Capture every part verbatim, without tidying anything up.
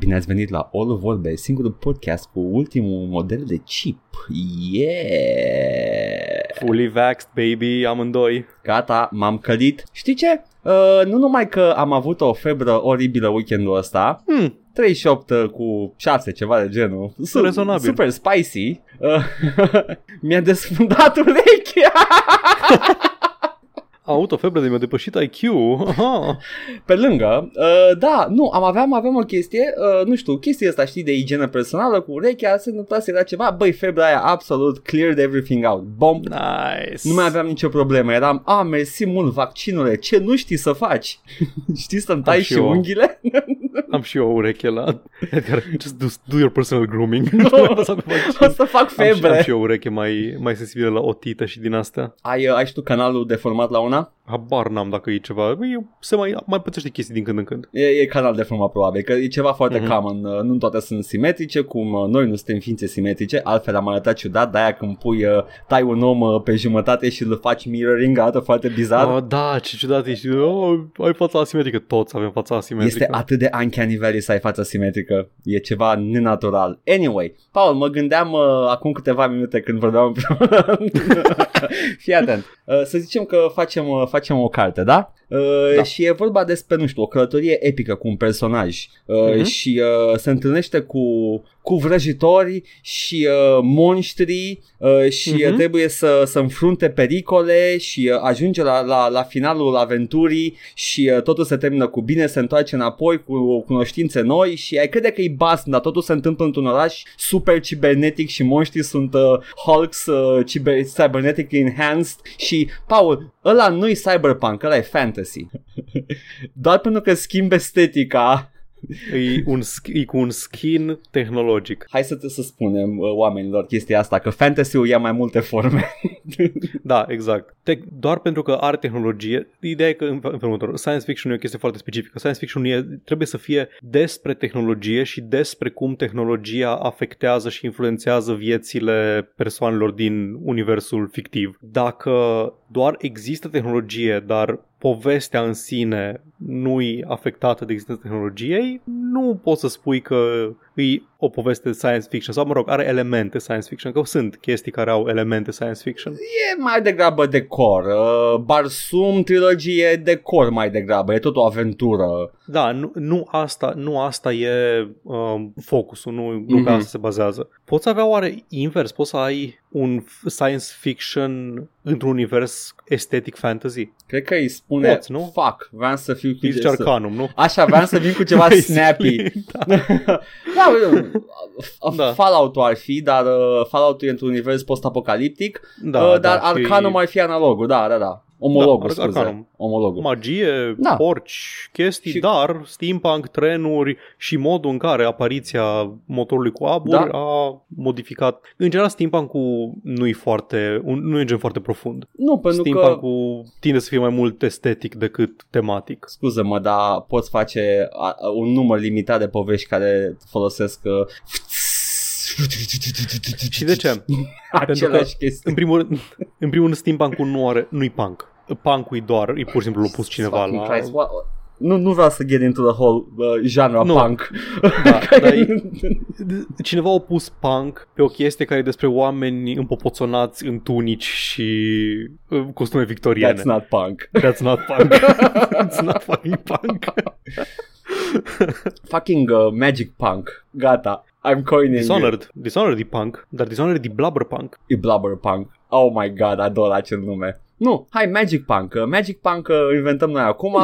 Bine ați venit la All Vorbe, singurul podcast cu ultimul model de chip. Yeah! Fully vaxxed, baby, amândoi. Gata, m-am călit. Știi ce? Uh, nu numai că am avut o febră oribilă weekendul ăsta, hmm. treizeci și opt cu șase, ceva de genul. Sunt rezonabil. Super spicy. Uh, mi-a desfundat urechea. Auto, febră de mi-a depășit I Q. Aha. Pe lângă, uh, da, nu, am aveam, aveam o chestie, uh, nu știu, chestia asta, știi, de igienă personală cu urechea, se întâmpla să era ceva, băi, febra aia absolut cleared everything out, bomb. Nice. Nu mai aveam nicio problemă, eram, a, mersi mult, vaccinule, ce nu știi să faci? Știi să-mi tai și eu unghiile? Am și eu o ureche la Edgar, just do, do your personal grooming. No, o să fac febre. Am și, am și eu o ureche mai, mai sensibilă la otită și din astea. Ai, ai și tu canalul deformat la una? Habar n-am dacă e ceva. Se mai, mai pățește chestii din când în când. E, e canal de format probabil, că e ceva foarte mm-hmm. common. Nu toate sunt simetrice, cum noi nu suntem ființe simetrice. Altfel am arătat ciudat. De-aia când pui, tai un om pe jumătate și îl faci mirroring, arată foarte bizar. Oh, da, ce ciudat ești. Oh, ai fața asimetrică. Toți avem fața asimetrică. Este atât de uncanny valley să ai fața asimetrică. E ceva nenatural. Anyway, Paul, mă gândeam uh, acum câteva minute când vorbeam. Fii atent. uh, Să zicem că facem facem o carte, da? Uh, da. Și e vorba despre, nu știu, o călătorie epică cu un personaj uh, uh-huh. și uh, se întâlnește cu, cu vrăjitori și uh, monștri uh, și uh-huh. trebuie să, să înfrunte pericole și uh, ajunge la, la, la finalul aventurii și uh, totul se termină cu bine, se întoarce înapoi cu cunoștințe noi și ai crede că e basm, dar totul se întâmplă într-un oraș super cibernetic și monștrii sunt uh, Hulks uh, ciber, cybernetic enhanced și, Paul, ăla nu-i cyberpunk, ăla e fantasy. Doar pentru că schimbe estetica. E, un, e cu un skin tehnologic. Hai să, să spunem oamenilor chestia asta, că fantasy-ul ia mai multe forme. Da, exact. Te, doar pentru că are tehnologie. Ideea e că în felul următor, science fiction e o chestie foarte specifică. Science fiction e, trebuie să fie despre tehnologie și despre cum tehnologia afectează și influențează viețile persoanelor din universul fictiv. Dacă doar există tehnologie, dar povestea în sine nu-i afectată de existența tehnologiei, nu poți să spui că e o poveste de science fiction sau, mă rog, are elemente science fiction, că sunt chestii care au elemente science fiction. E mai degrabă decor. Barsum trilogie e decor mai degrabă, e tot o aventură. Da, nu, nu, asta, nu asta e um, focusul, nu, mm-hmm. nu pe asta se bazează. Poți avea oare invers, poți să ai un science fiction într-un univers estetic fantasy? Cred că îi spune, poți, nu? Fuck, vreau să fiu cu ce arcanum, nu? Așa, vreau să vin cu ceva snappy. Da. Da, da. Fallout-ul ar fi, dar uh, Fallout-ul e într-un univers post-apocaliptic, da, uh, dar da, Arcanum fi... ar fi analogul, da, da, da. Omologul, da, scuze. Arcanum. Omologul. Magie, da. Porci, chestii, și... dar steampunk, trenuri și modul în care apariția motorului cu aburi da. A modificat. În general, steampunk-ul nu e foarte, nu e gen foarte profund. Nu, pentru că... Steampunk-ul tinde să fie mai mult estetic decât tematic. Scuză-mă, dar poți face un număr limitat de povești care folosesc... Și de ce? Pentru că, în primul rând, în primul rând steampunk-ul nu are, nu-i punk. Punk-ul e doar, e pur și simplu l-a pus cineva la... Nu, nu vreau să get into the whole uh, genre no. punk. Da, dar e, cineva a pus punk pe o chestie care e despre oameni împopoțonați în tunici și uh, costume victoriene. That's not punk. That's not punk. That's not fucking punk. Fucking uh, magic punk. Gata. I'm coining Dishonored. You. Dishonored e punk, dar Dishonored e blubber punk. E blubber punk. Oh my god, ador acel nume. Nu, hai Magic Punk. Magic Punk uh, inventăm noi acum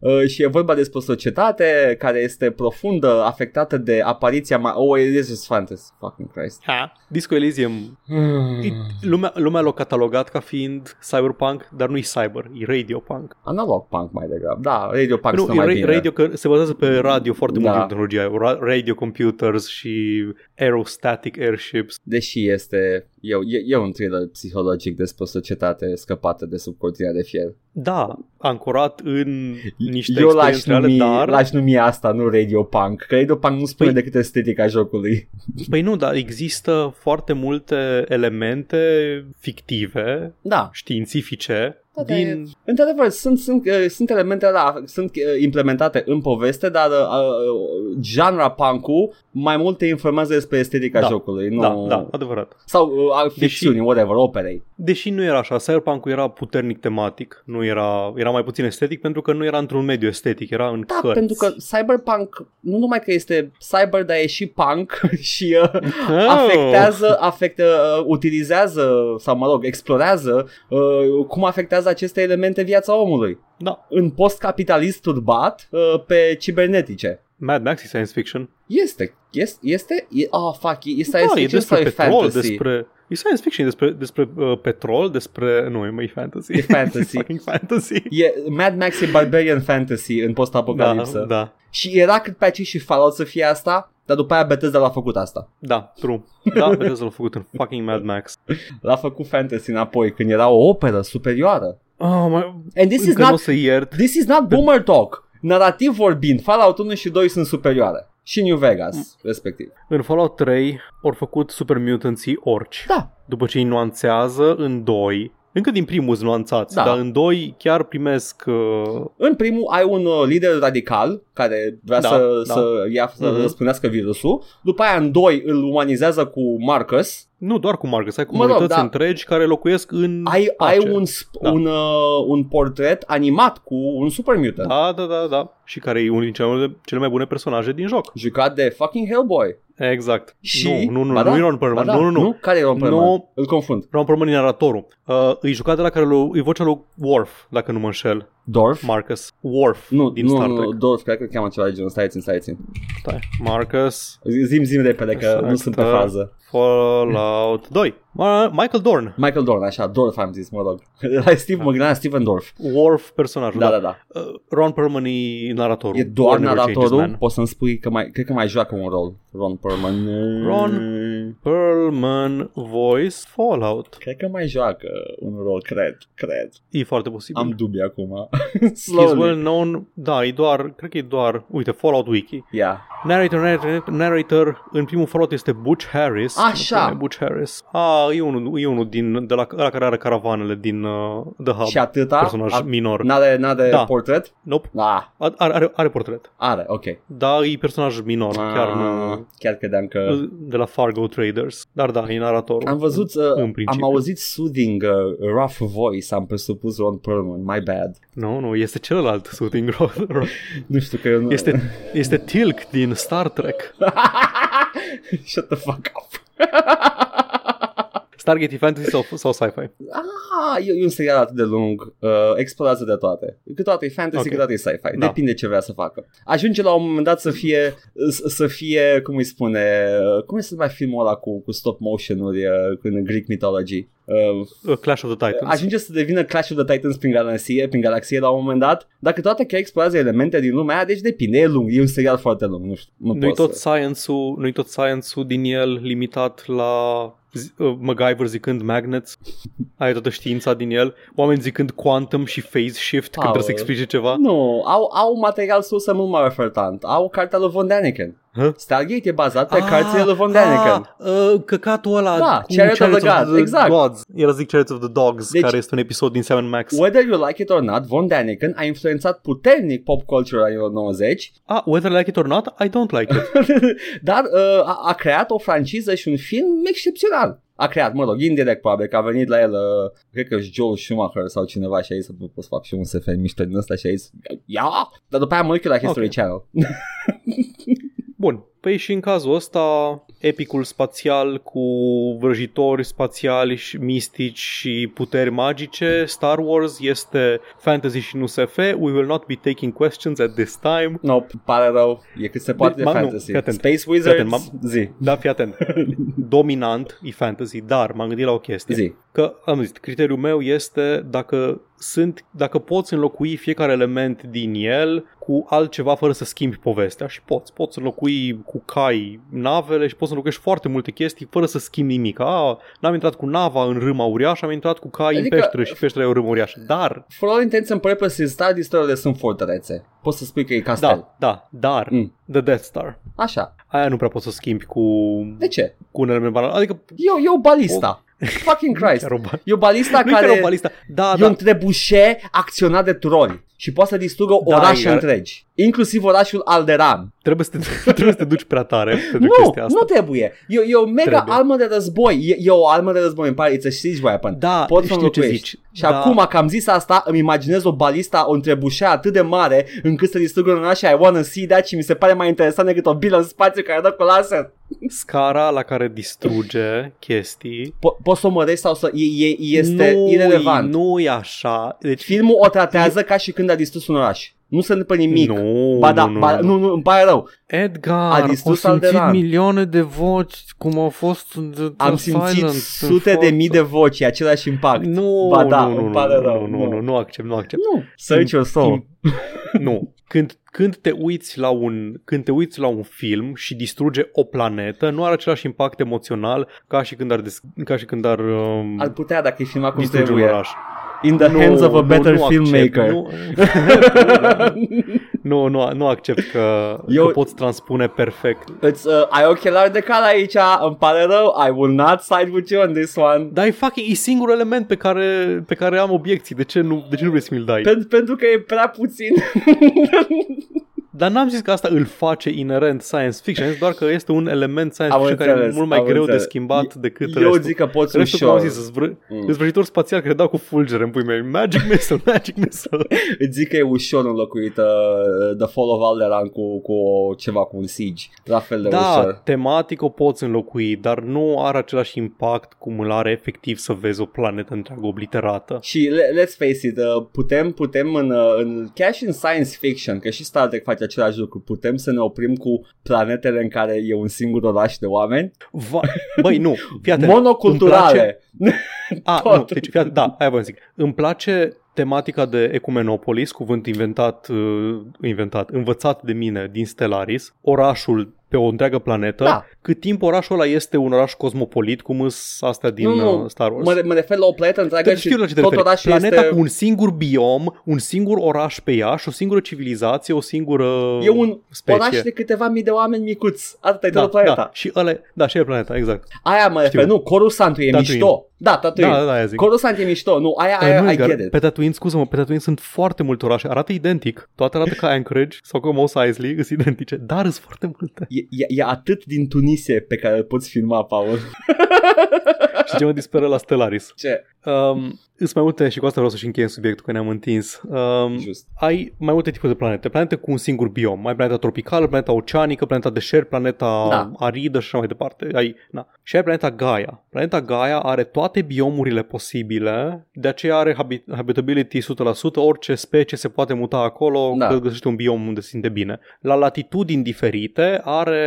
uh, și e vorba despre o societate care este profundă afectată de apariția ma- Oh, it is fantasy. Fucking Christ. Ha. Disco Elysium. Hmm. It, lumea, lumea l-a catalogat ca fiind cyberpunk, dar nu e cyber, e radio punk. Analog punk mai degrabă. Da, radio punk nu, e mai ra- bine. Radio că se bazează pe radio foarte da. Mult tehnologia, radio computers și aerostatic airships. Deși este e, e, e un thriller psihologic despre o societate scăpată de sub cortina de fier. Da, ancorat în niște experiențe reale, dar... Eu l-aș numi asta, nu radio punk. Că radio punk nu spune păi... decât estetica jocului. Păi nu, dar există foarte multe elemente fictive, da. Științifice, Da, din... da, într-adevăr, sunt, sunt, sunt elementele alea, sunt implementate în poveste, dar uh, uh, genre punk-ul mai mult te informează despre estetica da, jocului. Nu... Da, da, adevărat. Sau uh, ficțiunii, whatever, operei. Deși nu era așa, cyberpunk-ul era puternic tematic, nu era, era mai puțin estetic pentru că nu era într-un mediu estetic, era în da, cărți. Pentru că cyberpunk, nu numai că este cyber, dar e și punk și uh, oh. afectează, afectă, uh, utilizează sau mă rog, explorează uh, cum afectează aceste elemente viața omului. Da. În post-capitalist turbat uh, pe cibernetice. Mad Max e science fiction. Este, este, este, e, oh, fuck, e science da, fiction e sau petrol, e fantasy? Despre, e science fiction despre, despre uh, petrol, despre, nu, e mai fantasy. E fantasy. E fantasy. E, Mad Max e barbarian fantasy în post-apocalipsă. Da, da. Și era cât pe aici și Fallout să fie asta, dar după aia Bethesda l-a făcut asta. Da, true. Da, Bethesda l-a făcut în fucking Mad Max. L-a făcut fantasy înapoi, când era o operă superioară. Oh, my... And this is not, this is not boomer talk. Narativ vorbind, Fallout unu și doi sunt superioare. Și New Vegas, respectiv. În Fallout trei au făcut super mutanții orci. Da. După ce îi nuanțează în doi, încă din primul sunt nuanțați, da. Dar în doi chiar primesc... Uh... În primul ai un uh, lider radical care vrea da, să, da. să, ia, să uh-huh. răspundească virusul. După aia în doi îl umanizează cu Marcus. Nu doar cu Marcus, ai comunități mă rog, da. întregi care locuiesc în ai, pace. Ai un, sp- da. un, uh, un portret animat cu un super mutant. Da, da, da, da. Și care e unul din cele mai bune personaje din joc. Jucat de fucking Hellboy. Exact. Și... Nu, nu, nu, da? nu e Ron Perlman. Da. Nu, nu, nu. nu. Care e Ron Perlman? Nu... Îl confund. Ron Perlman e naratorul. Uh, îi jucat de la care lui, îi vocea lui Worf, dacă nu mă înșel. Dorf? Marcus. Worf nu, din nu, Star Trek. Nu, Dorf, cred că cheamă ceva de genul. Stai țin, stai țin. Stai. Marcus. Zim, zim repede că exact. Nu sunt pe fază. Fallout doi. Michael Dorn. Michael Dorn, așa, Dorf am zis, mă rog. La Steve, mă gândeam Steven Dorf. Worf, personajul. Da, da, da. Ron Perlman e naratorul. E doar Warner naratorul? Poți să-mi spui că mai, cred că mai joacă un rol Ron Perlman. Ron Perlman voice Fallout. Cred că mai joacă un rol, cred, cred. E foarte posibil. Am dubii acum. Slowly. He's well known, da, e doar, cred că e doar, uite, Fallout Wiki. Yeah. Narrator, narrator, narrator, în primul Fallout este Butch Harris. Așa. Butch Harris. Ah. E unul, e unul din, de la, la care are caravanele din uh, The Hub. Și atâta? Personaj a, minor. N-are, n-are da. portret? Nope. Ah. Are, are, are portret. Are, ok. Da, e personaj minor. Ah, chiar, nu, chiar credeam că... De la Fargo Traders. Dar da, e naratorul. Am văzut, uh, am auzit soothing uh, rough voice, am presupus Ron Perlman, my bad. Nu, no, nu, no, este celălalt soothing rough. Nu știu că eu nu... Este, este Tilk din Star Trek. Shut the fuck up. Stargate, fantasy sau, sau sci-fi? Ah, e un serial atât de lung, uh, explorează de toate. Câteodată e fantasy, okay. Câteodată e sci-fi. Da. Depinde ce vrea să facă. Ajunge la un moment dat să fie, să fie cum îi spune, cum îi se mai filmul ăla cu, cu stop motion-uri uh, în Greek mythology? Uh, Clash of the Titans. Ajunge să devină Clash of the Titans prin galaxie, prin galaxie la un moment dat, dar câteodată chiar explorează elemente din lumea aia, deci depinde, e lung, e un serial foarte lung, nu știu. Nu nu-i tot să... science-ul, nu-i tot science-ul din el limitat la... Z- uh, MacGyver zicând magnets. Ai toată știința din el. Oameni zicând quantum și phase shift. Când trebuie să explice ceva. Nu, au, au material sursă mult mai ofertant. Au cartea lui Von Daniken. Huh? Stargate e bazat pe ah, cartele lui Von Daniken. Ah, uh, căcatul ăla. Da, Chariots of the, God, of the exact. Gods. Era zic Chariots of the Dogs, deci, care este un episod din Seven Max. Whether you like it or not, Von Daniken a influențat puternic pop culture-ul anilor nouăzeci. Ah, whether you like it or not, I don't like it. Dar uh, a, a creat o franciză și un film excepțional. A creat, mă rog, indirect probabil, că a venit la el, uh, cred că e Joel Schumacher sau cineva și a zis să pot să fac și un S F mișto din ăsta și a zis, ia! Dar după aia mă uit la History okay. Channel. Bun, păi și în cazul ăsta, epicul spațial cu vrăjitori spațiali și mistici și puteri magice, Star Wars este fantasy și nu S F, we will not be taking questions at this time. Nope, pare rău, e cât se poate de, de fantasy. Nu, Space Wizards, zi. Da, fii atent. Dominant e fantasy, dar m-am gândit la o chestie. Zi. Că, am zis, criteriul meu este dacă... Sunt, dacă poți înlocui fiecare element din el cu altceva fără să schimbi povestea și poți. Poți înlocui cu cai navele și poți înlocuiești foarte multe chestii fără să schimbi nimic. A, n-am intrat cu nava în râma uriașă, am intrat cu cai adică, în peșteră și peștera e o râmă uriașă. Dar... Fără o intenție în purpose Star Destroyer sunt fortărețe. Poți să spui că e castel. Da, da, dar... Mm. The Death Star. Așa. Aia nu prea poți să schimbi cu... De ce? Cu un element banal. Adică... Eu, eu balista. O... Fucking Christ. E o balista nu care... Balista. Da, e da. Un trebușe acționat de troli. Și poate să distrugă da, orașe iar... întregi. Inclusiv orașul Alderan. Trebuie să te, trebuie să te duci prea tare. Nu, asta. Nu trebuie. E, e o mega trebuie. Armă de război. E, e o armă de război. Îmi pare, it's a siege weapon. Da, pot să înlocuiești. Și da. Acum că am zis asta, îmi imaginez o balista, o întrebușea atât de mare încât să distrugă un oraș. I wanna see that. Și mi se pare mai interesant decât o bilă în spațiu care dă cu laser. Scara la care distruge chestii. Po- poți să o mărești sau să... E, e, este nu-i, irelevant. Nu e așa. Deci... Filmul o tratează ca și când a distrus un oraș. Nu se întâmplă nimic. Nu, ba da, nu, ba, nu, nu, îmi pare rău. Edgar, a simțit milioane de voci, cum au fost... Am simțit sute de mii de voci, același impact. Nu, ba da, nu, îmi pare rău. Nu, nu, nu accept, nu accept. Să eu sau. Nu. Când, când, te uiți la un, când te uiți la un film și distruge o planetă, nu are același impact emoțional ca și când ar... Ca și când ar, um, ar putea, dacă e filmat cum trebuie. Oraș. In the nu, hands of a better nu, nu filmmaker. Nu, nu, nu, nu accept că, eu, că poți transpune perfect. Îți, uh, ai ochelari de cal aici, îmi pare rău, I will not side with you on this one. Dar e fucking, e singurul element pe care, pe care am obiecții, de ce nu, de ce nu vrei să mi-l dai? Pentru, pentru că e prea puțin. Dar n-am zis că asta îl face inerent science fiction, doar că este un element science fiction înțeles, care e mult mai greu înțeles. De schimbat decât eu restul. Eu zic că poți ușor. Restul, zis, zvr- mm. zvârcitor spațial care dau cu fulgere în pui mei. Magic missile, magic missile. Îți zic că e ușor înlocuit uh, The Fall of Alderaan cu, cu ceva, cu un siege. La fel de da, ușor. Da, tematic o poți înlocui, dar nu are același impact cum îl are efectiv să vezi o planetă întreagă obliterată. Și let's face it, uh, putem, putem în, în, chiar și în science fiction, că și Star Trek face același lucru. Putem să ne oprim cu planetele în care e un singur oraș de oameni? Va... Băi, nu. Monoculturale. Place... A, nu. Deci, fiate... Da, aia vă zic. Îmi place tematica de Ecumenopolis, cuvânt inventat, uh, inventat, învățat de mine din Stellaris, orașul pe o întreagă planetă, da. Cât timp orașul ăla este un oraș cosmopolit, cum îs astea din nu, nu. Star Wars. Mă, mă refer la o planetă întreagă și tot referi. Orașul planeta este... cu un singur biom, un singur oraș pe ea și o singură civilizație, o singură specie. E un specie. Oraș de câteva mii de oameni micuți. Asta e da, toată planeta. Da, și ăla, da, și e planeta, exact. Aia mă refer, nu, Corusantul e Tatooine. Mișto. Da, Tatooine. Da, da, aia zic. Corusantul e mișto, nu, aia, aia, aia, aia I get it. Pe Tatooine, scuză-mă, pe Tatooine sunt foarte multe orașe, arată identic. Toate arată ca Anchorage sau ca Mos Eisley, sunt identice, dar sunt foarte multe. E, e, e atât din Tunisia pe care îl poți filma, Paul. Și ce mă disperă la Stellaris? Ce? Um, îs mai multe, și cu asta vreau să-și încheiem subiectul, că ne-am întins. Um, Just. Ai mai multe tipuri de planete. Planete cu un singur biom. Ai planeta tropicală, planeta oceanică, planeta deșert, planeta da. Aridă și așa mai departe. Ai, na. Și ai planeta Gaia. Planeta Gaia are toate biomurile posibile, de aceea are habit- habitability o sută la sută, orice specie se poate muta acolo, da. Că găsește un biom unde se simte bine. La latitudini diferite are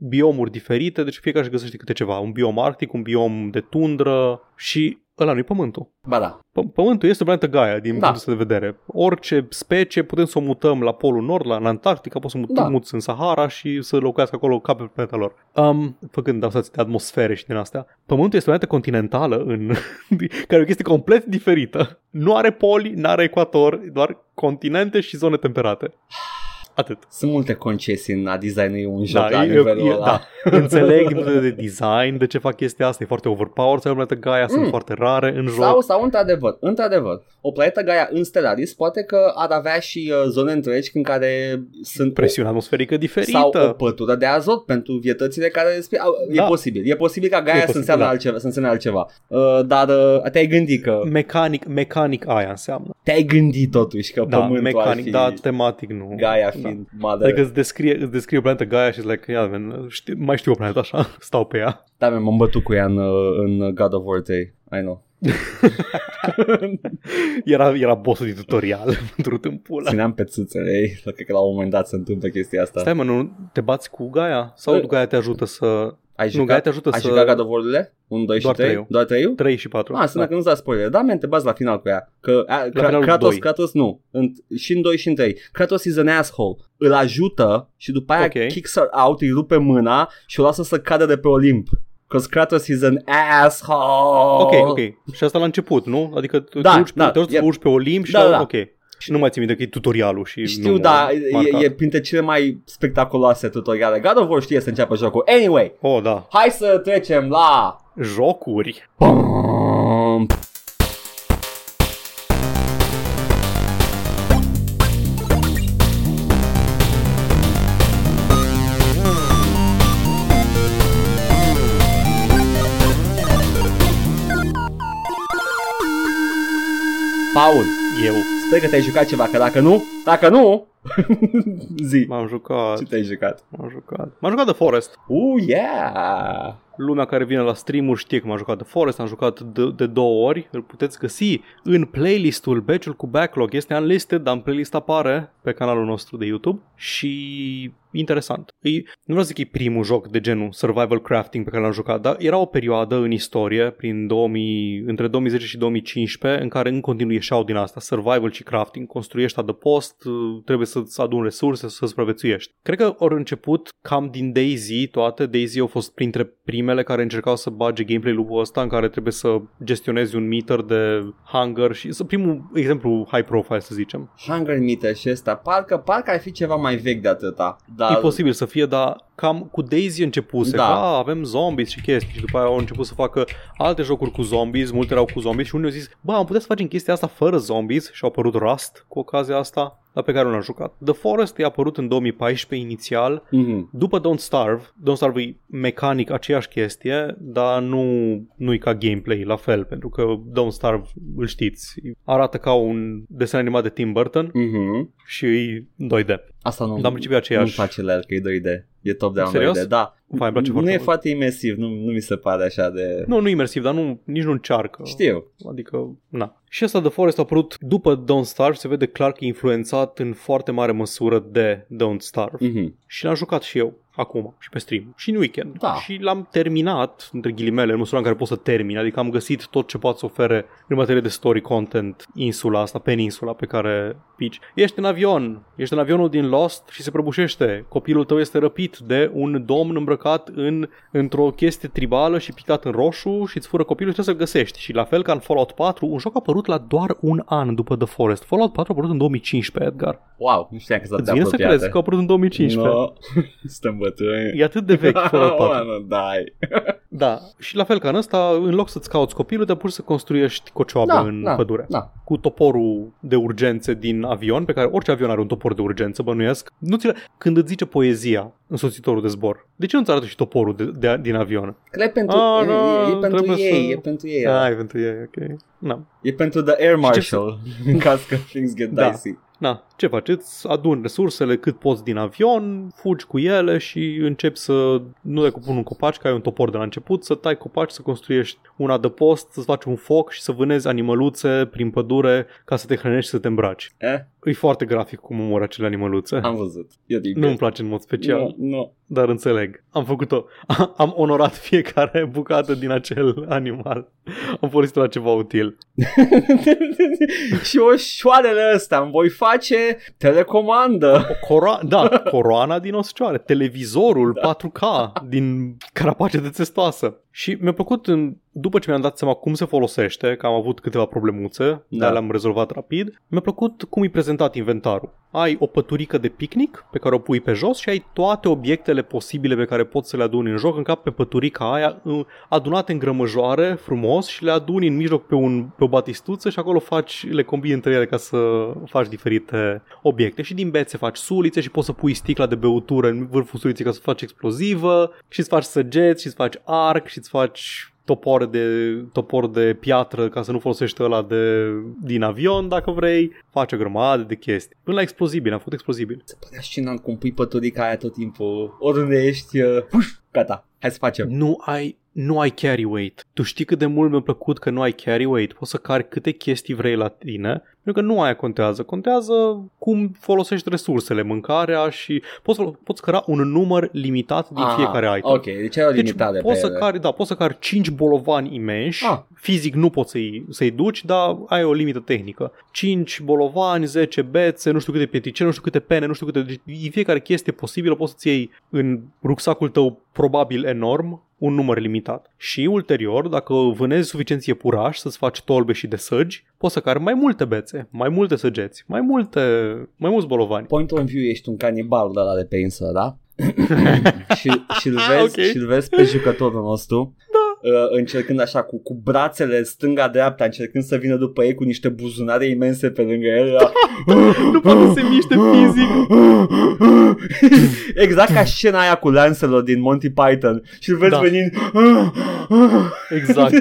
biomuri diferite, deci fiecare își găsește câte ceva. Un biom arctic, un biom de tundră și... Ăla nu-i Pământul. Ba da. P- Pământul este o planetă Gaia, din da. Punctul de vedere. Orice specie putem să o mutăm la Polul Nord, la Antarctica, poți să mutăm da. Muți în Sahara și să locuiască acolo ca pe planeta lor. Um, făcând asați de atmosfere și din astea. Pământul este o planetă continentală, în... care e o chestie complet diferită. Nu are poli, nu are ecuator, doar continente și zone temperate. Atât. Sunt multe concesii în a design-ui un joc da, la nivelul e, ăla. Da. Înțeleg de design, de ce fac chestia asta, e foarte overpowered, sau o planetă Gaia, mm. sunt foarte rare în joc. Sau, sau într-adevăr, într-adevăr, o planetă Gaia în Stellaris poate că ar avea și zone întregi în care sunt... Presiune o, atmosferică diferită. Sau o pătură de azot pentru vietățile care... Da. E posibil, e posibil ca Gaia posibil, să înseamnă da. Altceva. Să înseamnă altceva. Uh, dar uh, te-ai gândit că... Mecanic, mecanic aia înseamnă. Te-ai gândit totuși că da, Pământul mecanic, ar fi... Da, tematic nu. Gaia fi... Adică îți descrie, îți descrie o planetă Gaia și like, yeah, man, știu, mai știu o planetă așa, stau pe ea. Da, man, m-am bătut cu ea în, în God of War trei, I know. era, era bossul din tutorial pentru tâmpula. Țineam pe țâțele ei, dacă la un moment dat se întâmplă chestia asta. Stai mă, nu te bați cu Gaia? Sau uh, Gaia te ajută să... Ai jucat, nu, Gaia te ajută ai să... jucat God of War-urile? unu, doi doar și trei? trei. Doar trei? trei și patru. Ah, să da. Dacă nu-ți da spoiler. Da, man, te bați la final cu ea. Că a, Kratos, Kratos, Kratos, nu. În, și în doi și în trei. Kratos is an asshole. Îl ajută și după aia okay. kicks her out, îi rupe mâna și o lasă să cadă de pe Olimp. Because Kratos is an asshole. Ok, ok. Și asta la început, nu? Adică te da, urci da, pe, yeah. pe Olimp și da, la... da. Ok. Și nu mai țin minte că e tutorialul și știu, nu da, e, e printre cele mai spectaculoase tutoriale. God of War știe să înceapă jocul. Anyway, oh, da. Hai să trecem la jocuri. Bum. Paul, eu sper că te-ai jucat ceva, că dacă nu, dacă nu, zi. M-am jucat. Ce te-ai jucat? M-am jucat. M-am jucat The Forest. Uh, yeah! Lumea care vine la stream-uri știe că m-am jucat The Forest, am jucat de, de două ori, îl puteți găsi în playlistul Batch-ul cu Backlog, este unlisted, dar în playlist apare pe canalul nostru de YouTube și interesant. E, nu vreau să zic că e primul joc de genul survival crafting pe care l-am jucat, dar era o perioadă în istorie, prin două mii, între două mii zece și două mii cincisprezece, în care în continuu ieșeau din asta, survival și crafting, construiești adăpost, trebuie să-ți aduni resurse, să supraviețuiești. Cred că ori început cam din DayZ toate, DayZ au fost printre primele mele care încercau să bage gameplay loop-ul ăsta în care trebuie să gestionezi un meter de hunger și să primul exemplu high profile, să zicem. Hunger meter și ăsta, parcă, parcă ar fi ceva mai vechi de atâta. Dar... E posibil să fie, dar cam cu DayZ începuse, da. Ca avem zombies și chestii și după aia au început să facă alte jocuri cu zombies, multe erau cu zombies și unii au zis, bă, am putea să facem chestia asta fără zombies și au apărut Rust cu ocazia asta. La pe care l-am jucat. The Forest i-a apărut în două mii paisprezece inițial, mm-hmm. după Don't Starve. Don't Starve e mecanic aceeași chestie, dar nu nu-i ca gameplay la fel, pentru că Don't Starve, îl știți, arată ca un desen animat de Tim Burton mm-hmm. și e doi D. Asta nu, dar în principiu aceeași. Nu face la el că e doi D. E top de down doi D, da. Vai, nu foarte e foarte imersiv, nu, nu mi se pare așa de... Nu, nu imersiv, dar nu, nici nu încearcă. Știu. Adică, na. Și asta The Forest a apărut după Don't Starve, se vede clar că e influențat în foarte mare măsură de Don't Starve. Mm-hmm. Și l-am jucat și eu. Acum și pe stream și în weekend da. Și l-am terminat, între ghilimele, în măsura în care pot să termin, adică am găsit tot ce poate să ofere în materie de story content insula asta, peninsula pe care pici. Ești în avion, ești în avionul din Lost și se prăbușește, copilul tău este răpit de un domn îmbrăcat în, într-o chestie tribală și picat în roșu și îți fură copilul și trebuie să-l găsești. Și la fel ca în Fallout patru, un joc a apărut la doar un an după The Forest. Fallout patru a apărut în două mii cincisprezece, Edgar. Wow, nu știam că s-a de apropiate. Îți vine să crezi că a apărut în două mii cincisprezece. No. Stăm e atât de vechi Fallout patru. Da, și la fel ca în ăsta, în loc să-ți cauți copilul, te pur să construiești cocioabă da, în da, pădure. Da. Cu toporul de urgențe din avion, pe care orice avion are un topor de urgență, bănuiesc. Nu ți-l... Când îți zice poezia însoțitorul de zbor, de ce nu-ți arată și toporul de, de, din avion? Cred pentru, A, e, e, e, pentru ei, să... e pentru ei, A, e pentru ei, ok. Na. E pentru the air marshal, în caz că things get da. Dicey. Na, ce faci? Îți aduni resursele cât poți din avion, fugi cu ele și începi să nu le cupuni un copaci, că ai un topor de la început, să tai copaci, să construiești un adăpost, să-ți faci un foc și să vânezi animăluțe prin pădure ca să te hrănești și să te îmbraci. Eh? E foarte grafic cum omori acele animăluțe. Am văzut. Nu-mi place în mod special. Nu, no, no. Dar înțeleg. Am făcut-o. Am onorat fiecare bucată din acel animal. Am folosit-o la ceva util. Și oșoarele ăsta îmi voi face telecomandă. Coro- da, coroana din oscioare. Televizorul da. patru K din carapace de testoasă. Și mi-a plăcut, în, după ce mi-am dat seama cum se folosește, că am avut câteva problemuțe, da. Dar le-am rezolvat rapid, mi-a plăcut cum e prezentat inventarul. Ai o păturică de picnic pe care o pui pe jos și ai toate obiectele posibile pe care poți să le aduni în joc, în cap pe păturica aia, adunate în grămăjoare, frumos, și le aduni în mijloc pe, un, pe o batistuță și acolo faci, le combini între ele ca să faci diferite obiecte. Și din bețe faci sulițe și poți să pui sticla de băutură în vârful suliței ca să faci explozivă și îți faci săgeți și îți faci arc și îți faci topor de, topor de piatră ca să nu folosești ăla de, din avion, dacă vrei. Faci o grămadă de chestii. Până la explozibili, am făcut explozibili. Se părea scenă cum pui păturica aia tot timpul. Oriunde ești, uh, gata, hai să facem. Nu ai... Nu ai carry weight. Tu știi cât de mult mi-a plăcut că nu ai carry weight. Poți să cari câte chestii vrei la tine, pentru că nu aia contează. Contează cum folosești resursele, mâncarea și poți, poți căra un număr limitat din ah, fiecare item. Ok, deci ai o limitare deci, poți să cari, da, poți să cari cinci bolovani imenși. Ah. Fizic nu poți să-i, să-i duci, dar ai o limită tehnică. cinci bolovani, zece bețe, nu știu câte pietricele, nu știu câte pene, nu știu câte... Deci, fiecare chestie posibilă poți să-ți iei în rucsacul tău probabil enorm un număr limitat. Și ulterior, dacă vânezi suficienți iepurași să-ți faci tolbe și de săgi, poți să cari mai multe bețe, mai multe săgeți, mai multe, mai mulți bolovani. Point of view, ești un canibal de la de pe insulă, da? și, și-l vezi, okay. Și-l vezi pe jucătorul nostru. Încercând așa cu, cu brațele stânga-dreapta, încercând să vină după ei cu niște buzunare imense pe lângă el. Da, nu poate să se miște fizic. Exact ca scena aia cu Lancelot din Monty Python. Și îl vezi da. Venind Exact.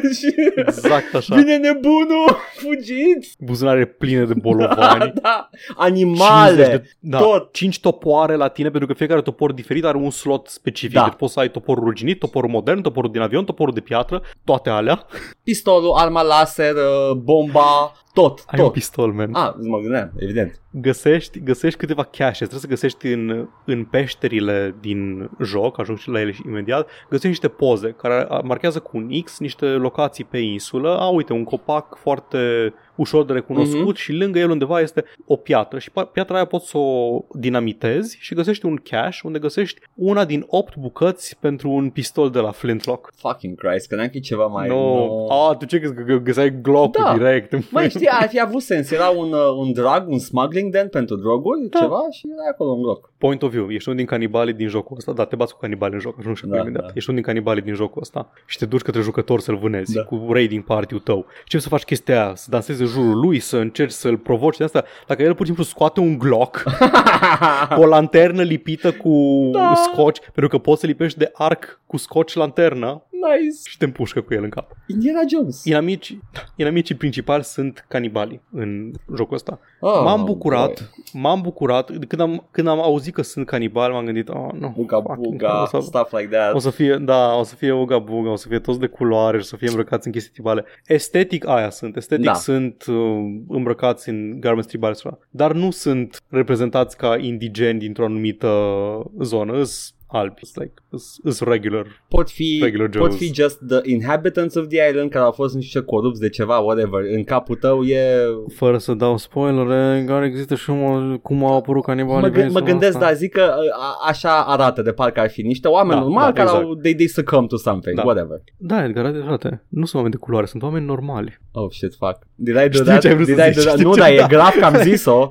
Exact așa. Vine nebunul, fugiți! Buzunare pline de bolovani. Da, da. Animale, de, da, tot. cinci topoare la tine, pentru că fiecare topor diferit are un slot specific. Da. Deci poți să ai toporul ruginit, toporul modern, toporul din avion, toporul de piatră, toate alea. Pistolul, arma laser, bomba, tot, ai tot. Un pistol, man. Ah, mă gândeam, evident. Găsești, găsești câteva cache, trebuie să găsești în, în peșterile din joc, ajung și la ele imediat, găsești niște poze care marchează cu un X niște locații pe insulă. A, uite, un copac foarte ușor de recunoscut, mm-hmm, și lângă el undeva este o piatră și piatra aia poți să o dinamitezi și găsești un cache unde găsești una din opt bucăți pentru un pistol de la Flintlock. Fucking Christ, că n-am că ceva mai... No. No. Ah, tu ce crezi că găseai Glock-ul, da, direct? Mai știi, ar fi avut sens, era un, un drug, un smuggling den pentru droguri, da, ceva și era acolo un Glock. Point of view, ești unul din canibalii din jocul ăsta, da, te bați cu canibali în joc, nu știu, da, imediat. Da. Ești unul din canibalii din jocul ăsta și te duci către jucător să-l vânezi, da, cu raiding party-ul tău. Ce să faci chestia aia, să dansezi în jurul lui, să încerci să-l provoci de asta, dacă el pur și simplu scoate un Glock cu o lanternă lipită cu, da, scotch, pentru că poți să lipești de arc cu scotch lanterna. Nice. Și te împușcă cu el în cap. Indiana Jones. Inamicii, inamicii principali sunt canibalii în jocul ăsta. Oh, m-am bucurat, boy. m-am bucurat când am când am auzit că sunt canibali, m-am gândit, oh, nu, buga buga, stuff like that. O să fie, da, o să fie buga buga, o să fie toți de culoare și o să fie îmbrăcați în chestii tribale. Estetic aia sunt, estetic, da, sunt îmbrăcați în garments tribale, dar nu sunt reprezentați ca indigeni dintr-o anumită zonă. Albi, it's like, it's, it's regular. Pot fi, regular pot fi just the inhabitants of the island care au fost niște corupți de ceva, whatever. În capul tău e... Fără să dau spoilere, în care există și mă, cum au apărut canibalii. Mă, mă gândesc, dar zic că a, așa arată, de parcă ar fi niște oameni, da, normali, da, care exact, au, they, they succumb to something, da, whatever. Da, Edgar, adevărate. Nu sunt oameni de culoare, sunt oameni normali. Oh, shit, fuck. Did I do that? Did I do zici, that? Nu, dar e grav că am zis-o.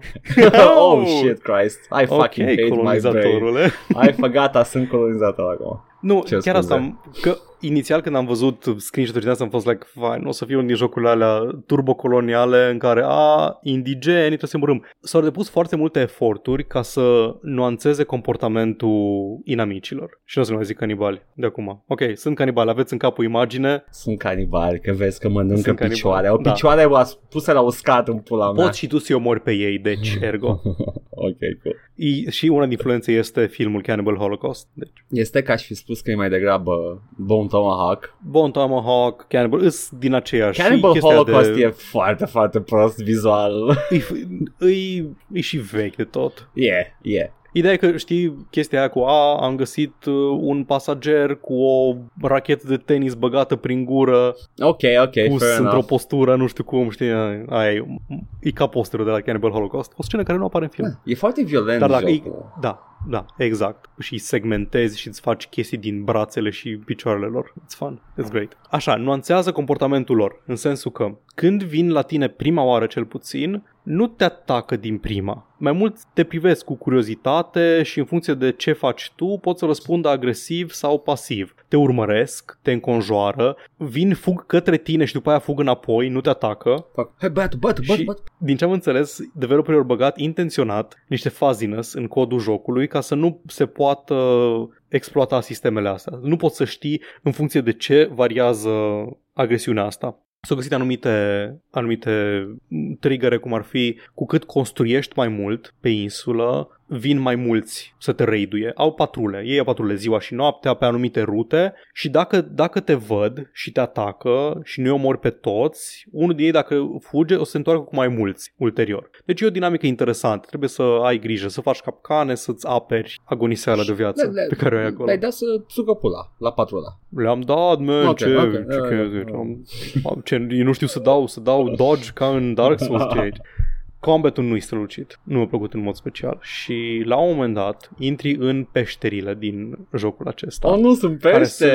Oh, shit, Christ. I fucking okay, hate my brain. I forgot us. Sunt colonizator acum. Nu, ce chiar asta am, că inițial când am văzut screenshot-uri din astea am fost like, fine, o să fie unul din jocurile alea turbocoloniale în care, a, indigeni, trebuie să murim. S-au depus foarte multe eforturi ca să nuanțeze comportamentul inamicilor. Și nu o să mai zic canibali de acum. Ok, sunt canibali, aveți în capul imagine. Sunt canibali, că vezi că mănâncă picioare. O picioare, da, pusă la uscat în pula mea. Poți și tu să-i omori pe ei, deci, ergo. Ok, cool. I- și una din influențe este filmul Cannibal Holocaust. Deci. Este ca și fi spus că e mai degrabă Bone Tomahawk. Bone Tomahawk, Cannibal, îs din aceeași. Cannibal Holocaust de... e foarte, foarte prost vizual. E, e, e și vechi de tot. Yeah, yeah. Ideea e că, știi, chestia aia cu a, am găsit un pasager cu o rachetă de tenis băgată prin gură. Ok, ok, pus într-o enough. postură, nu știu cum, știi, aia e ca posterul de la Cannibal Holocaust. O scenă care nu apare în film. E foarte violent. Dar dacă e, da. Da, exact. Și segmentezi și îți faci chestii din brațele și picioarele lor. It's fun, it's great. Așa, nuanțează comportamentul lor, în sensul că când vin la tine prima oară cel puțin, nu te atacă din prima. Mai mult te privesc cu curiozitate și în funcție de ce faci tu, poți să răspundă agresiv sau pasiv. Te urmăresc, te înconjoară, vin, fug către tine și după aia fug înapoi, nu te atacă. Hai, băiatul, băiatul, băiatul. Din ce am înțeles, developerii au băgat intenționat niște fuzziness în codul jocului ca să nu se poată exploata sistemele astea. Nu poți să știi în funcție de ce variază agresiunea asta. S-au găsit anumite, anumite trigăre, cum ar fi cu cât construiești mai mult pe insulă, vin mai mulți să te raiduie. Au patrule, ei au patrule ziua și noaptea pe anumite rute și dacă, dacă te văd și te atacă și nu-i omori pe toți, unul din ei dacă fuge o să se întoarcă cu mai mulți ulterior. Deci e o dinamică interesantă, trebuie să ai grijă, să faci capcane, să-ți aperi agoniseala de viață le, le, pe care o ai acolo. Le-ai dat să sucă pula la patrula. Le-am dat, man, okay, ce, okay, ce, okay, ce, okay. ce, eu nu știu să dau, să dau dodge ca în Dark Souls, ce aici. Combatul nu-i strălucit, nu mi-a plăcut în mod special și la un moment dat intri în peșterile din jocul acesta. Oh, nu sunt peșteri! Sunt,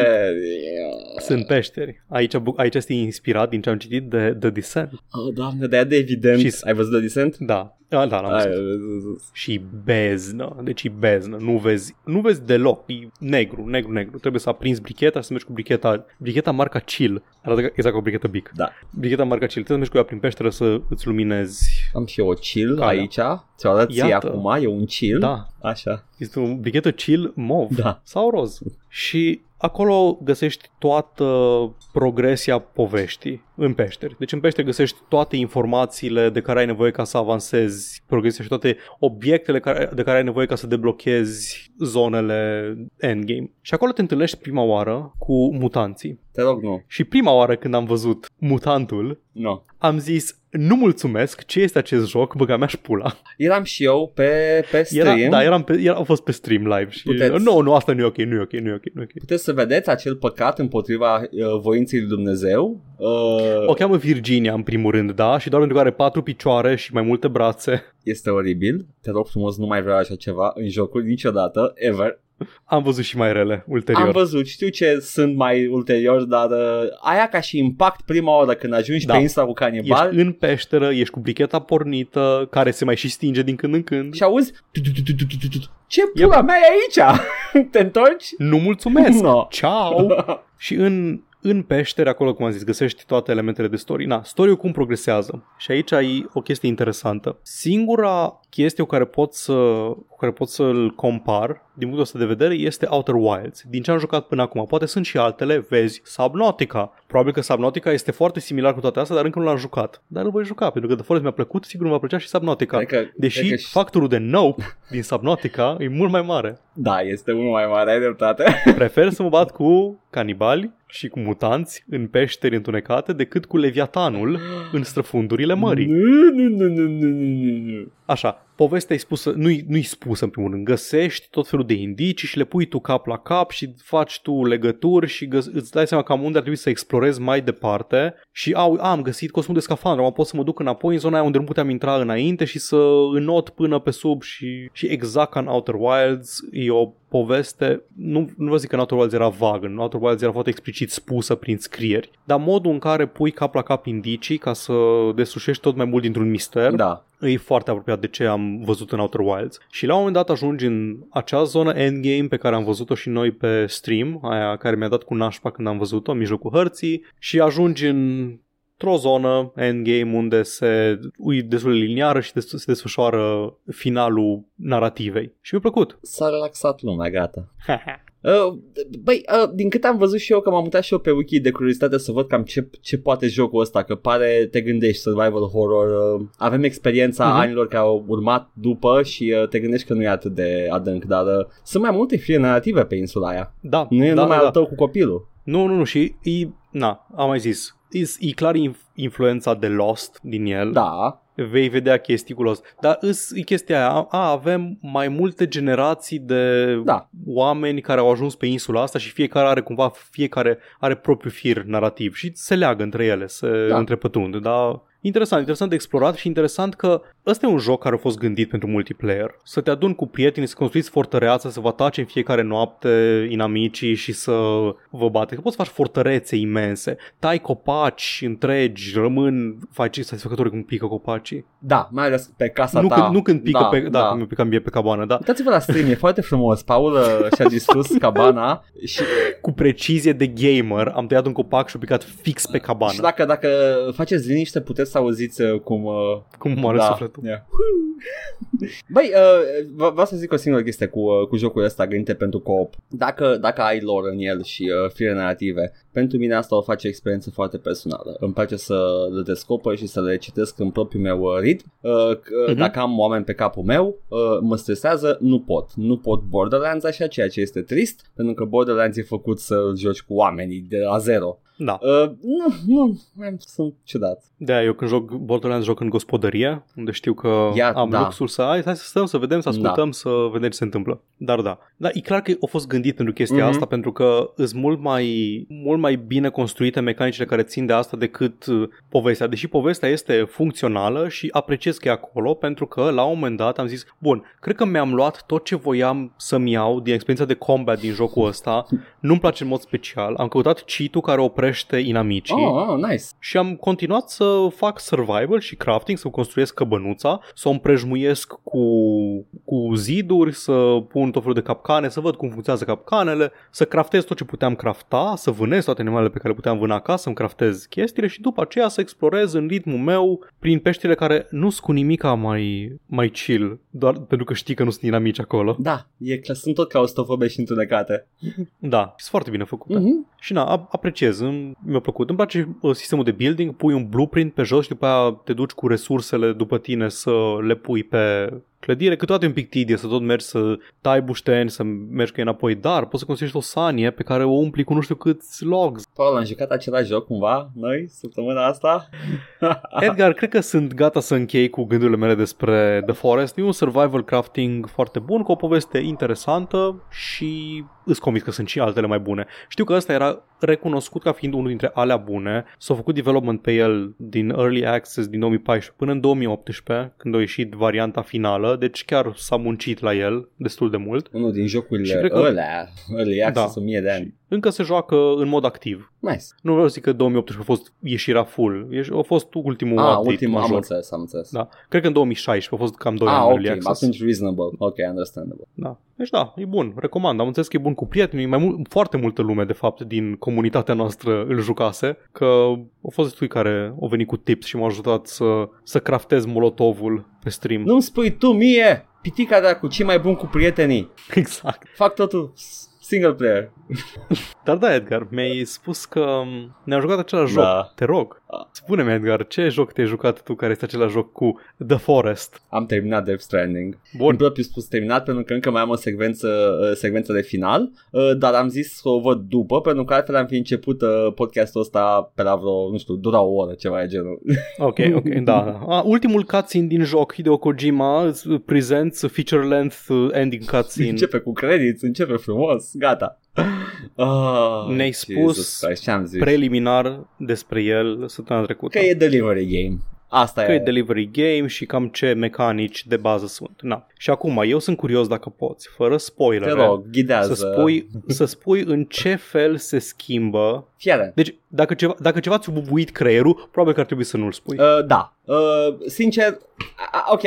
sunt peșteri. Aici, aici este inspirat din ce am citit de The Descent. Oh, doamne, de-aia de evident. Și... Ai văzut The Descent? Da. A, da, l-am văzut. Și beznă, deci e beznă, nu vezi, nu vezi deloc, e negru, negru, negru. Trebuie să aprinzi bricheta și să mergi cu bricheta, bricheta marca Chill, arată exact ca o brichetă Bic. Da. Bricheta marca Chill, trebuie să mergi cu ea prin peșteră să îți luminezi. Am și eu o Chill aici, ți-o arăt ție acum, e un Chill. Da. Așa. Este un brichetă chill mov, da, sau roz. Și acolo găsești toată progresia poveștii în peșteri. Deci în peșteri găsești toate informațiile de care ai nevoie ca să avansezi progresia și toate obiectele care, de care ai nevoie ca să deblochezi zonele endgame. Și acolo te întâlnești prima oară cu mutanții. Te rog, nu. Și prima oară când am văzut mutantul, no, am zis... Nu mulțumesc, ce este acest joc? Băga mea și pula. Eram și eu pe, pe stream. Era, da, eram pe, era, au fost pe stream live și puteți, nu, nu, asta nu e ok, nu e ok, nu e ok, nu e ok. Puteți să vedeți acel păcat împotriva uh, voinței lui Dumnezeu. Uh... O cheamă Virginia în primul rând, da, și doar pentru că are patru picioare și mai multe brațe. Este oribil, te rog frumos, nu mai vreau așa ceva în jocuri niciodată, ever. Am văzut și mai rele ulterior. Am văzut, știu ce sunt mai ulterior, dar uh, aia ca și impact prima oară când ajungi, da, pe insta cu canibal. Ești în peșteră, ești cu bricheta pornită, care se mai și stinge din când în când. Și auzi, ce pula mea e aici? Te întorci? Nu mulțumesc, ciao. Și în... În peștere, acolo, cum am zis, găsești toate elementele de story. Na, story-ul cum progresează. Și aici ai o chestie interesantă. Singura chestie cu care pot să, cu care pot să-l compar, din punctul ăsta de vedere, este Outer Wilds. Din ce am jucat până acum. Poate sunt și altele, vezi, Subnautica. Probabil că Subnautica este foarte similar cu toate astea, dar încă nu l-am jucat. Dar îl voi juca, pentru că The Forest mi-a plăcut, sigur nu mi-a plăcea și Subnautica. Că, deși și... factorul de nope din Subnautica e mult mai mare. Da, este mult mai mare, ai dreptate. Prefer să mă bat cu canibali și cu mutanți în peșteri întunecate decât cu leviatanul în străfundurile mării. Nu, nu, nu, nu, nu, nu. Așa, povestea e spusă, nu-i, nu-i spusă în primul rând, găsești tot felul de indicii și le pui tu cap la cap și faci tu legături și găs- îți dai seama cam unde ar trebui să explorezi mai departe și au, a, am găsit costumul de scafandră, mă pot să mă duc înapoi în zona aia unde nu puteam intra înainte și să înot până pe sub și, și exact ca în Outer Wilds e o poveste, nu, nu vă zic că în Outer Wilds era vag, în Outer Wilds era foarte explicit spusă prin scrieri, dar modul în care pui cap la cap indicii ca să deslușești tot mai mult dintr-un mister, da, e foarte apropiat de ce am văzut în Outer Wilds. Și la un moment dat ajungi în acea zonă endgame pe care am văzut-o și noi pe stream, aia care mi-a dat cu nașpa când am văzut-o, în mijlocul hărții, și ajungi în... într-o zonă endgame unde se ui destul de liniară și se desfășoară finalul narativei. Și mi-a plăcut. S-a relaxat lumea, gata. Uh, băi, uh, din câte am văzut și eu, că m-am mutat și eu pe wiki de curiozitate să văd cam ce, ce poate jocul ăsta, că pare, te gândești, survival horror, uh, avem experiența uh-huh. anilor care au urmat după și uh, te gândești că nu e atât de adânc, dar uh, sunt mai multe fire narrative pe insula aia. Da, nu e da, numai da, al tău cu copilul. Nu, nu, nu, și e, na, am mai zis, e, e clar influența de Lost din el. Da. Vei vedea chestii cu Lost. Dar îs, e chestia aia, a, avem mai multe generații de da. oameni care au ajuns pe insula asta și fiecare are cumva, fiecare are propriul fir narrativ și se leagă între ele, se da. întrepătrund, dar... Interesant, interesant de explorat și interesant că ăsta e un joc care a fost gândit pentru multiplayer. Să te aduni cu prieteni, să construiți fortăreață, să vă atace în fiecare noapte inamicii și să vă bate. Că poți să faci fortărețe imense, tai copaci întregi, rămân, faci satisfăcători când pică copacii. Da, mai ales pe casa nu ta. Când, nu când pică, da, pe, da, da. Când pică mie pe cabană. Da. Uitați-vă la stream, e foarte frumos. Paul și-a distrus cabana. Și... Cu precizie de gamer am tăiat un copac și-a picat fix pe cabană. Și dacă, dacă faceți liniște, puteți să auziți cum... Uh, cum moare da, sufletul. Yeah. Băi, uh, v- vreau să zic o singură chestie cu, uh, cu jocul ăsta gândite pentru co-op. Dacă, dacă ai lore în el și uh, fire narrative, pentru mine asta o face experiență foarte personală. Îmi place să le descoper și să le citesc în propriul meu ritm. Uh, uh-huh. Dacă am oameni pe capul meu, uh, mă stresează, nu pot. Nu pot Borderlands așa, ceea ce este trist, pentru că Borderlands e făcut să joci cu oamenii de la zero. Da. Uh, nu, nu, sunt ciudat. Da, eu când joc Borderlands joc în gospodărie, unde știu că Ia, am da. luxul să ai, hai să stăm, să vedem, să ascultăm, da. să vedem ce se întâmplă. Dar da, dar e clar că a fost gândit pentru chestia mm-hmm. asta, pentru că îs mult mai, mult mai bine construite mecanicile care țin de asta decât povestea. Deși povestea este funcțională și apreciez că e acolo, pentru că la un moment dat am zis, bun, cred că mi-am luat tot ce voiam să-mi iau din experiența de combat din jocul ăsta, nu-mi place în mod special, am căutat cheat-ul care oprește urmărește inamicii. Oh, oh, nice. Și am continuat să fac survival și crafting, să construiesc căbănuța, să o împrejmuiesc cu, cu ziduri, să pun tot felul de capcane, să văd cum funcționează capcanele, să craftez tot ce puteam crafta, să vânez toate animalele pe care puteam vâna acasă, să-mi craftez chestiile și după aceea să explorez în ritmul meu prin peștile care nu sunt cu nimica mai, mai chill, doar pentru că știi că nu sunt inamici acolo. Da, e clar, sunt tot claustrofobe și întunecate. Da, sunt foarte bine făcute. Uh-huh. Și na, apreciez, mi-a plăcut. Îmi place sistemul de building, pui un blueprint pe jos și după aia te duci cu resursele după tine să le pui pe clădire, câteodată e un pic tedious, să tot mergi să tai bușteni, să mergi cu ei înapoi, dar poți să construiești o sanie pe care o umpli cu nu știu câți logs. Paul, am jucat același joc cumva noi săptămâna asta? Edgar, cred că sunt gata să închei cu gândurile mele despre The Forest. E un survival crafting foarte bun, cu o poveste interesantă și îți convins că sunt și altele mai bune. Știu că ăsta era recunoscut ca fiind unul dintre alea bune. S-a făcut development pe el din Early Access din două mii paisprezece până în două mii optsprezece, când a ieșit varianta finală. Deci chiar s-a muncit la el destul de mult. Unul din jocurile ăla, Early Access, o mie de ani. Încă se joacă în mod activ. Nice. Nu vreau să zic că două mii optsprezece a fost ieșirea full. A fost ultimul ah, update ultimul, major. Am înțeles, am înțeles. Da. Cred că în două mii șaisprezece a fost cam doi ah, ani okay, Early Access. Ah, ok, reasonable. Ok, understandable. Da. Deci da, e bun, recomand. Am înțeles că e bun cu prietenii. Mai mult, foarte multă lume, de fapt, din comunitatea noastră îl jucase. Că au fost destui care au venit cu tips și m-au ajutat să, să craftez molotovul pe stream. Nu-mi spui tu mie, pitica de-acu, ce mai bun cu prietenii. Exact. Fac totul single player. Dar da, Edgar, mi-ai spus că ne-am jucat același da. joc. Te rog, spune-mi, Edgar, ce joc te-ai jucat tu care este același joc cu The Forest? Am terminat Death Stranding. Bun. În propriu spus terminat, pentru că încă mai am o secvență, secvență de final, dar am zis să o văd după, pentru că altfel am fi început podcastul ăsta pe la vreo, nu știu, dura o oră, ceva de genul. Ok, ok, da. A, ultimul cutscene din joc, Hideo Kojima presents feature-length ending cutscene. Începe cu credits, începe frumos, gata. Oh, ne-ai spus preliminar despre el săptămâna trecută. Că e delivery game. Asta că e delivery game și cam ce mecanici de bază sunt. Na. Și acum, eu sunt curios dacă poți, fără spoilere, te rog, ghidează. Să, spui, să spui în ce fel se schimbă. Fiare. Deci, dacă ceva, dacă ceva ți-a bubuit creierul, probabil că ar trebui să nu-l spui. Uh, da. Uh, sincer, ok,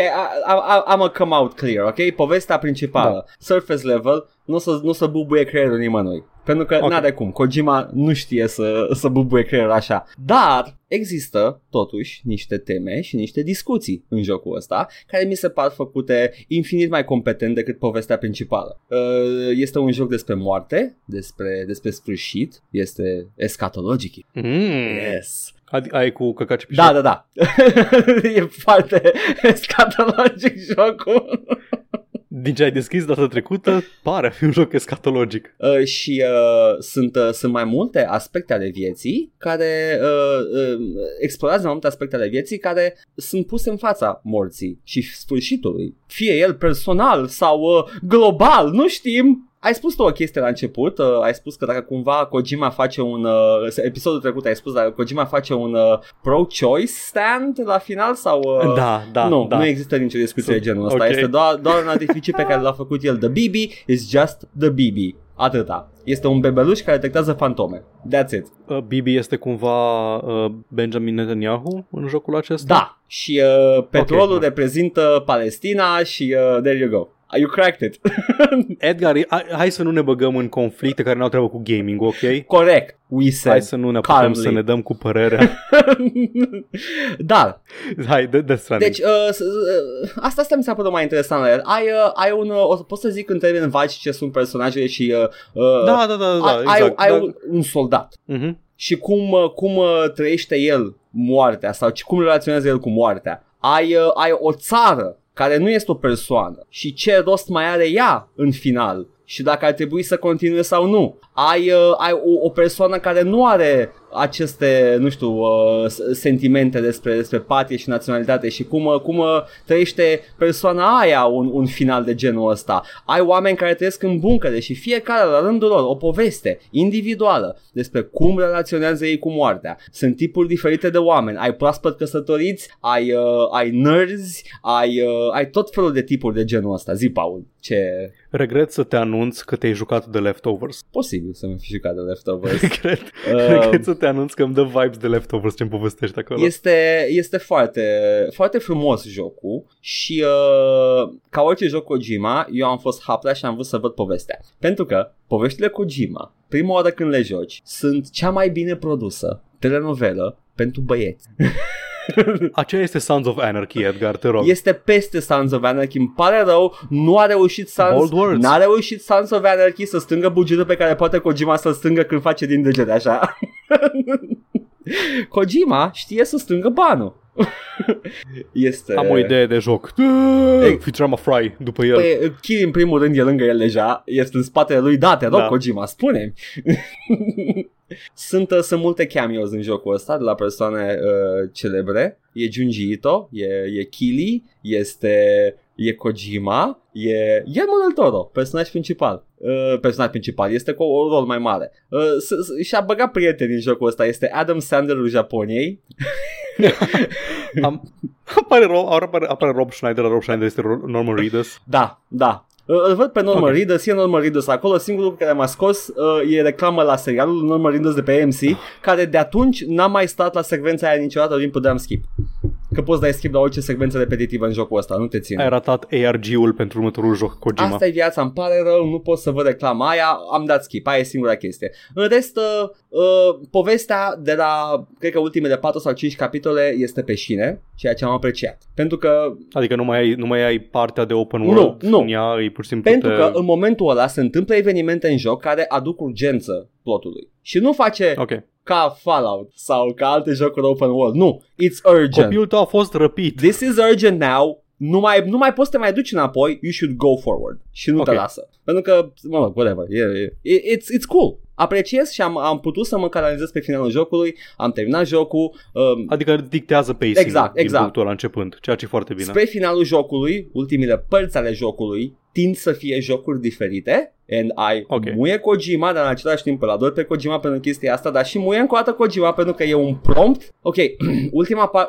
am a come out clear, ok? Povestea principală, da. Surface level, nu să, nu să bubuie creierul nimănui. Pentru că okay. n-are cum, Kojima nu știe să, să bubuie creierul așa. Dar există totuși niște teme și niște discuții în jocul ăsta care mi se par făcute infinit mai competent decât povestea principală. Este un joc despre moarte, despre, despre sfârșit, este escatologic. Mm. Yes. Ai cu căcat și pișor? Da, da, da. E foarte escatologic jocul. Din ce ai deschis data trecută, pare a fi un joc escatologic. Uh, și uh, sunt, uh, sunt mai multe aspecte ale vieții care uh, uh, explorează mai multe aspecte ale vieții care sunt puse în fața morții și sfârșitului. Fie el personal sau uh, global, nu știm. Ai spus tu o chestie la început, uh, ai spus că dacă cumva Kojima face un, uh, episodul trecut ai spus, dacă Kojima face un uh, pro-choice stand la final sau... Uh, da, da, nu, da. Nu există nicio discuție de genul ăsta, okay. Este doar, doar un artificiu pe care l-a făcut el, the baby is just the baby, atâta. Este un bebeluș care detectează fantome. That's it. Uh, Bibi este cumva uh, Benjamin Netanyahu în jocul acesta? Da, și uh, petrolul okay, reprezintă Palestina și uh, there you go. You cracked it. Edgar, hai să nu ne băgăm în conflicte care n-au treabă cu gaming, ok? Corect. We said hai să nu ne putem să ne dăm cu părerea. Dar hai, de, de deci uh, asta, asta mi s-a părut mai interesant la el. Ai, uh, ai un, uh, pot să zic în termeni vagi ce sunt personajele și uh, da, da, da, da, ai, exact, ai, da. ai un soldat uh-huh. Și cum, cum trăiește el moartea sau cum relaționează el cu moartea. Ai, uh, ai o țară care nu este o persoană și ce rost mai are ea în final și dacă ar trebui să continue sau nu. Ai, uh, ai o, o persoană care nu are aceste, nu știu, uh, sentimente despre, despre patrie și naționalitate și cum, uh, cum uh, trăiește persoana aia un, un final de genul ăsta. Ai oameni care trăiesc în buncăre și fiecare la rândul lor o poveste individuală despre cum relaționează ei cu moartea. Sunt tipuri diferite de oameni. Ai proaspăt căsătoriți, ai, uh, ai nerzi, ai, uh, ai tot felul de tipuri de genul ăsta. Zi, Paul, ce... Regret să te anunț că te-ai jucat de Leftovers. Posibil să mi-ai fi jucat de Leftovers. Regret, uh, regret să te anunț că îmi dă vibes de Leftovers ce-mi povestești acolo. Este, este foarte, foarte frumos jocul și uh, ca orice joc Kojima, eu am fost hapla și am vrut să văd povestea. Pentru că poveștile Kojima, prima oară când le joci, sunt cea mai bine produsă telenovelă pentru băieți. Aceea este Sons of Anarchy, Edgar, te rog. Este peste Sons of Anarchy, îmi pare rău, nu a reușit Sons, n-a reușit Sons of Anarchy să strângă bugetul pe care poate Kojima să-l strângă când face din degete așa. Kojima știe să strângă banul. Este... Am o idee de joc. Featuram a fry după el. Păi, Kiri în primul rând e lângă el deja, este în spatele lui, da, te rog, da. Kojima, spune-mi. Sunt, sunt multe cameos în jocul ăsta de la persoane uh, celebre. E Junji Ito, e, e Kili, este, e Kojima, e Guillermo del Toro, personaj principal. Uh, personaj principal, este cu un rol mai mare. Uh, și-a băgat prieteni în jocul ăsta, este Adam Sandlerul Japoniei. Am, apare, Rob, apare, apare Rob Schneider, Rob Schneider este Norman Reedus. Da, da. Îl văd pe Norman okay. Reedus, e Norman Reedus acolo, singurul lucru care m-a scos uh, e reclamă la serialul Norman Reedus de pe A M C, care de atunci n-a mai stat la secvența aia niciodată, din puteam skip. Că poți dai skip la orice secvență repetitivă în jocul ăsta, nu te ține. Ai ratat A R G-ul pentru următorul joc Kojima. Asta e viața, îmi pare rău, nu pot să văd reclama aia, am dat skip, aia e singura chestie. În rest, uh, uh, povestea de la, cred că ultimele patru sau cinci capitole este pe șine, ceea ce am apreciat. Pentru că... Adică nu mai ai, nu mai ai partea de open world, nu, nu. Ea, e pur și simplu Pentru te... că în momentul ăla se întâmplă evenimente în joc care aduc urgență plotului. Și nu face... Okay. Ca Fallout sau ca alte jocuri open world. Nu, it's urgent. Copilul tău a fost răpit. This is urgent now. Nu mai, nu mai poți să te mai duci înapoi. You should go forward. Și nu okay. te lasă. Pentru că, mă rog, whatever yeah, yeah. It's, it's cool. Apreciez și am, am putut să mă canalizez pe finalul jocului. Am terminat jocul um, Adică dictează pacing exact, exact. Din punctul ăla începând, ceea ce e foarte bine. Spre finalul jocului, ultimile părți ale jocului tind să fie jocuri diferite. And I okay. muie Kojima, dar în același timp îl ador pe Kojima pentru chestia asta, dar și muie încă o dată Kojima pentru că e un prompt. Ok, ultima pa-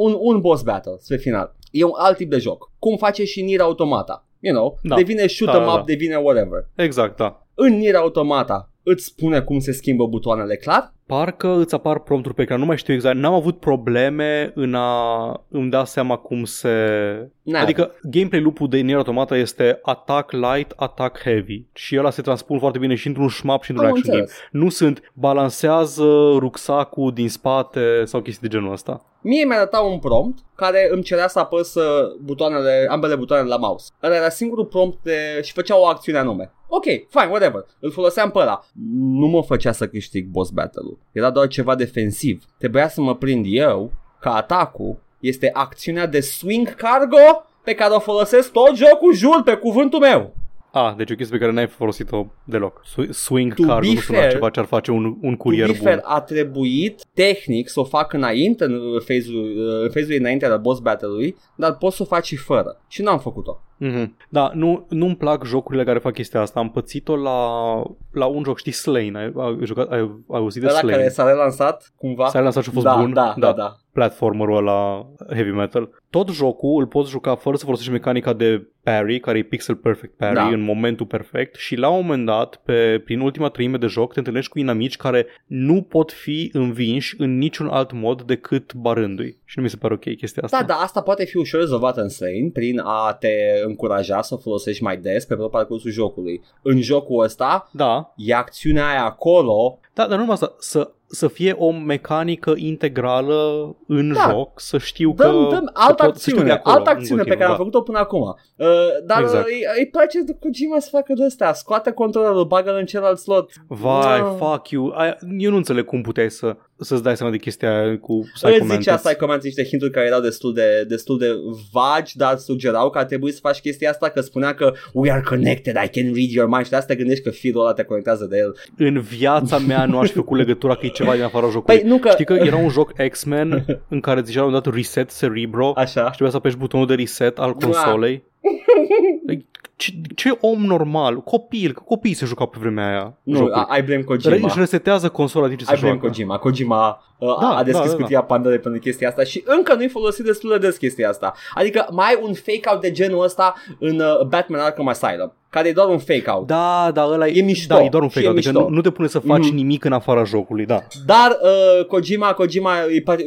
un, un boss battle spre final. E un alt tip de joc. Cum face și Nier Automata. You know, da. Devine shoot 'em up, da, da. Devine whatever. Exact, da. În Nier Automata îți spune cum se schimbă butoanele, clar? Parcă îți apar prompturi pe ecran, nu mai știu exact. N-am avut probleme în a îmi da seama cum se... N-a. Adică gameplay loop-ul de Nier Automata este attack light, attack heavy. Și ăla se transpun foarte bine și într-un shmup și într-un am action înțeles. Game. Nu sunt balansează rucsacul din spate sau chestii de genul ăsta. Mie mi-a dat un prompt care îmi cerea să apăs butoanele, ambele butoane la mouse. Ăla era singurul prompt de... și făcea o acțiune anume. Ok, fine, whatever. Îl foloseam pe ăla. Nu mă făcea să câștig boss battle-ul. Era doar ceva defensiv. Trebuia să mă prind eu că atacul este acțiunea de swing cargo pe care o folosesc tot jocul, jur, pe cuvântul meu. Ah, deci o chestie pe care n-ai folosit-o deloc. Swing to cargo, nu sună ceva ce ar face un, un curier bun. Fair, a trebuit tehnic să o fac înainte, în phase-ul, phase-ul înainte de boss battle-ului, dar poți să o faci și fără. Și n-am făcut-o. Mm-hmm. Da, nu, nu-mi plac jocurile care fac chestia asta. Am pățit-o la, la un joc, știi, Slain. Ai, ai, jucat, ai, ai auzit de Slain? Ăla care s-a relansat cumva? S-a relansat și a fost da, bun. Da, da, da, da. Platformerul ăla heavy metal. Tot jocul îl poți juca fără să folosești mecanica de parry, care e pixel perfect parry, da. În momentul perfect. Și la un moment dat, pe, prin ultima treime de joc, te întâlnești cu inamici care nu pot fi învinși în niciun alt mod decât barându-i. Și nu mi se pare ok chestia asta. Da, da, asta poate fi ușor rezolvată în Slain, prin a te încuraja să o folosești mai des pe parcursul jocului. În jocul ăsta, da. E acțiunea aia acolo. Da, dar nu numai asta, să... Să fie o mecanică integrală în da. Joc, să știu dăm, că... Dăm altă acțiune, acolo, altă acțiune continuu, pe care da. Am făcut-o până acum. Uh, dar exact. îi, îi place Kojima să facă de astea, scoate controllerul, bagă-l în celălalt slot. Vai, no. fuck you, eu nu înțeleg cum puteai să... Să-ți dai seama de chestia cu Psycho Mantis. Îți zicea Psycho Mantis niște hinturi care erau destul de, destul de vagi, dar sugerau că ar trebui să faci chestia asta, că spunea că we are connected, I can read your mind. Și de asta gândești că feed-ul ăla te conectează de el. În viața mea nu aș fi făcut legătura că e ceva din afara jocului. Păi, nu că... Știi că era un joc X-Men în care îți zicea un dat reset cerebro. Așa. Și trebuia să apeși butonul de reset al consolei. Ce, ce om normal, copil, copiii se jucau pe vremea aia. Nu, I blame Kojima. Își resetează consola din ce se joacă. I blame Kojima. Kojima uh, da, a deschis da, da, cutia da. Pandorei pentru chestia asta și încă nu-i folosit destul de des chestia asta. Adică mai un fake-out de genul ăsta în uh, Batman Arkham Asylum. care e doar un fake-out. Da, dar ăla e, e mișto. Da, e doar un fake-out, adică nu, nu te pune să faci mm. nimic în afara jocului, da. Dar uh, Kojima, Kojima,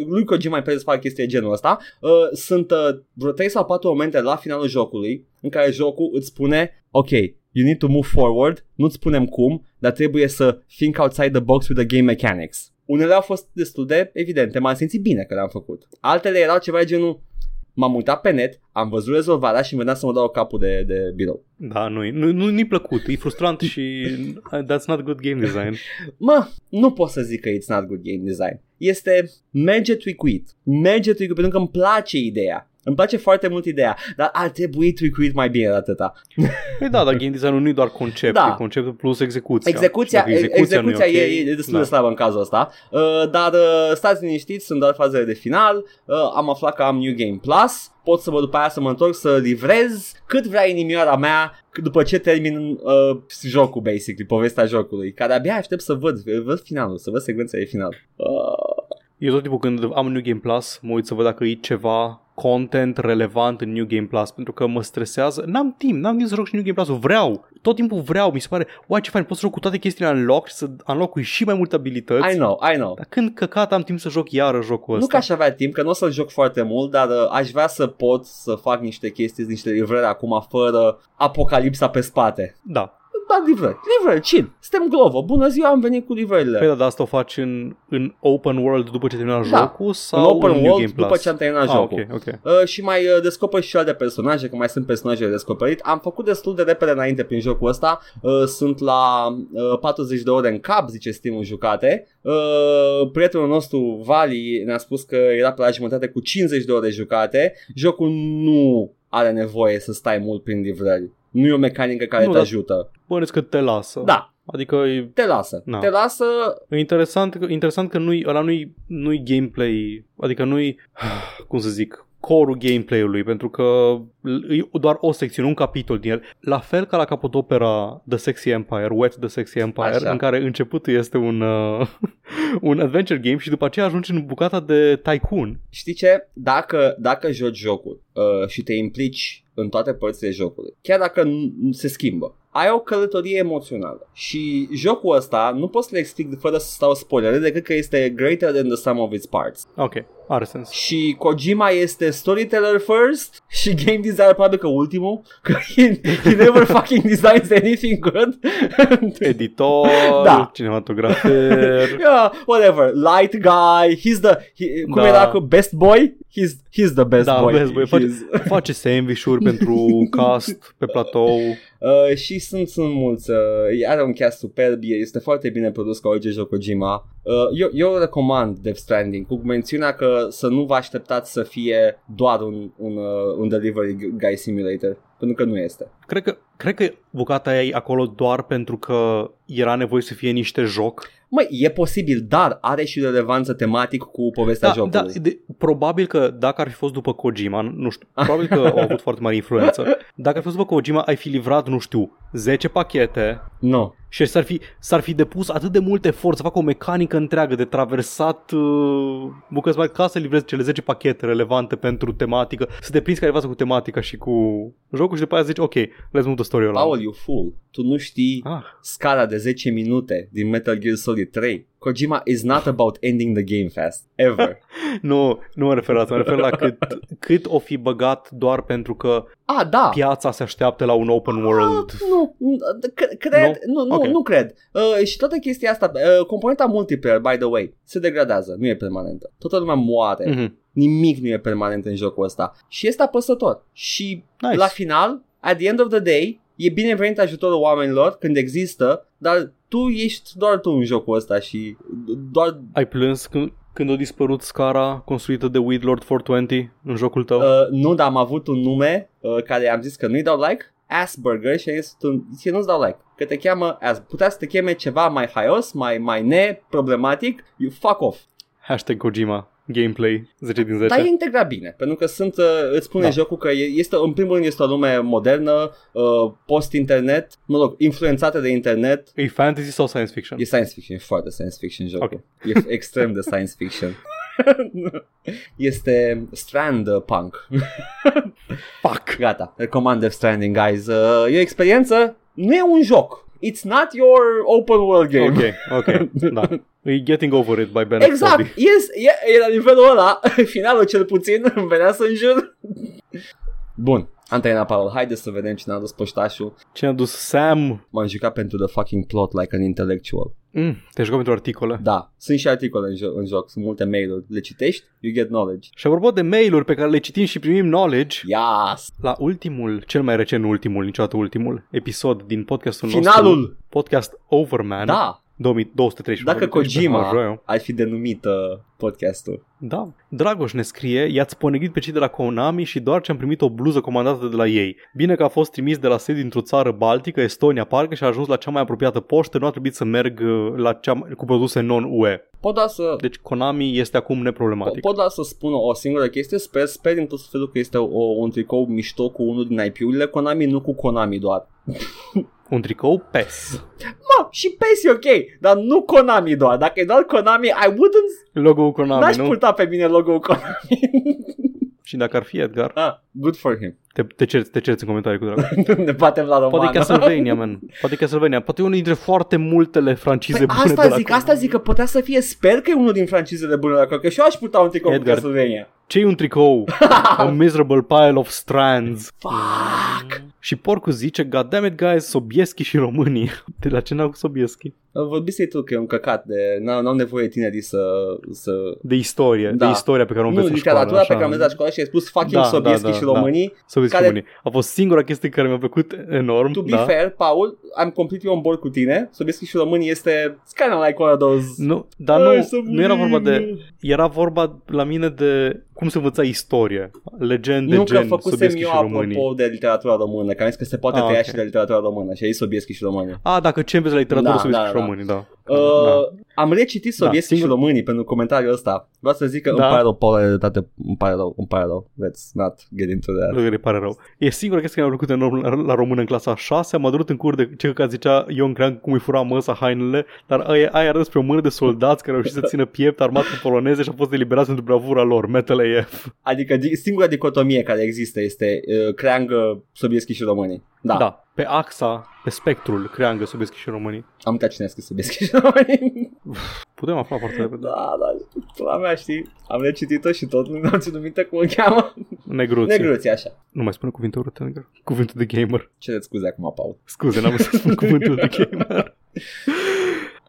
lui Kojima îi prezpa chestia genul ăsta. Uh, sunt uh, vreo trei sau patru momente la finalul jocului în care jocul îți spune, ok, you need to move forward, nu-ți spunem cum, dar trebuie să think outside the box with the game mechanics. Unele au fost destul de evidente, m-am simțit bine că le-am făcut. Altele erau ceva genul, m-am uitat pe net, am văzut rezolvarea și îmi venea să mă dau capul de, de birou. Da, nu-i, nu, nu, nu-i plăcut, e frustrant și that's not good game design. Mă, nu pot să zic că it's not good game design. Este merge tricuit, merge tricuit, pentru că îmi place ideea. Îmi place foarte mult ideea, dar ar trebui tricuit mai bine de atâta. Păi da, dar game design-ul nu e doar concept, da. E conceptul plus execuția. Execuția, execuția, execuția e, okay, e destul da. de slabă în cazul ăsta, uh, dar uh, stați liniștiți, sunt doar fazele de final, uh, am aflat că am New Game Plus, pot să mă după aia să mă întorc să livrez cât vrea inimioara mea după ce termin uh, jocul, basically, povestea jocului, care abia aștept să văd, văd finalul, să văd secvența de final. Uh... Eu tot timpul când am New Game Plus, mă uit să văd dacă e ceva content relevant în New Game Plus, pentru că mă stresează, n-am timp, n-am timp să joc și New Game Plus, vreau, tot timpul vreau, mi se pare, uai ce fain, pot să joc cu toate chestiile unlock și să unlock și mai multe abilități. I know, I know. Dar când căcat am timp să joc iară jocul ăsta? Nu că aș avea timp, că nu o să-l joc foarte mult, dar uh, aș vrea să pot să fac niște chestii, niște livrări acum fără apocalipsa pe spate. Da. Da, livrări, livrări, chill, suntem Glovo, bună ziua, am venit cu livrările. Păi da, dar asta o faci în, în open world după ce termina da. jocul sau în open în world New Game Plus? După ce am terminat ah, jocul. Okay, okay. Uh, și mai uh, descoperi și alte personaje, că mai sunt personaje de descoperit. Am făcut destul de repede înainte prin jocul ăsta, uh, sunt la uh, patruzeci de ore în cap, zice Steam-ul jucate. Uh, prietenul nostru, Vali, ne-a spus că era pe la jumătate cu cincizeci de ore jucate. Jocul nu are nevoie să stai mult prin livrări. Nu e o mecanică care nu, te ajută. Bănesc că te lasă. Da. Adică e... Te lasă. Na. Te lasă... E interesant, interesant că nu-i, ăla nu-i, nu-i gameplay, adică nu-i, cum să zic, core-ul gameplay-ului, pentru că e doar o secțiune, un capitol din el. La fel ca la capodopera The Sexy Empire, Wet The Sexy Empire, așa, în care începutul este un, uh, un adventure game și după aceea ajungi în bucata de tycoon. Știi ce? Dacă, dacă joci jocul uh, și te implici în toate părțile jocului, chiar dacă se schimbă, ai o călătorie emoțională. Și jocul ăsta nu pot să-l explic fără să stau spoilere, decât că este greater than the sum of its parts. Ok, are sens. Și Kojima este storyteller first și game designer probabil că ultimul, că he, he never fucking designs anything good. Editor, da. Cinematografer, yeah, whatever, light guy, he's the, he, cum da. era cu best boy? He's, he's the best da, boy. Best boy. Face, face sandwich-uri pentru cast pe platou. Uh, și sunt, sunt mulți. Uh, are un cast superb, este foarte bine produs ca orice joc Kojima. Uh, eu, eu recomand Death Stranding cu mențiunea că să nu vă așteptați să fie doar un, un, uh, un delivery guy simulator, pentru că nu este. Cred că, cred că bucata aia e acolo doar pentru că era nevoie să fie niște joc. Măi, e posibil, dar are și relevanță tematic cu povestea da, jocului. Da, de, probabil că dacă ar fi fost după Kojima, nu știu, probabil că au avut foarte mare influență. Dacă ar fi fost după Kojima, ai fi livrat, nu știu, zece pachete. Nu. No. Și s-ar fi, s-ar fi depus atât de mult efort să facă o mecanică întreagă de traversat uh, bucăți mai ca să livrezi cele zece pachete relevante pentru tematică, să te prinzi careva cu tematica și cu jocul și după aia zici, ok, let's move the story around. Paul, you fool, tu nu știi ah. scala de zece minute din Metal Gear Solid trei. Kojima is not about ending the game fast, ever. Nu, nu mă refer la asta, mă refer la cât, cât o fi băgat doar pentru că ah, da. piața se așteaptă la un open world. Ah, nu, cred, no? nu, nu, okay. nu cred. Uh, și toată chestia asta, uh, componenta multiplayer, by the way, se degradează, nu e permanentă. Toată lumea moare, mm-hmm. nimic nu e permanent în jocul ăsta. Și este apăsător. Și nice. La final, at the end of the day, e binevenit ajutorul oamenilor când există, dar tu ești doar tu în jocul ăsta și doar... Ai plâns când, când a dispărut scara construită de Weedlord patru sute douăzeci în jocul tău? Uh, nu, dar am avut un nume uh, care am zis că nu-i dau like, Asperger, și am zis că nu-ți dau like, că te cheamă Asperger. Putea să te cheme ceva mai haios, mai, mai neproblematic, you fuck off. Hashtag Kojima. Gameplay zece din zece. Dar e integrat bine, pentru că sunt, îți spune da. jocul că este, în primul rând este o lume modernă, post-internet, mă rog, influențată de internet. E fantasy sau science fiction? E science fiction, e foarte science fiction jocul. Okay. E extrem de science fiction. Este Strand Punk. Fuck. Gata, recomand Death Stranding, guys. uh, E o experiență, nu e un joc. It's not your open world game. Ok, ok, da. We're getting over it by Bennett. Exact, Bobby. Yes, e, e la nivelul ăla. Finalul cel puțin, venea să înjur. Bun, am tăiat la parol. Haideți să vedem cine a dus poștașul. Cine a dus Sam? M-am jucat pentru the fucking plot, like an intellectual. Mm, te jucat pentru articole. Da, sunt și articole în, jo- în joc, sunt multe mail-uri. Le citești, you get knowledge. Și apropo de mail-uri pe care le citim și primim knowledge, yes. La ultimul, cel mai recent ultimul, niciodată ultimul episod din podcastul nostru, finalul podcast Overman. Da. două mii două sute treizeci. Dacă Kojima ar fi denumit uh, podcastul. Da. Dragoș ne scrie: i-ați poneghit pe cei de la Konami și doar ce am primit o bluză comandată de la ei. Bine că a fost trimis de la sediu dintr-o țară baltică, Estonia parcă, și a ajuns la cea mai apropiată poștă. Nu a trebuit să merg la cea mai... cu produse non-U E. Pot da să... Deci Konami este acum neproblematic. Pot da să spun o singură chestie. Sper, sper din tot felul că este o, un tricou mișto cu unul din I P-urile Konami, nu cu Konami doar. Un tricou P E S. Mă, și P E S e ok, dar nu Konami doar. Dacă e doar Konami, I wouldn't... Logo-ul Konami, n-aș nu? N-aș purta pe mine logo-ul Konami. Și dacă ar fi, Edgar... Ah, good for him. Te, te, cer, te cerți în comentarii cu dragul. Ne batem la romană. Poate Castlevania, man. Poate Castlevania. Poate unul dintre foarte multele francize păi bune asta de la zic, Konami. Asta zic, că putea să fie... Sper că e unul din francizele bune de la Konami, că și eu aș purta un tricou Edgar, cu Castlevania. Ce un tricou? A miserable pile of strands. Fuck. Și porcu zice: God damn it, guys, Sobieski și românii. De la ce n-au cu Sobieski? Vorbise tu că e un căcat de... N-am nevoie tinerii să... să... De istorie, da. De istoria pe care o înveți la școală. Nu, literatura pe care o înveți la școală, și ai spus fucking da, Sobieski da, da, și românii. Da. Sobieski care... românii. A fost singura chestie care mi-a plăcut enorm. To da. Be fair, Paul, I'm completely on board cu tine. Sobieski și românii este... It's kind of like one of those... Nu, dar nu, ai, nu era vorba de... Era vorba la mine de... Cum se învăța istorie, legende, nu gen Sobieski și românii. Nu că făcusem eu apropo de literatura română, că am zis că se poate ah, tăia okay. Și de literatura română, și a zis Sobieski și românii. Ah, dacă ce înveți la literatura da, Sobieski da, și românii, da. da. Uh, da. Am recitit Sobieski da, și singur... românii pentru comentariul ăsta. Vreau să zic că da. Îmi pare rău, Paul, are dreptate, îmi pare rău, îmi pare rău. Let's not get into that. Nu, îmi pare rău. E singura chestie care mi-a plăcut enorm la română în clasa șasea. M-a durut în cur de ce că zicea Ion Crean cum îi fura măsa hainele, dar aia, aia arăt spre o mână de soldați care au reușit să țină piept armat cu poloneze și a fost eliberați pentru bravura lor. Metal A F. Adică singura dicotomie care există este uh, creangă, Sobieski și românii. Da. Da. Pe axa, pe spectrul creangă, Sobieski și românii. Am ca cine a scris Sobieski și românii. Putem afla foarte repede. Da, da, pula mea, știi. Am recitit-o și tot nu mi-am ținut minte cum o cheamă. Negruții. Negruții, așa. Nu mai spune cuvinte urâte, Negru. Cuvântul de gamer. Cereți scuze acum, Paul. Scuze, n-am să spun cuvântul de gamer.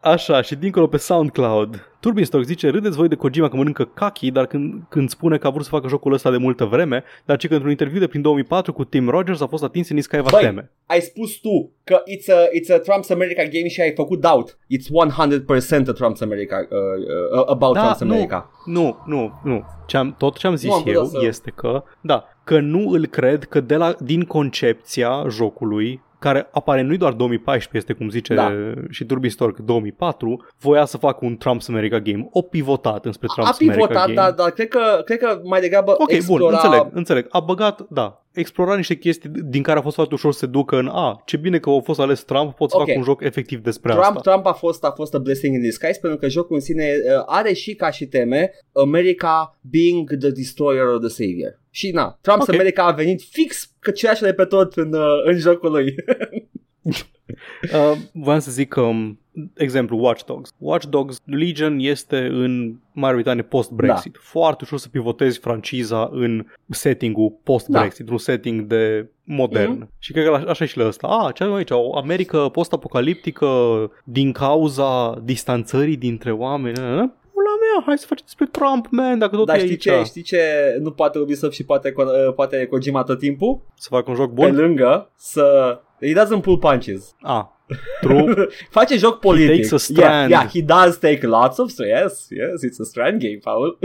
Așa, și dincolo pe SoundCloud, Turbinstock zice: râdeți voi de Kojima că mănâncă kaki, dar când, când spune că a vrut să facă jocul ăsta de multă vreme, dar ce că într-un interviu de prin două mii patru cu Tim Rogers a fost atins în iscaiva teme. Băi, ai spus tu că it's a, it's a Trump's America game și ai făcut doubt. It's one hundred percent a Trump's America, uh, uh, about da, Trump's America. Nu, nu, nu. Ce-am, tot ce am zis eu să... este că, da, că nu îl cred că de la, din concepția jocului, care apare nu-i doar două mii paisprezece, este cum zice da. Și Turbistork două mii patru, voia să facă un Trump's America game. O pivotat înspre Trump's America game. A pivotat, dar da, cred, că, cred că mai degrabă okay, explora... Ok, bun, înțeleg, înțeleg. A băgat, da, explora niște chestii din care a fost foarte ușor să se ducă în a, ce bine că a fost ales Trump, pot să okay. fac un joc efectiv despre Trump, asta. Trump a fost, a fost a blessing in disguise, pentru că jocul în sine are și ca și teme America being the destroyer or the savior. Și na, Trump's okay. America a venit fix că ceași de pe tot în, în jocul lui. uh, voiam să zic că, um, exemplu, Watch Dogs. Watch Dogs Legion este în Marea Britanie post-Brexit. Da. Foarte ușor să pivotezi franciza în setting-ul post-Brexit, da. Un setting de modern. Mm-hmm. Și cred că așa și la ăsta. Ah, ce avem aici? O America post-apocaliptică din cauza distanțării dintre oameni. Mea, hai să facem despre Trump, man, dacă tot da, e aici. Dar știi ce nu poate Ubisoft și poate, poate Kojima tot timpul? Să facă un joc bun? Pe lângă, să... He doesn't pull punches. Ah, true. Face joc politic. He takes a strand. Yeah, yeah, he does take lots of... Yes, yes, it's a strand game, Paul.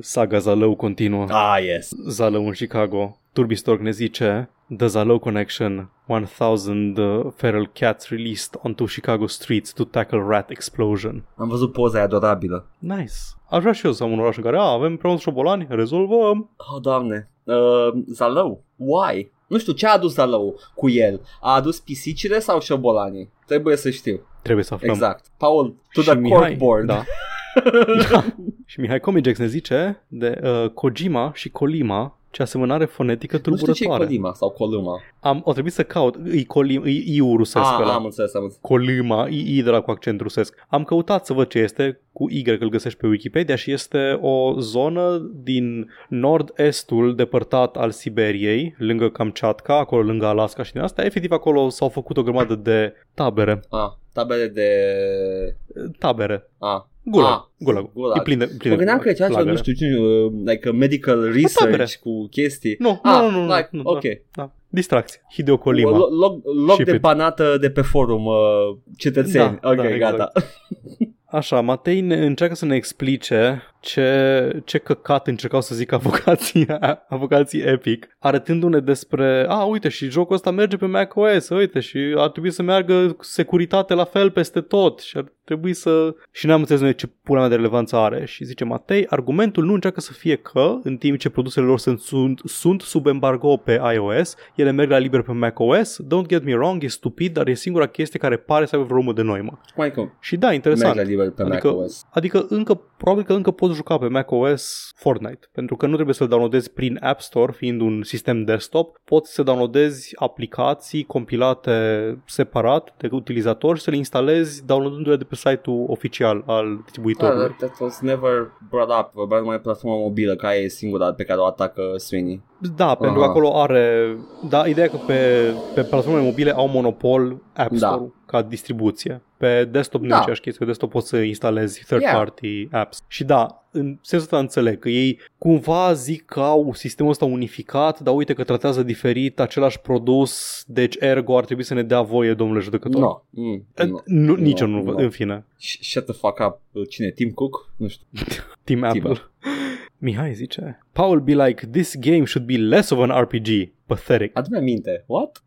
Saga Zalău continuă. Ah, yes. Zalău în Chicago. Turbistork ne zice... The Zalău Connection, one thousand uh, feral cats released onto Chicago streets to tackle rat explosion. Am văzut poza aia adorabilă. Nice. Aș vrea și eu să am un oraș în care a, avem prea mulți șobolani, rezolvăm. Oh, doamne. Uh, Zalău? Why? Nu știu, ce a adus Zalău cu el? A adus pisicile sau șobolanii? Trebuie să știu. Trebuie să aflăm. Exact. Paul, to the corkboard. Da. Da. Și Mihai Comigex ne zice de uh, Kojima și Colima, ce asemănare fonetică tulburătoare. Nu știu ce e Colima sau Colima. Am, o trebuie să caut. E Colima, e I-ul rusesc. Ah, am înțeles, am înțeles. Colima, I-I de la cu accent rusesc. Am căutat să văd ce este, cu Y îl găsești pe Wikipedia, și este o zonă din nord-estul depărtat al Siberiei, lângă Kamchatka, acolo lângă Alaska și din asta. Efectiv, acolo s-au făcut o grămadă de tabere. Ah, tabere de... Tabere. Ah. Gulag, ah, gulag, gulag. E plin de, plin mă gândeam că e ceva, nu știu, like medical research cu chestii. Nu, ah, nu, nu, like, nu, ok. Da. Distracție, Hideo Colima. Loc, loc de banată de pe forum, uh, cetățeni, da, ok, da, gata. Exact. Așa, Matei ne, încearcă să ne explice ce, ce căcat încercau să zic avocația, avocații Epic, arătându-ne despre, a, uite, și jocul ăsta merge pe macOS, uite, și ar trebui să meargă securitate la fel peste tot și ar trebui să... Și n-am înțeles noi ce pula mea de relevanță are. Și zice Matei, argumentul nu încearcă să fie că, în timp ce produsele lor sunt, sunt, sunt sub embargo pe iOS, ele merg la liber pe macOS, don't get me wrong, e stupid, dar e singura chestie care pare să aibă vreo urmă de noi, mă. Michael, și da, interesant. Merg la liber pe adică, macOS. Adică încă, probabil că încă poți juca pe macOS Fortnite, pentru că nu trebuie să-l downloadezi prin App Store, fiind un sistem desktop, poți să downloadezi aplicații compilate separat de utilizator și să le instalezi downloadându-le de pe site-ul oficial al distribuitorului. Ah, that, that was never brought up, vorbeam numai platforma mobilă, care e singura pe care o atacă Sweeney. Da, pentru că acolo are... Da, ideea că pe, pe platformele mobile au monopol App Store-ul, da, ca distribuție. Pe desktop nu e aceeași chestie, pe desktop poți să instalezi third-party yeah. apps. Și da, în sensul ăsta înțeleg că ei cumva zic că au sistemul ăsta unificat, dar uite că tratează diferit același produs, deci ergo ar trebui să ne dea voie, domnule judecător. No. Mm, no. Nu, nici no, eu nu văd, no. În fine. Shut the fuck up. Cine? Tim Cook? Nu știu. Tim Apple. Mihai zice, Paul be like, this game should be less of an R P G. Pathetic. Adu-mi aminte. What?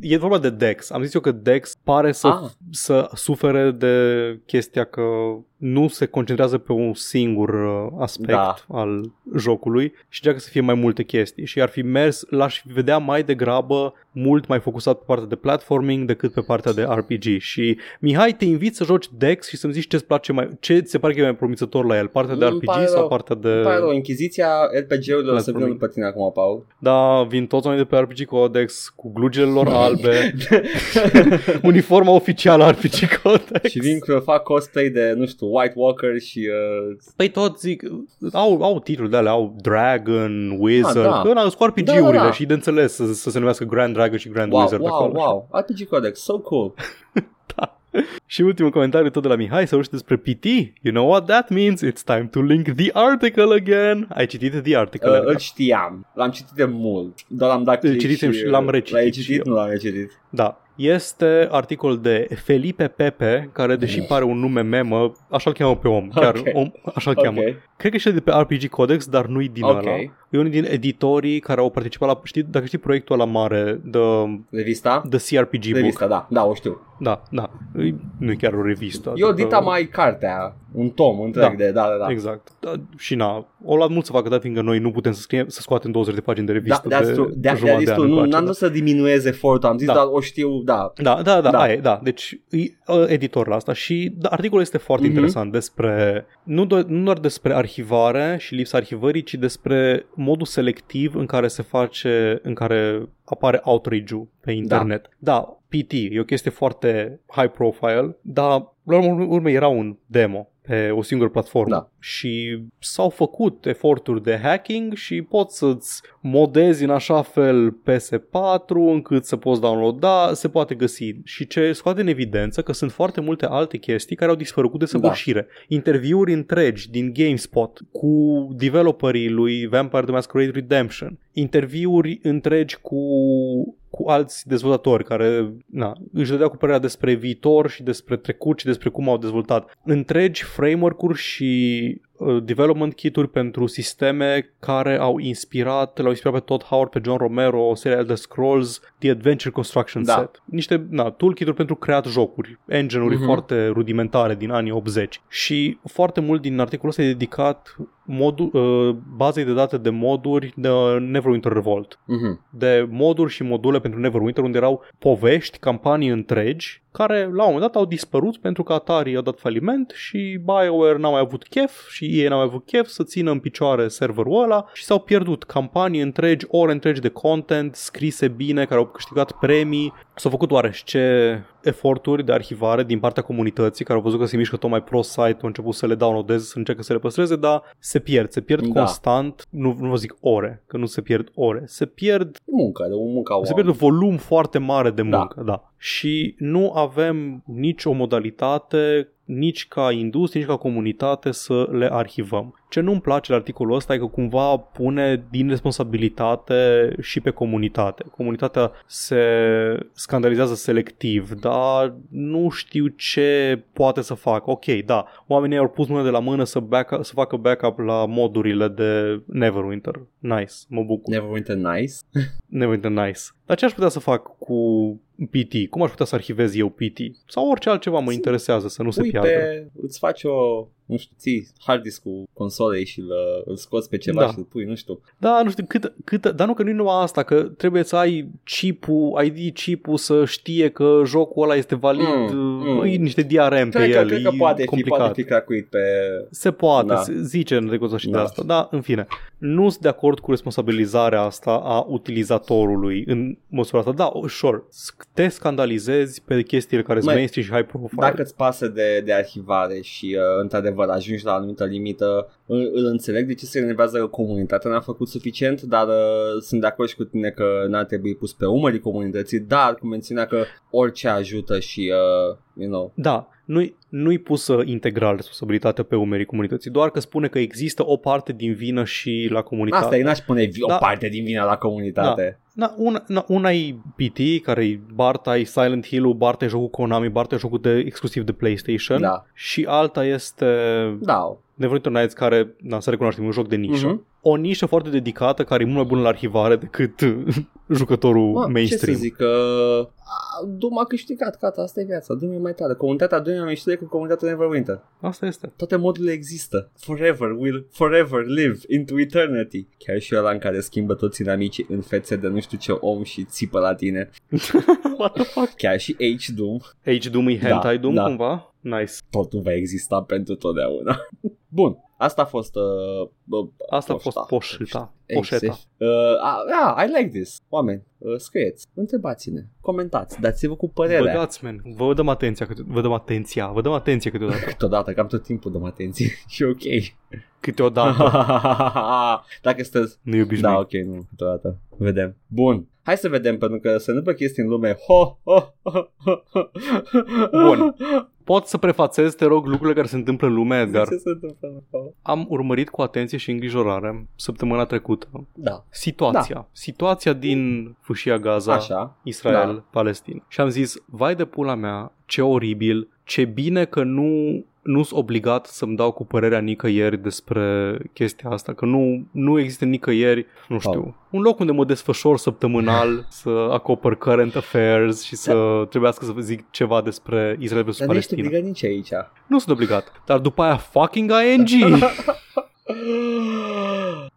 E vorba de Dex. Am zis eu că Dex pare să, ah. să sufere de chestia că nu se concentrează pe un singur aspect da. al jocului și deja că să fie mai multe chestii. Și ar fi mers, l-aș vedea mai degrabă mult mai focusat pe partea de platforming decât pe partea de R P G. Și Mihai, te invit să joci Dex și să-mi zici ce-ți place mai, ce ți se pare că e mai promițător la el, partea de R P G rău, sau partea de... Îmi pare rău, Inchiziția R P G-urilor să vină după tine acum, Paul. Da, vin toți oamenii de pe R P G Codex cu glugele lor albe, uniforma oficială a R P G Codex. Și vin că fac cosplay de, nu știu, White Walker și... Uh... Păi tot zic, au, au titluri de alea, au Dragon, Wizard, ah, da. Că ăla-s cu R P G-urile da, da, da. Și de înțeles să, să se numească Grand Dragon și Grand wow, Wizard wow, acolo. Wow, wow, wow, R P G Codex, so cool. Da. Și ultimul comentariu tot de la Mihai, să vorbește despre P T. You know what that means? It's time to link the article again. Ai citit the article? Uh, îl știam, l-am citit de mult, dar am dat click și, și l-am recitit. L-ai citit? Nu l-am recitit. Da. Este articol de Felipe Pepe, care deși pare un nume memă, așa-l cheamă pe om, chiar okay. om, așa-l okay. cheamă. Cred că este de pe R P G Codex, dar nu-i din okay. ala. E unul din editorii care au participat la, știi, dacă știi proiectul ăla mare, de revista? The C R P G Book. Revista, da, da, o știu. Da, da, nu-i chiar o revistă. Eu adică... dita mai cartea, un tom întreg da, de, da, da, da. Exact, da, și na, o luat mult să facă, dat fiindcă noi nu putem să, scriem, să scoatem douăzeci de pagini de revistă da, de, de jumătate de an. Nu, n-am vrut să diminuez efortul, am zis, da. dar o știu, da. Da, da, da, da. Aia, da. Deci editor la asta și da, articolul este foarte mm-hmm. interesant despre, nu, do- nu doar despre arhivare și lipsa arhivării, ci despre modul selectiv în care se face, în care apare outrage-ul pe internet. Da, da. P T e o chestie foarte high profile, dar la urmă era un demo pe o singură platformă da. Și s-au făcut eforturi de hacking și poți să-ți modezi în așa fel P S patru încât să poți downloada, se poate găsi. Și ce scoate în evidență că sunt foarte multe alte chestii care au dispărut cu desăvârșire. Da. Interviuri întregi din GameSpot cu developerii lui Vampire the Masquerade Redemption, interviuri întregi cu... cu alți dezvoltatori care na, își dădeau cu părerea despre viitor și despre trecut și despre cum au dezvoltat. Întregi framework-uri și uh, development kit-uri pentru sisteme care au inspirat, l-au inspirat pe Todd Howard, pe John Romero, o serie Elder Scrolls, The Adventure Construction da. Set. Niște na, toolkit-uri pentru creat jocuri, engine-uri uh-huh. foarte rudimentare din anii optzeci. Și foarte mult din articolul ăsta e dedicat... Modul, uh, bazei de date de moduri de Neverwinter Revolt. Uh-huh. De moduri și module pentru Neverwinter, unde erau povești, campanii întregi care la un moment dat au dispărut pentru că Atari a dat faliment și BioWare n-a mai avut chef și E A n-a mai avut chef să țină în picioare serverul ăla și s-au pierdut campanii întregi, ore întregi de content scrise bine, care au câștigat premii. S-au făcut oarește eforturi de arhivare din partea comunității care au văzut că se mișcă tot mai prost site-ul, au început să le downloadeze, să încercă să le păstreze, dar se pierd, se pierd da. constant, nu, nu vă zic ore, că nu se pierd ore, se pierd munca, de munca oameni. Se pierd un volum foarte mare de muncă, da. da. Și nu avem nicio modalitate, nici ca industrie, nici ca comunitate să le arhivăm. Ce nu-mi place la articolul ăsta e că cumva pune din responsabilitate și pe comunitate. Comunitatea se scandalizează selectiv, dar nu știu ce poate să facă. Ok, da, oamenii au pus mâna de la mână să, back-up, să facă backup la modurile de Neverwinter. Nice, mă bucur. Neverwinter Nice? Neverwinter Nice. Dar ce aș putea să fac cu P T? Cum aș putea să arhivez eu P T? Sau orice altceva mă interesează să nu se piardă. Uite, îți faci o... nu știu, ții hard disk-ul consolei și l- îl scoți pe ceva da. și îl pui, nu știu. Da, nu știu, cât, cât, dar nu că nu e numai asta, că trebuie să ai chipul, I D chipul să știe că jocul ăla este valid, mm, mm. e niște D R M cred pe că, el, cred că poate complicat. Fi, poate fi cracuit pe... Se poate, da. se zice în regulă și da. de asta, dar în fine, nu sunt de acord cu responsabilizarea asta a utilizatorului în măsura asta, da, sure, te scandalizezi pe chestiile care sunt mainstream și high profile. Dacă îți pasă de, de arhivare și uh, într-adevăr ajungi la anumită limită, îl înțeleg de ce se enervează că comunitatea n-a făcut suficient, dar uh, sunt de acord și cu tine că n-ar trebui pus pe umării comunității, dar cu mențiunea că orice ajută și uh, you know. Da, nu-i, nu-i pusă integral responsabilitatea pe umerii comunității, doar că spune că există o parte din vină și la comunitate. Asta e, n-aș pune vi- da. o parte din vină la comunitate. Da. Na, una, na, una e P T, care e Barta, e Silent Hill-ul, Barta e jocul Konami, Barta e jocul de, exclusiv de PlayStation da. și alta este da. Neverwinter Nights, care, na, să recunoaștem, un joc de nișă. Uh-huh. O nișă foarte dedicată, care e mult mai bună la arhivare decât jucătorul Ma, mainstream. Ce să zic, că Doom a câștigat, gata, asta e viața, Doom e mai tare. Comunitatea Doom e mai știe cu comunitatea Neverwinter. Asta este. Toate modurile există. Forever will forever live into eternity. Chiar și ăla în care schimbă toți inamicii în fețe de nu știu ce om și țipă la tine. What the fuck? Chiar și H-Doom. H-Doom e hentai da, Doom da. cumva? Nice. Totul va exista pentru totdeauna. Bun. Asta a fost... Uh, uh, Asta poșta. a fost poșta. Poșeta. Uh, uh, I like this. Oameni, uh, scrieți, întrebați-ne, comentați, dați-vă cu părerea. Vă dați, man. Vă dăm atenția, vă dăm atenția, vă dăm atenție câteodată. Câteodată, cam tot timpul dăm atenție. Și ok. Câteodată. Dacă stăți... Nu-i obișnuit. Da, ok, nu, câteodată. Vedem. Bun. Hai să vedem, pentru că se întâmplă chestii în lume. Ho, ho, ho, ho, ho. Bun. Pot să prefațez, te rog, lucrurile care se întâmplă în lume, Edgar. Ce se întâmplă? Am urmărit cu atenție și îngrijorare săptămâna trecută. Da. Situația. Da. Situația din Fâșia Gaza, așa. Israel, da. Palestina. Și am zis, vai de pula mea, ce oribil, ce bine că nu... nu sunt obligat să-mi dau cu părerea nicăieri despre chestia asta, că nu, nu există nicăieri, nu știu, oh. un loc unde mă desfășor săptămânal, să acopăr current affairs și să da. trebuiască să zic ceva despre Israel versus Palestina. Dar nu ești obligat nici aici. Nu sunt obligat, dar după aia fucking I N G!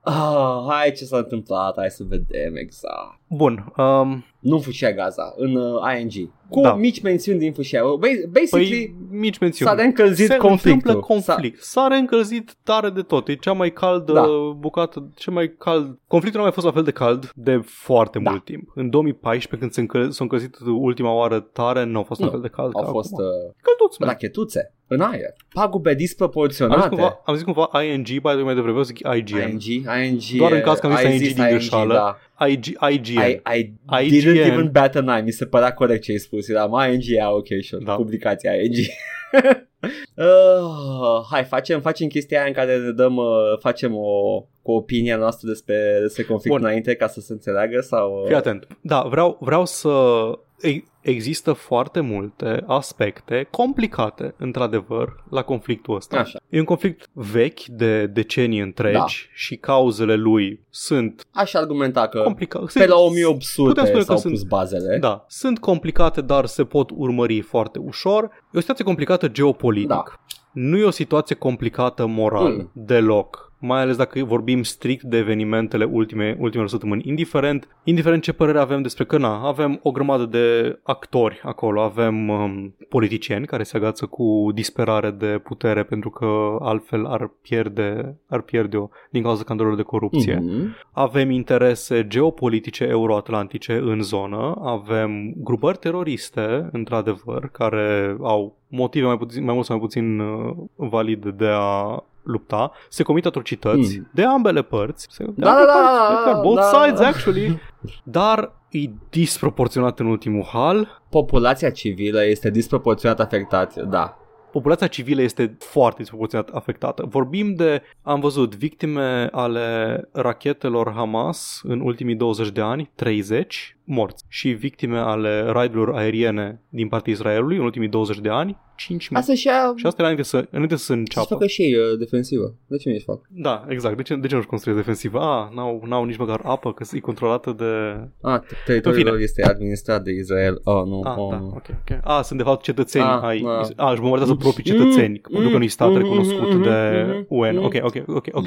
Ah, hai ce s-a întâmplat, hai să vedem exact. Bun. Um... Nu în Fâșia Gaza, în uh, I N G. Cu da. mici mențiuni din Fâșia. Basically, păi, mici mențiuni. S-a reîncălzit Se conflictul. conflict. S-a, S-a reîncălzit tare de tot. E cea mai caldă da. bucată, cea mai cald. Conflictul nu a mai fost la fel de cald de foarte da. mult timp. În două mii paisprezece, când s-a, încăl... s-a încălzit ultima oară tare, nu a fost nu. la fel de cald. Au fost uh... rachetuțe în aer. Pagube disproporționate. Am zis cumva, am zis cumva I N G, bai de mai devreme, o să zic I G N. I N G, I N G, doar în caz că am zis I N G din greșeală. I G N I didn't even bat an eye. Mi se părea corect ce ai spus. Eram I N G, ok, sure, da. Publicația I N G. uh, Hai, facem, facem chestia aia în care ne dăm uh, facem o, cu opinia noastră despre, despre conflict Bun. înainte, ca să se înțeleagă sau, uh... Fii atent. Da, vreau, vreau să... Există foarte multe aspecte complicate, într-adevăr, la conflictul ăsta. Așa. E un conflict vechi de decenii întregi da. și cauzele lui sunt... Aș argumenta că complica- pe la o mie opt sute s-au pus sunt, bazele. Da, sunt complicate, dar se pot urmări foarte ușor. E o situație complicată geopolitic. Da. Nu e o situație complicată moral mm. deloc. mai ales dacă vorbim strict de evenimentele ultime, ultimele săptămâni, indiferent, indiferent ce părere avem despre că na, avem o grămadă de actori acolo, avem um, politicieni care se agață cu disperare de putere pentru că altfel ar pierde, ar pierde-o din cauza candelor de corupție. Mm-hmm. Avem interese geopolitice euroatlantice în zonă, avem grupări teroriste, într-adevăr, care au motive mai, puțin, mai mult sau mai puțin uh, valide de a lupta, se comit atrocități mm. de ambele părți, se, de da, ambele da, părți, da, da, both da, sides da. actually, dar e disproporționat în ultimul hal. Populația civilă este disproporționat afectată, da. Populația civilă este foarte disproporționat afectată. Vorbim de, am văzut, victime ale rachetelor Hamas în ultimii douăzeci de ani, treizeci morți, și victime ale raidurilor aeriene din partea Israelului în ultimii douăzeci de ani, cinci mii. Asta și, a... și asta era înainte să, înainte să înceapă. Să facă și ei uh, defensivă. De ce nu ești fac? Da, exact. De ce, de ce nu-și construiesc defensivă? Ah, n-au, n-au nici măcar apă, că e controlată de... Ah, teritoriul lor este administrat de Israel. Oh, nu. Ah, oh, da, ok, ok. Ah, sunt de fapt cetățeni ai... Ah, își bombardează proprii cetățeni, pentru că nu-i stat recunoscut de U N. Ok, ok, ok, ok.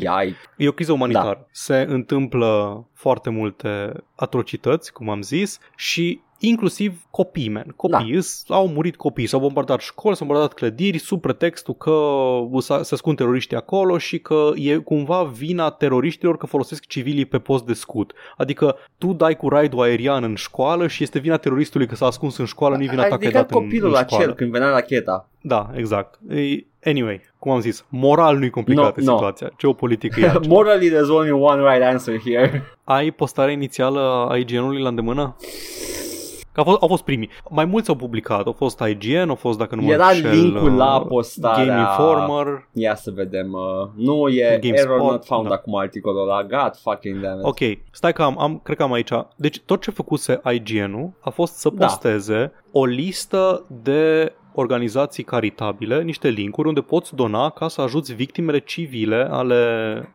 E o criză umanitară. Se întâmplă foarte multe atrocități, cum am zis, și inclusiv copii, man. Copiii da. Au murit copii, s-au bombardat școli, s-au bombardat clădiri sub pretextul că se ascund teroriștii acolo și că e cumva vina teroriștilor că folosesc civilii pe post de scut. Adică tu dai cu raidul aerian în școală și este vina teroristului că s-a ascuns în școală, nu-i vina ta că e dat în, în școală. Adică copilul acel când venea racheta. Da, exact. Anyway, cum am zis, moral nu-i complicată no, situația, no. Geopolitică e altceva. Morally there's only one right answer here. Ai postarea inițială a I G N-ului la îndemână? Că au fost, au fost primii. Mai mulți au publicat. Au fost I G N, au fost, dacă nu mă înșel... Era link-ul uh, la postarea... Game Informer. Ia să vedem. Uh, nu e GameSpot, error not found da. Acum articolul ăla. God fucking damn it. Ok. Stai că am, am... Cred că am aici... Deci tot ce făcuse I G N-ul a fost să posteze da. o listă de... organizații caritabile, niște linkuri unde poți dona ca să ajuți victimele civile ale,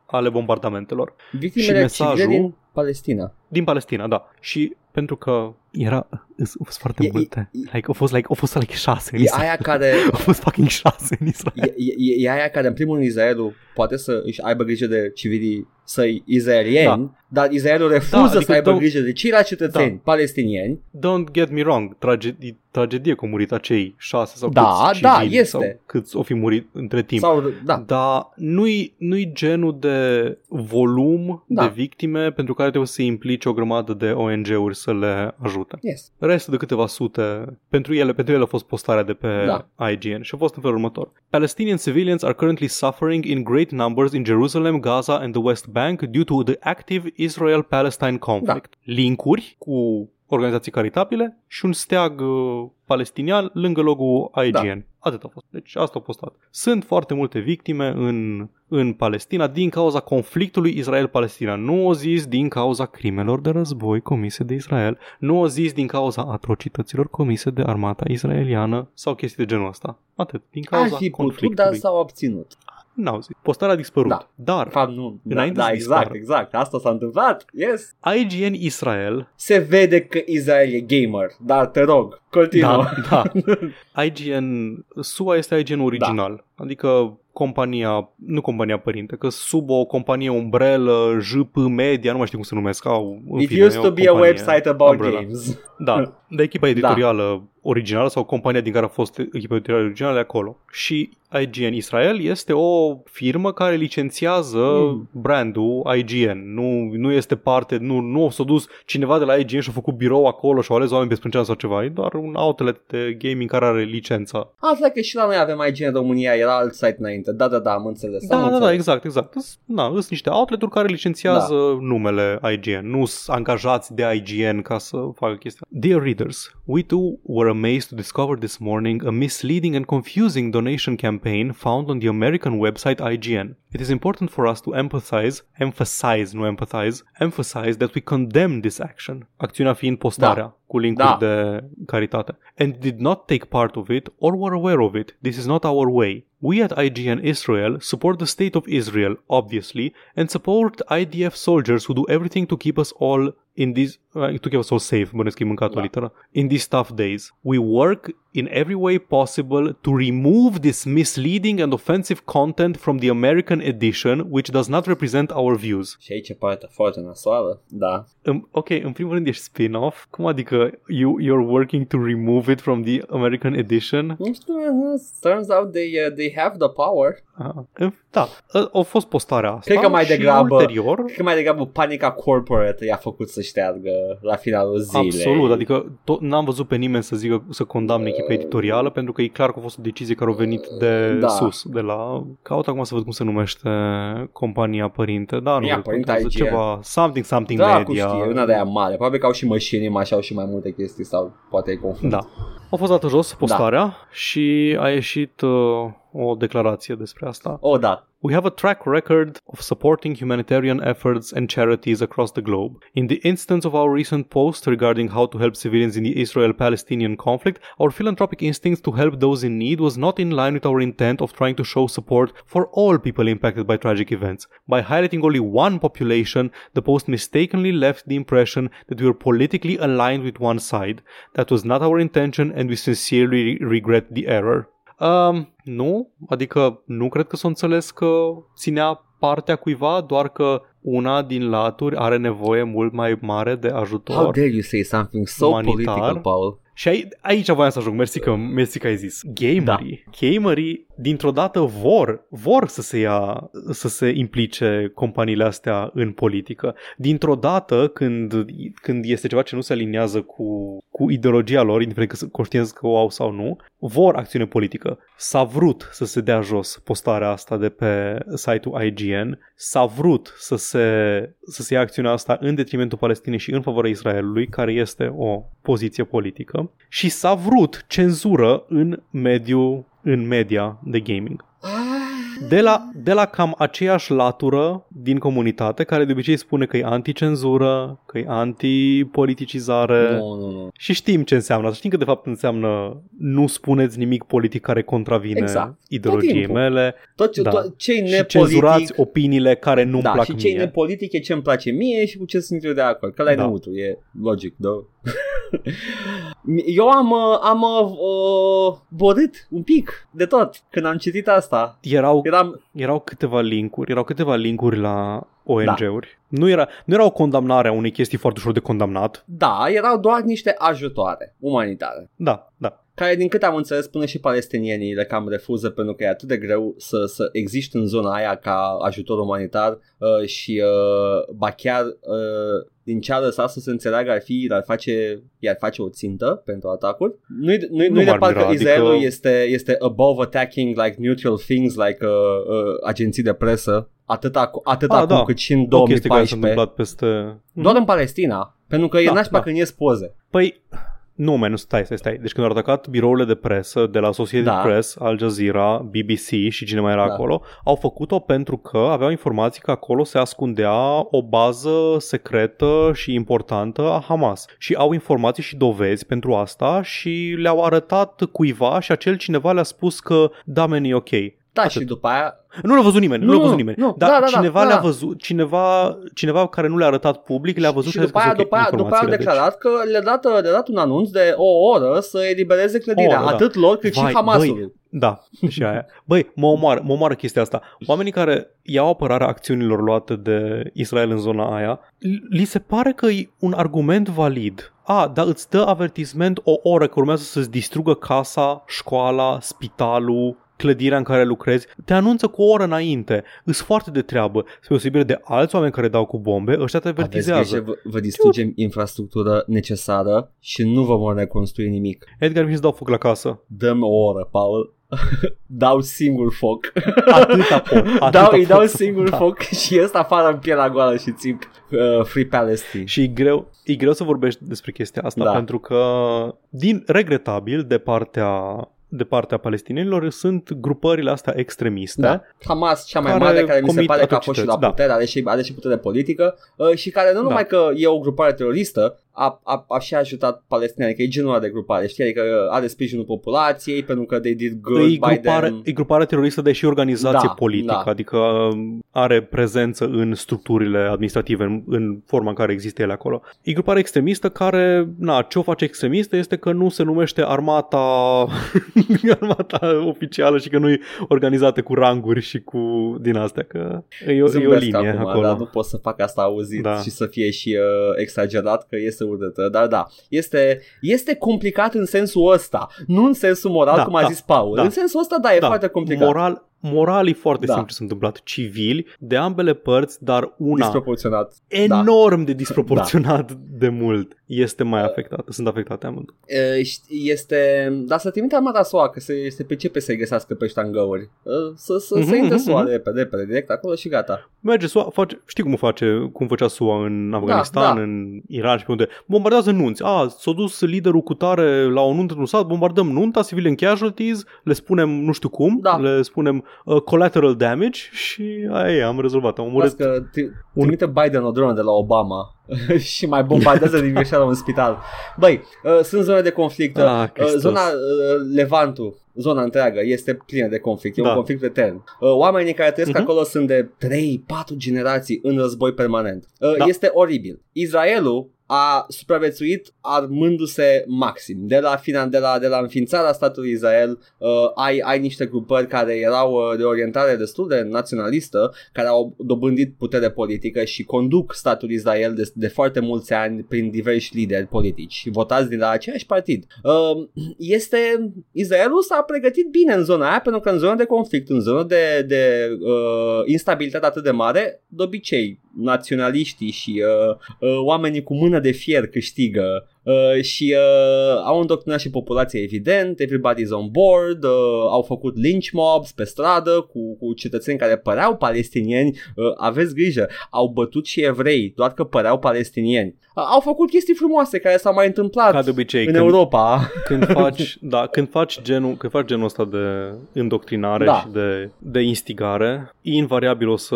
ale bombardamentelor. Victimele și mesajul, civile din Palestina. Din Palestina, da. Și pentru că era sunt foarte e, multe. E, like, au fost like au fost like șase. E aia care au fost fucking șase în Israel. E, e, e aia care în primul rând Israelul poate să își aibă grijă de civilii săi israelieni, da. Dar Israelul refuză da, adică să aibă grijă de ceilalți cetățeni da. palestinieni. Don't get me wrong, tragedie, tragedie că au murit acei șase sau da, câți da, civili este. Sau câți au fi murit între timp. Sau, da. Dar nu-i, nu-i genul de volum da. de victime pentru care trebuie să implici o grămadă de O N G-uri să le ajute. Yes. Restul de câteva sute, pentru ele, pentru ele a fost postarea de pe da. I G N și a fost în felul următor. Palestinian civilians are currently suffering in great numbers in Jerusalem, Gaza and the West Bank due to the active Israel-Palestine conflict. Da. Linkuri cu organizații caritabile și un steag palestinian lângă logo-ul I G N. Da. Atât a fost. Deci asta a postat. Sunt foarte multe victime în, în Palestina din cauza conflictului Israel-Palestina. Nu o zis din cauza crimelor de război comise de Israel. Nu o zis din cauza atrocităților comise de armata israeliană sau chestii de genul ăsta. Atât. Din cauza conflictului. Ar fi putut, dar s-au obținut. N-au zis. Postarea a dispărut. Da. Dar, fapt, nu. Înainte da, da, exact, dispar, exact. Asta s-a întâmplat. Yes. I G N Israel. Se vede că Israel e gamer, dar te rog, continuă. Da, da. I G N S U A este I G N original. Da. Adică compania, nu compania părinte, că sub o companie umbrelă, J P Media, nu mai știu cum se numesc, au în It fine, used to be a website about umbrella. Games. Da, de echipa editorială da. originală sau compania din care a fost echipa editorială originală acolo. Și I G N Israel este o firmă care licențiază mm. brandul I G N. Nu, nu este parte, nu, nu s-a dus cineva de la I G N și a făcut birou acolo și au ales oameni pe sprânceană sau ceva. E doar un outlet de gaming care are licența. Asta că și la noi avem I G N în România, era alt site înainte. Da, da, da, am înțeles. Da, am da, înțeles. Da, exact, exact. Da, sunt niște outlet-uri care licențiază da. numele I G N. Nu sunt angajați de I G N ca să facă chestia. Dear readers, we too were amazed to discover this morning a misleading and confusing donation campaign found on the American website I G N. It is important for us to empathize, emphasize, nu empathize, emphasize that we condemn this action. Acțiunea fiind postarea da. cu linkuri da. de caritate. And did not take part of it or were aware of it. This is not our way. We at I G N Israel support the state of Israel, obviously, and support I D F soldiers who do everything to keep us all in these, I took eu so safe, bănesc că e mâncat o literă. In these tough days, we work in every way possible to remove this misleading and offensive content from the American edition, which does not represent our views. Și aici e partea foarte nasoală, da. Um, ok, în primul rând ești spin-off, cum adică you, you're working to remove it from the American edition? Nu știu, turns out they, uh, they have the power. Uh, da, a, a fost postarea asta. Cred că mai degrabă, ulterior... cred că mai degrabă panica corporate i-a făcut să șteargă la finalul zilei. Absolut, adică tot, n-am văzut pe nimeni să zică, să condamne uh, echipa editorială, pentru că e clar că a fost o decizie care a venit de da. sus, de la... Caut acum să văd cum se numește compania părinte, da, nu, Ia, părinte I G N. Ceva, something, something da, media. Da, una de aia mare, probabil că au și mașini, așa au și mai multe chestii sau poate e confund. Da. A fost dată jos postarea da. și a ieșit uh, o declarație despre asta. Oh, da. We have a track record of supporting humanitarian efforts and charities across the globe. In the instance of our recent post regarding how to help civilians in the Israel-Palestinian conflict, our philanthropic instinct to help those in need was not in line with our intent of trying to show support for all people impacted by tragic events. By highlighting only one population, the post mistakenly left the impression that we were politically aligned with one side. That was not our intention and we sincerely regret the error. Um, nu, adică nu cred că s-o înțeles că ținea partea cuiva, doar că una din laturi are nevoie mult mai mare de ajutor. How dare you say something so umanitar. Political, Paul? Și aici voiam să ajung, mersi că, mersi că ai zis. Gamerii, da. gamerii dintr-o dată vor, vor să se ia, să se implice companiile astea în politică. Dintr-o dată, când, când este ceva ce nu se aliniază cu, cu ideologia lor, indiferent că conștienți că o au sau nu, vor acțiune politică. S-a vrut să se dea jos postarea asta de pe site-ul I G N, s-a vrut să se, să se ia acțiunea asta în detrimentul Palestinei și în favoarea Israelului, care este o poziție politică, și s-a vrut cenzură în mediul, în media de gaming. De la, de la cam aceeași latură din comunitate, care de obicei spune că e anticenzură, că e antipoliticizare. No, no, no. Și știm ce înseamnă. Știm că de fapt înseamnă nu spuneți nimic politic care contravine exact. ideologiei tot mele. Tot, da. tot, ce-i nepolitic, și cenzurați opiniile care nu-mi da, plac mie. Da, și ce-i nepolitic e ce-mi place mie și cu ce sunt eu de acord. Că ăla e da. neutru, e logic, da. Eu am, am uh, borât un pic de tot când am citit asta. Erau, Eram... erau câteva linkuri, erau câteva linkuri la O N G-uri. Da. Nu era, nu era o condamnare a unei chestii foarte ușor de condamnat. Da, erau doar niște ajutoare umanitare. Da, da. Care, din câte am înțeles, până și palestinienii le cam refuză pentru că e atât de greu să, să existe în zona aia ca ajutor umanitar uh, și uh, ba chiar uh, din ce ar lăsa să se înțeleagă ar fi, ar face, i-ar face o țintă pentru atacuri. Nu-i, nu-i, nu-i de parcă adică... Israelul este, este above attacking like neutral things, like uh, uh, agenții de presă, atât acu- atât ah, acum da. cât și în două mii paisprezece. Peste... Doar în Palestina, pentru că da, e nașpa da. când ies poze. Păi... Nu, man, stai, stai, stai. Deci când au atacat birourile de presă de la Associated da. Press, Al Jazeera, B B C și cine mai era da. acolo, au făcut-o pentru că aveau informații că acolo se ascundea o bază secretă și importantă a Hamas. Și au informații și dovezi pentru asta și le-au arătat cuiva și acel cineva le-a spus că da, man, e ok. Da, atât. Și după aia... Nu l-a văzut nimeni, nu l-a văzut nimeni. Nu, dar da, da, cineva da, da. le-a văzut, cineva, cineva care nu le-a arătat public, le-a văzut și, și după aia, după aia, după aia a declarat deci. că le-a dat, le-a dat un anunț de o oră să elibereze clădirea, atât da. lor cât Vai, și Hamasului. Da, și aia. Băi, mă omoară, mă omoară chestia asta. Oamenii care iau apărarea acțiunilor luate de Israel în zona aia, li se pare că e un argument valid. A, dar îți dă avertisment o oră că urmează să-ți distrugă casa, școala, spitalul, clădirea în care lucrezi, te anunță cu o oră înainte. Îs foarte de treabă. Spre deosebire de alți oameni care dau cu bombe, ăștia te avertizează. Vă, vă distrugem Ciur. infrastructura necesară și nu vă vor reconstrui nimic. Edgar, mi-și dau foc la casă. Dă-mi o oră, Paul. Dau singur foc. Atâta foc. Atâta dau, foc. Îi dau singur da. foc și ies afară în pielea goală și țip uh, Free Palestine. Și e greu, e greu să vorbești despre chestia asta da. pentru că, din regretabil, de partea... de partea palestinienilor sunt grupările astea extremiste. Da. Hamas, cea mai mare, care mi se pare că a fost și la putere, da. are, și, are și putere politică uh, și care nu numai da. că e o grupare teroristă, a, a, a și ajutat palestinienii, că e genul ăla de grupare, știi, adică are sprijinul populației pentru că they did good e by grupare, them. E gruparea teroristă, deși organizație da, politică, da. Adică are prezență în structurile administrative, în, în forma în care există ele acolo. E grupare extremistă care, na, ce o face extremistă este că nu se numește armata, armata oficială și că nu e organizată cu ranguri și cu din astea, că e o, e o linie acum, acolo. Dar nu pot să fac asta auzit da. Și să fie și uh, exagerat că este urâtă, dar da, este, este complicat în sensul ăsta, nu în sensul moral, da, cum a da, zis Paul. Da. În sensul ăsta, da, e da. Foarte complicat. Moral... Moral e foarte da. Simplu ce s-a întâmplat, civili de ambele părți, dar una disproporționat. Enorm da. De disproporționat da. De mult este mai afectată, sunt afectate amândoi. Este, dar să trimite armata S U A, că se, se percepe să-i găsească pe ștangăuri, să, să, mm-hmm, să intre S U A mm-hmm. repede, repede, direct acolo și gata. Merge S U A, face, știi cum o face, cum făcea S U A în Afganistan, da, da. În Iran și pe unde, bombardează nunți, a, s-a dus liderul cu tare la o nuntă într-un sat, bombardăm nunta, civilian casualties, le spunem nu știu cum, da. Le spunem Uh, collateral damage și aia e, am rezolvat, am omorât. Că trimite un... Biden o dronă de la Obama și mai bombardează din greșeală un spital. Băi, uh, sunt zone de conflict. Ah, uh, zona uh, Levantul, zona întreagă, este plină de conflict. E da. Un conflict etern. Uh, oamenii care trăiesc uh-huh. acolo sunt de trei patru generații în război permanent. Uh, da. Este oribil. Israelul a supraviețuit armându-se maxim. De la, finan, de la, de la înființarea statului Israel uh, ai, ai niște grupări care erau de orientare destul de naționalistă, care au dobândit putere politică și conduc statul Israel de, de foarte mulți ani prin diversi lideri politici, votați din la aceeași partid. Uh, este, Israelul s-a pregătit bine în zona aia, pentru că în zona de conflict, în zona de, de uh, instabilitate atât de mare, de obicei naționaliștii și uh, uh, oamenii cu mână de fier câștigă uh, și uh, au îndoctrinat și populația, evident, everybody's on board, uh, au făcut lynch mobs pe stradă cu, cu cetățeni care păreau palestinieni, uh, aveți grijă, au bătut și evrei, doar că păreau palestinieni. Uh, au făcut chestii frumoase care s-au mai întâmplat ca de obicei, în când, Europa. Când faci, da, când faci, genul, când faci genul ăsta de îndoctrinare da. Și de, de instigare, invariabil o să,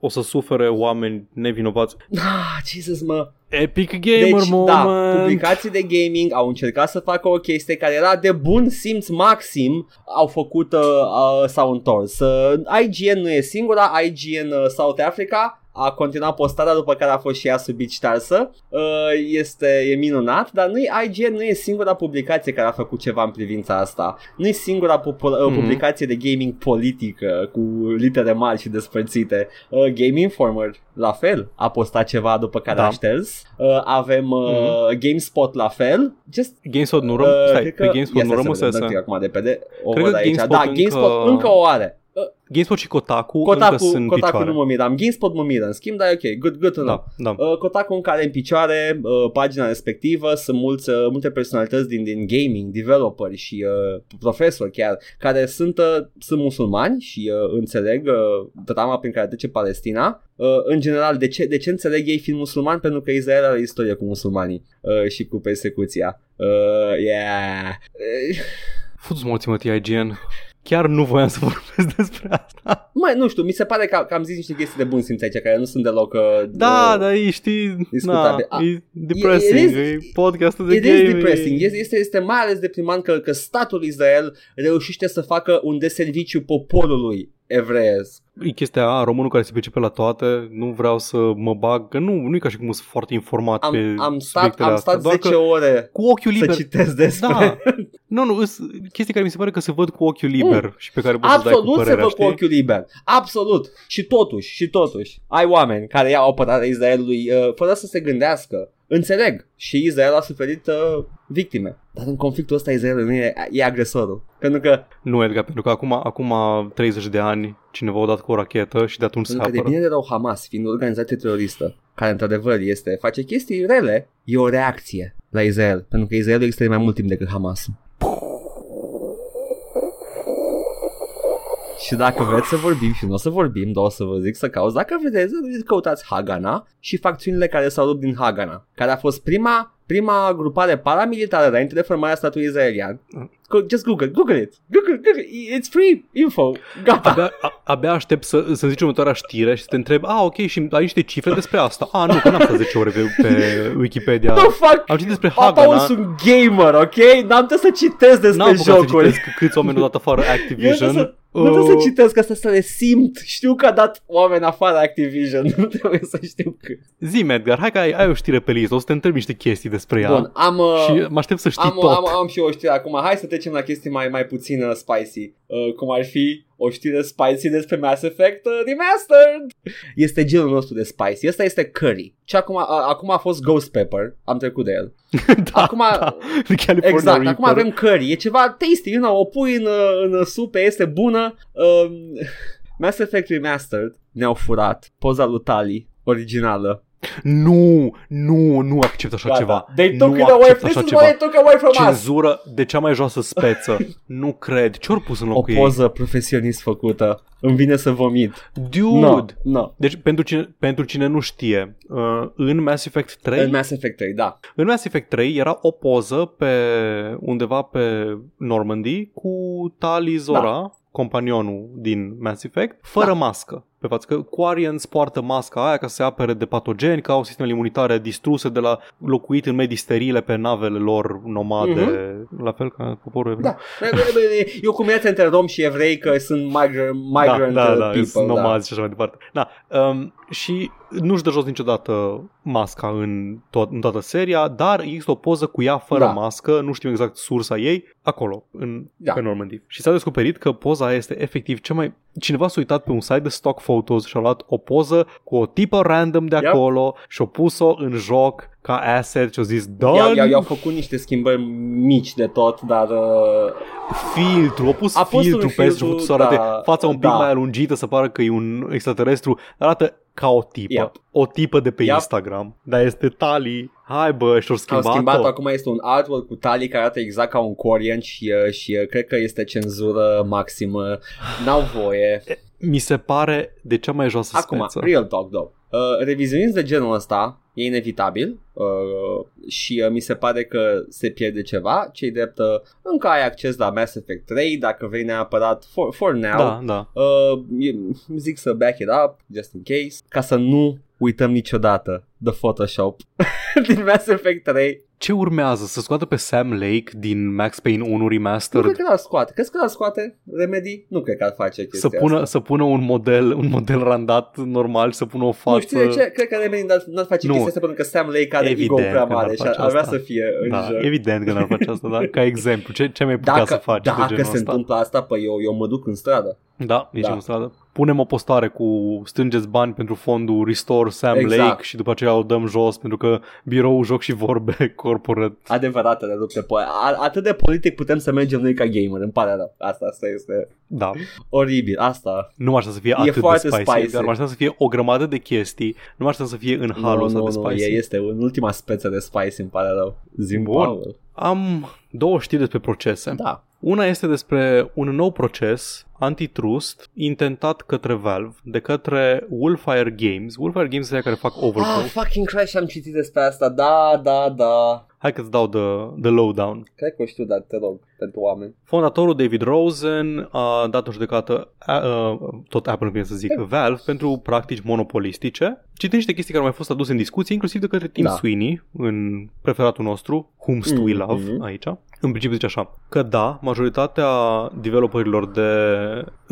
o să sufere oameni nevinovați. Ah, Jesus, mă! Epic Gamer deci, moment! Da, publicații de gaming au încercat să facă o chestie care era de bun simț maxim, au făcut, uh, uh, s-au întors. Uh, I G N nu e singura, I G N uh, South Africa a continuat postarea după care a fost și ea subit ștarsă. Este e minunat, dar nu e I G N, nu e singura publicație care a făcut ceva în privința asta. Nu e singura popula- mm-hmm. publicație de gaming politică cu litere mari și despărțite. Game Informer la fel a postat ceva după care da. A șters. Avem mm-hmm. GameSpot la fel. Just GameSpot nu rămâne, uh, stai, că GameSpot nu rămâne să se acum de pe de over aici. GameSpot da, încă... GameSpot încă o are. GameSpot și Kotaku, Kotaku încă sunt Kotaku picioare. Nu mă miram, GameSpot mă miră, în schimb, dar e ok, good, good enough. Da, da. Uh, Kotaku încă are în picioare uh, pagina respectivă, sunt mulți, uh, multe personalități din, din gaming, developeri și uh, profesori chiar, care sunt, uh, sunt musulmani și uh, înțeleg uh, drama prin care trece Palestina. Uh, în general, de ce, de ce înțeleg ei fiind musulmani? Pentru că Israel are istorie cu musulmanii uh, și cu persecuția. Uh, yeah. Futu-ți mulți, mă, I G N. Chiar nu voiam să vorbesc despre asta. Mai nu știu, mi se pare că, că am zis niște chestii de bun simț aici, care nu sunt deloc uh, Da, dar e, știi, na, A, e depressing, e, e podcastul de game. E depressing, este, este, este mai ales deprimant că, că statul Israel reușește să facă un deserviciu poporului evreiesc. E chestia a, românul care se pricepe la toate, nu vreau să mă bag, că nu, nu e ca și cum sunt foarte informat am, pe am stat, am stat zece ore cu ochiul liber să citesc despre. Da. Nu, nu, chestii care mi se pare că se văd cu ochiul liber mm. și pe care poți să dai cu părerea, absolut se văd știi? Cu ochiul liber, absolut. Și totuși, și totuși, ai oameni care iau apărarea Israelului uh, fără să se gândească. Înțeleg, și Israel a suferit uh, victime. Dar în conflictul ăsta Israel nu e, e agresorul. Pentru că... Nu, Elga, pentru că acum, acum treizeci de ani cineva a dat cu o rachetă și de atunci se apără. Pentru că de bine erau Hamas, fiind o organizație teroristă, care într-adevăr este, face chestii rele, e o reacție la Israel. Pentru că Israelul există mai mult timp decât Hamas. Și dacă vreți să vorbim, și nu o să vorbim, dar o să vă zic să cauți, dacă vedeți, căutați Haganah și facțiunile care s-au rupt din Haganah, care a fost prima prima grupare paramilitară înainte de formarea statului israelian. Just Google, Google it, Google, Google it. It's free info, gata. Abia, a, abia aștept să, să zici următoarea știre și să te întreb, a, ok, și ai niște cifre despre asta. A, nu, că n-am stat zece ore pe, pe Wikipedia. No, fuck, am citit despre Hagana. Papa, sunt gamer, ok? N-am trebuie să citesc despre jocuri. N-am apucat să citesc câți oameni au dat afară Activision. Nu trebuie uh... să citesc asta, să le simt. Știu că a dat oameni afară Activision. Nu trebuie să știu că... Zi, Edgar, hai că ai, ai o știre pe listă. O să te întreb niște chestii despre ea. Bun, am... Și mă aștept să știi am, tot. Am, am și eu o știre acum. Hai să trecem la chestii mai, mai puțin spicy. Uh, cum ar fi o știre spicy despre Mass Effect uh, Remastered. Este genul nostru de spicy. Asta este curry. Și acum, a, acum a fost ghost pepper. Am trecut de el. Da, acum, da. Exact, Reaper. Acum avem curry. E ceva tasty, you know, o pui în, în supe, este bună. Uh, Mass Effect Remastered ne-au furat poza lui Tali originală. Nu, nu, nu accept așa Gata. ceva. They took nu it away. This is why they took away from us. Cenzură de cea mai joasă speță. Nu cred. Ce-or pus în locul ei? O poză ei? Profesionist făcută. Îmi vine să vomit. Dude. No, no. Deci pentru cine, pentru cine nu știe, uh, în Mass Effect trei, în Mass Effect trei, da. În Mass Effect trei era o poză pe undeva pe Normandy cu Tali Zora, da. Companionul din Mass Effect, fără da. mască. Pe față că Quarians poartă masca aia ca să se apere de patogeni, că au sistemele imunitare distruse de la locuit în medii sterile pe navele lor nomade, mm-hmm. la fel ca poporul evreu. Da. E o combinație între rom și evrei, că sunt migrant, migrant da, da, da, people. Sunt nomazi da. și așa mai departe. Da. Um, și nu-și dă jos niciodată masca în, to- în toată seria, dar există o poză cu ea fără da. mască, nu știm exact sursa ei, acolo, în, da. pe Normandy. Și s-a descoperit că poza este efectiv cea mai... Cineva s-a uitat pe un site de stock photos și-a luat o poză cu o tipă random de acolo yep. și-a pus-o în joc ca asset și-a zis done. I-au făcut niște schimbări mici de tot, dar... Uh... Filtru, a pus, a pus filtru pe și-a putut să arate da, fața un pic da. mai alungită, să pară că e un extraterestru, arată ca o tipă, yep. o tipă de pe yep. Instagram, dar este Tali. Hai bă, și-o schimbat-o. Au schimbat-o, acum este un artwork cu Tali care arată exact ca un Korean și, și cred că este cenzură maximă, n-au voie. Mi se pare de cea mai joasă acum, speță. Acum, real talk, though. Uh, revizionism de genul ăsta e inevitabil uh, și uh, mi se pare că se pierde ceva. Ce-i drept, uh, încă ai acces la Mass Effect trei dacă vrei neapărat for, for now. Da, da. Uh, zic să back it up, just in case, ca să nu uităm niciodată de Photoshop din Mass Effect trei. Ce urmează? Să scoată pe Sam Lake din Max Payne unu Remastered? Nu cred că l-ar scoate. Crezi că l-ar scoate Remedy? Nu cred că ar face chestia să pună, asta. Să pună un model, un model randat normal, să pună o față... Nu știu de ce. Cred că Remedy n-ar face nu. chestia asta pentru că Sam Lake are ego prea mare și ar vrea să fie în da, joc. Evident că n-ar face asta, dar ca exemplu, ce, ce mai putea dacă, să faci de genul ăsta? Dacă se întâmplă asta, păi eu, eu mă duc în stradă. Da, ieșim da. în stradă. Punem o postare cu strângeți bani pentru fondul Restore Sam exact. Lake și după aceea o dăm jos pentru că biroul Joc și Vorbe corporate. Adevărată, de atât de politic putem să mergem noi ca gamer, îmi pare rău. Asta, asta este da. oribil, asta. Nu m-aș să fie atât de spicy, spicy. Dar m-aș să fie o grămadă de chestii, nu m-aș să fie în halul ăsta no, no, de spicy. Nu, no, este în ultima speță de spicy, îmi pare rău. Zimbabwe. Am două știri despre procese. Da. Una este despre un nou proces antitrust intentat către Valve de către Wolfire Games. Wolfire Games este care fac Overcooked. Ah, fucking Crash, am citit despre asta. Da, da, da. Hai că îți dau the, the lowdown. Cred că o știu, dar te rog, pentru oameni. Fondatorul David Rosen a dat o judecată, a, a, tot Apple îmi să zic, Valve, pentru practici monopolistice. Citind niște chestii care au mai fost aduse în discuții, inclusiv de către Tim da. Sweeney, în preferatul nostru, Whomst mm, We Love, mm. aici. În principiu zice așa, că da, majoritatea developerilor de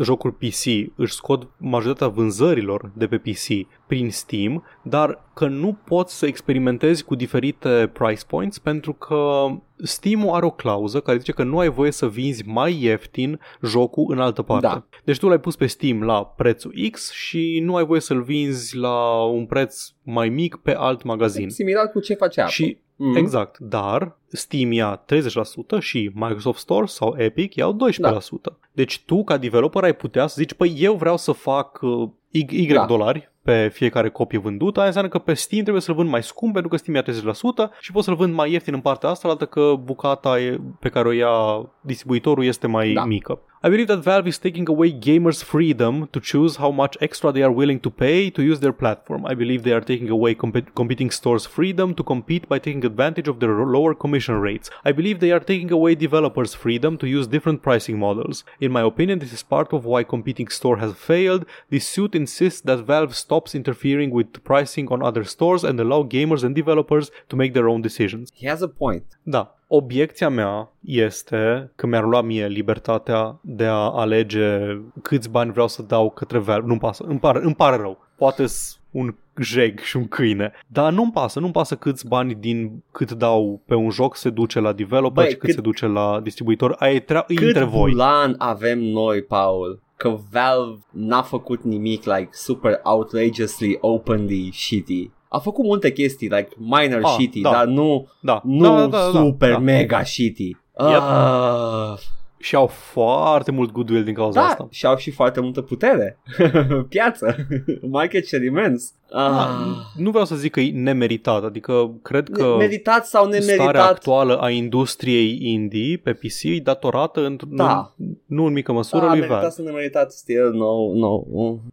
jocuri P C își scot majoritatea vânzărilor de pe P C prin Steam, dar că nu poți să experimentezi cu diferite price points pentru că Steam-ul are o clauză care zice că nu ai voie să vinzi mai ieftin jocul în altă parte. Da. Deci tu l-ai pus pe Steam la prețul X și nu ai voie să-l vinzi la un preț mai mic pe alt magazin. Similar cu ce face Apple. Și Mm-hmm. Exact, dar Steam ia treizeci la sută și Microsoft Store sau Epic iau doisprezece la sută. Da. Deci tu ca developer ai putea să zici, păi eu vreau să fac uh, Y, y da. dolari pe fiecare copie vândută, aia înseamnă că pe Steam trebuie să-l vând mai scump pentru că Steam ia treizeci la sută și pot să-l vând mai ieftin în partea asta, alată că bucata pe care o ia distribuitorul este mai da. mică. I believe that Valve is taking away gamers' freedom to choose how much extra they are willing to pay to use their platform. I believe they are taking away comp- competing stores' freedom to compete by taking advantage of their lower commission rates. I believe they are taking away developers' freedom to use different pricing models. In my opinion, this is part of why competing store has failed. This suit insists that Valve stops interfering with pricing on other stores and allow gamers and developers to make their own decisions. He has a point. Da. Obiecția mea este că mi-ar lua mie libertatea de a alege câți bani vreau să dau către Valve. Nu-mi pasă, îmi pare, îmi pare rău. Poate-s un jeg și un câine. Dar nu-mi pasă, nu-mi pasă câți bani din cât dau pe un joc se duce la developer Băi, și cât, cât se duce la distribuitor. Aia e tre- între voi. Cât bulan avem noi, Paul? Că Valve n-a făcut nimic like super outrageously openly shitty. A făcut multe chestii, like minor ah, shitty, da. dar nu, da. nu da, da, da, super da. mega shitty. Yep. Ah. Și au foarte mult goodwill din cauza da, asta. Și au și foarte multă putere. Piață. Market share imens. Ah. Da, nu vreau să zic că e nemeritat, adică cred că meritat sau nemeritat. Starea actuală a industriei indie pe P C e datorată într- da. nu, nu în mică măsură da, lui Valve. Da, sau nemeritat, still, no, no.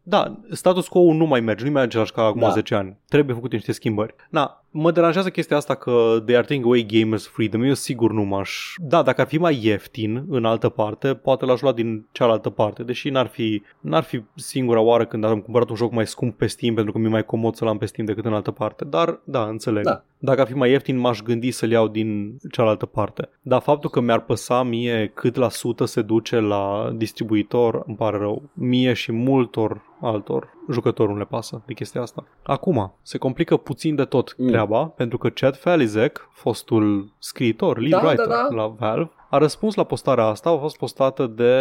Da, status quo nu mai merge, nu mai același ca acum da. zece ani. Trebuie făcute niște schimbări. Na. Mă deranjează chestia asta că they are taking away gamers' freedom. Eu sigur nu m-aș... Da, dacă ar fi mai ieftin în altă parte, poate l-aș lua din cealaltă parte. Deși n-ar fi, n-ar fi singura oară când am cumpărat un joc mai scump pe Steam, pentru că mi-e mai comod să-l am pe Steam decât în altă parte. Dar, da, înțeleg. Da. Dacă ar fi mai ieftin, m-aș gândi să-l iau din cealaltă parte. Dar faptul că mi-ar păsa mie cât la sută se duce la distribuitor, îmi pare rău. Mie și multor altor jucători nu le pasă de chestia asta. Acum, se complică puțin de tot mm. treaba, pentru că Chad Falizek, fostul scriitor, lead da, writer da, da. la Valve, a răspuns la postarea asta, a fost postată de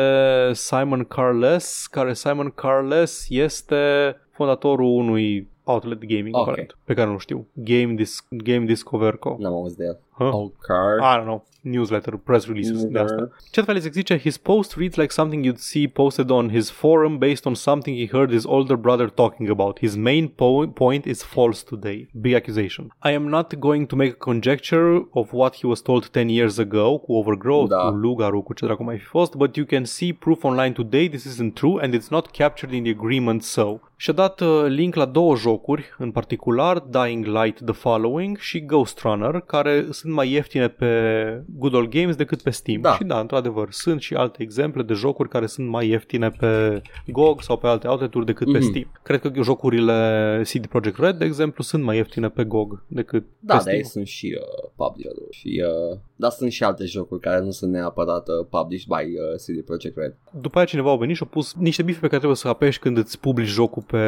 Simon Carless, care Simon Carless este fondatorul unui outlet gaming, okay. aparent, pe care nu știu. Game, Dis- Game Discover Co. N-am auzit de el. Huh? Okay. I don't know. Newsletter, press releases, de asta. Chad Falizek zice, his post reads like something you'd see posted on his forum based on something he heard his older brother talking about. His main po- point is false today. Big accusation. I am not going to make a conjecture of what he was told ten years ago, cu overgrowth, da. cu Lugaru, cu ce dracu mai fi fost, but you can see proof online today this isn't true and it's not captured in the agreement, so. Și-a dat uh, link la două jocuri, în particular Dying Light The Following și Ghost Runner, care sunt mai ieftine pe Good Old Games decât pe Steam. Da. Și da, într-adevăr, sunt și alte exemple de jocuri care sunt mai ieftine pe G O G sau pe alte outlet-uri decât mm-hmm. pe Steam. Cred că jocurile C D Projekt Red, de exemplu, sunt mai ieftine pe G O G decât da, pe Steam. Da, dar sunt și uh, publisher și uh, dar sunt și alte jocuri care nu sunt neapărat uh, published by uh, C D Projekt Red. După aia cineva a venit și a pus niște bife pe care trebuie să apeși când îți publici jocul pe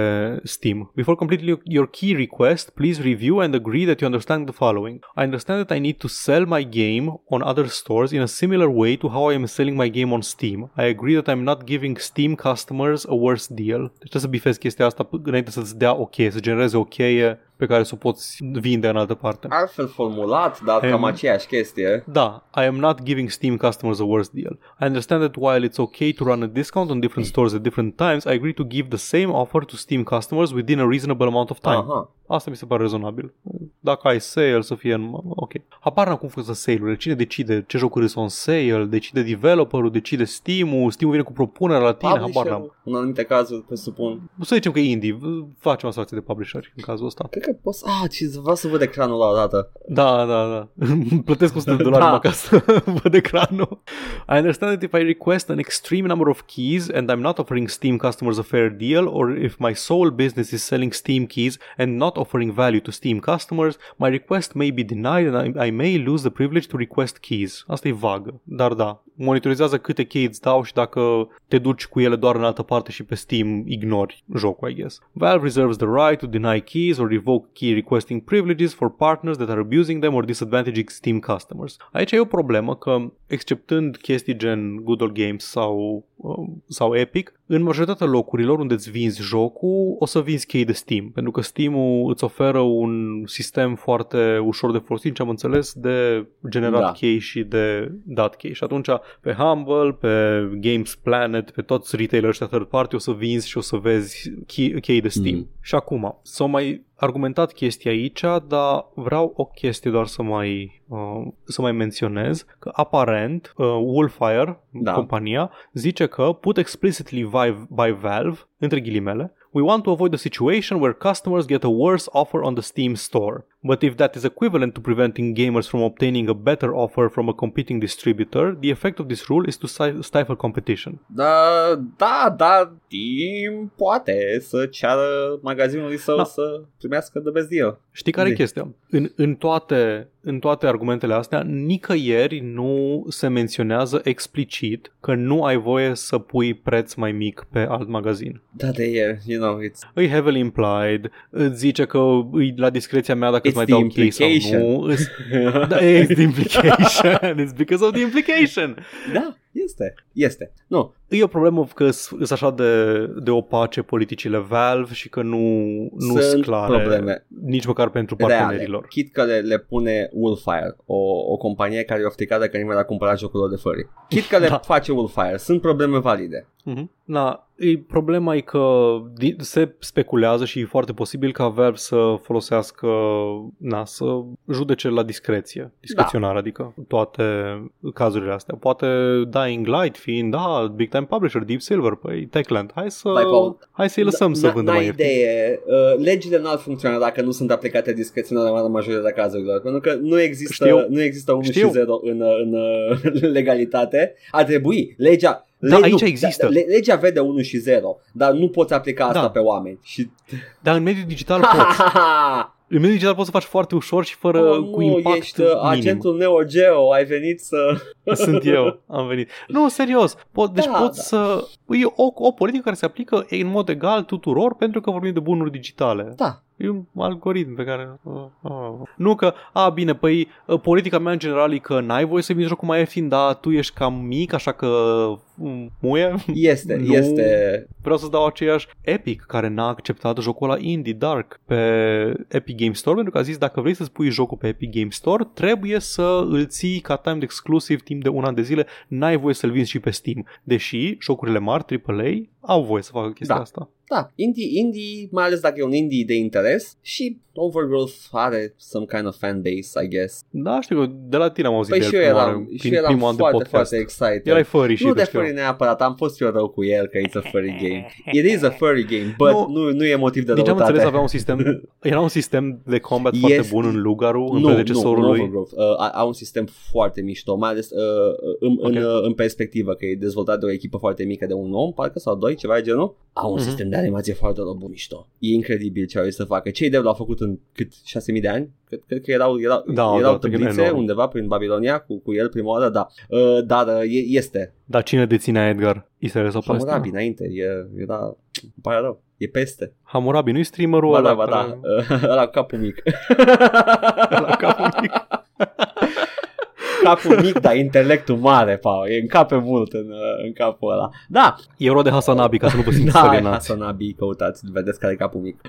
Steam. Before completing your key request, please review and agree that you understand the following. I understand that I need to sell my game on other stores in a similar way to how I am selling my game on Steam. I agree that I'm not giving Steam customers a worse deal. Deci trebuie să bifezi chestia asta înainte să-ți dea o cheie, să genereze o cheie pe care să o poți vinde în altă parte. Altfel formulat, dar um, cam aceeași chestie. Da, I am not giving Steam customers a worse deal. I understand that while it's okay to run a discount on different stores at different times, I agree to give the same offer to Steam customers within a reasonable amount of time. Aha. Asta mi se pare rezonabil. Dacă ai sale să fie în... Ok. Apar acum cum sunt sale-urile. Cine decide ce jocuri sunt on sale? Decide developerul, decide Steam-ul. Steam-ul vine cu propunerea la tine. Publisher-ul, în anumite cazuri, presupun. Să zicem că e indie. Facem o acție de publisher în cazul ăsta. Cred că poți... Ah, ce vreau să văd ecranul la o dată. Da, da, da. Plătesc o sută de dolari numai ca să văd ecranul. I understand that if I request an extreme number of keys and I'm not offering Steam customers a fair deal, or if my sole business is selling Steam keys and not offering value to Steam customers, my request may be denied and I, I may lose the privilege to request keys. Asta e vagă, dar da. Monitorizează câte key îți dau și dacă te duci cu ele doar în altă parte și pe Steam ignori jocul, I guess. Valve reserves the right to deny keys or revoke key requesting privileges for partners that are abusing them or disadvantaging Steam customers. Aici e o problemă că, exceptând chestii gen Good Old Games sau, sau Epic, în majoritatea locurilor unde îți vinzi jocul, o să vinzi chei de Steam, pentru că Steam-ul îți oferă un sistem foarte ușor de folosit, ce am înțeles, de generat da. chei și de dat chei. Și atunci pe Humble, pe Games Planet, pe toți retailerii ăștia third party o să vinzi și o să vezi chei de Steam. Mm. Și acum, s-o mai... argumentat chestia aici, dar vreau o chestie doar să mai uh, să mai menționez, că aparent uh, Wolfire, da. compania, zice că put explicitly by, by Valve, între ghilimele, we want to avoid a situation where customers get a worse offer on the Steam store. But if that is equivalent to preventing gamers from obtaining a better offer from a competing distributor, the effect of this rule is to stifle competition. Da, da, da, Steam poate să ceară magazinului său da. să primească the best deal. Știi care e chestia? În, în, toate, în toate argumentele astea, nicăieri nu se menționează explicit că nu ai voie să pui preț mai mic pe alt magazin. Da, de e, you know, it's... E heavily implied, îți zice că e la discreția mea dacă it's mai dau chei sau nu. It's da, the implication. It's because of the implication. Da, este. Este. Nu. E o problemă că sunt așa de, de opace politicile Valve și că nu nu sunt clare probleme. Nici măcar pentru partenerilor. Chit că le, le pune Wolfire, o, o companie care e ofticată că nimeni a cumpărat jocul lor de furry. Chit că le da. face Wolfire. Sunt probleme valide. Mm-hmm. Da, e, problema e că se speculează și e foarte posibil ca Valve să folosească, na, să judece la discreție, discreționară, da. adică toate cazurile astea. Poate Dying Light fiind, da, big time publisher, Deep Silver, păi Techland, hai să hai să-i lăsăm da, să vândă mai ieftin. Idee. Uh, legile n-ar funcționa dacă nu sunt aplicate discreționar în majoritatea cazurilor, pentru că nu există, Știu. nu există unu Știu. și zero în, în, în legalitate. Ar trebui, legea Da, Le, aici nu, există. Da, legea vede unu și zero, dar nu poți aplica asta da. pe oameni. Și... Dar în mediul digital poți. În mediul digital poți să faci foarte ușor și fără oh, cu impact ești minim. Agentul Neo Geo, ai venit să... Sunt eu, am venit. Nu, serios. Pot, deci da, poți da. să... E o, o politică care se aplică în mod egal tuturor pentru că vorbim de bunuri digitale. Da. E un algoritm pe care... Uh, uh. Nu că, a, bine, păi politica mea în general e că n-ai voie să vinzi jocul mai ieftin, dar tu ești cam mic, așa că... Muie? Este, nu. este... Vreau să-ți dau aceeași Epic, care n-a acceptat jocul ăla Indie Dark pe Epic Game Store, pentru că a zis, dacă vrei să-ți pui jocul pe Epic Game Store, trebuie să îl ții ca timed exclusive timp de un an de zile, n-ai voie să-l vinzi și pe Steam. Deși jocurile mari, triple A, au voie să facă chestia da. asta. Da, indie, indie, mai ales dacă e un indie de interes și Overgrowth are some kind of fanbase, I guess. Da, știu că de la tine am auzit păi de el. Păi și eu eram, și prin, eram foarte, foarte excited. Erai furry și nu de furry neapărat, am fost eu rău cu el că it's a furry game. It is a furry game, but nu, nu, nu e motiv de răutate. Deci am înțeles, avea un sistem, era un sistem de combat este... foarte bun în Lugaru, în predecesorul lui. Nu, nu, nu, uh, au un sistem foarte mișto, mai ales uh, în, okay. în, uh, în perspectivă, că e dezvoltat de o echipă foarte mică de un om, parcă, sau doi, ceva de genul. Au un mm-hmm. sistem de animație foarte robust, mișto. E incredibil ce au să facă. Cei de l-au făcut în cât șase mii de ani? Cred, cred că erau, erau, da, erau da, tăblițe undeva prin Babilonia cu, cu el prima oară, da. Uh, dar uh, este. Dar cine deținea Edgar? Israel sau Palestina? Hammurabi înainte, era... Îmi pare rău. E peste. Hammurabi, nu-i streamerul ba, ăla? Ba, da, da, ăla cu capul mic. Ăla capul mic. Capul mic, dar intelectul mare, Pau. E în cape mult în, în capul ăla. Da! E rol de Hasanabi, ca să nu vă simți da, sălinați. Da, Hasanabi, căutați, vedeți care e capul mic.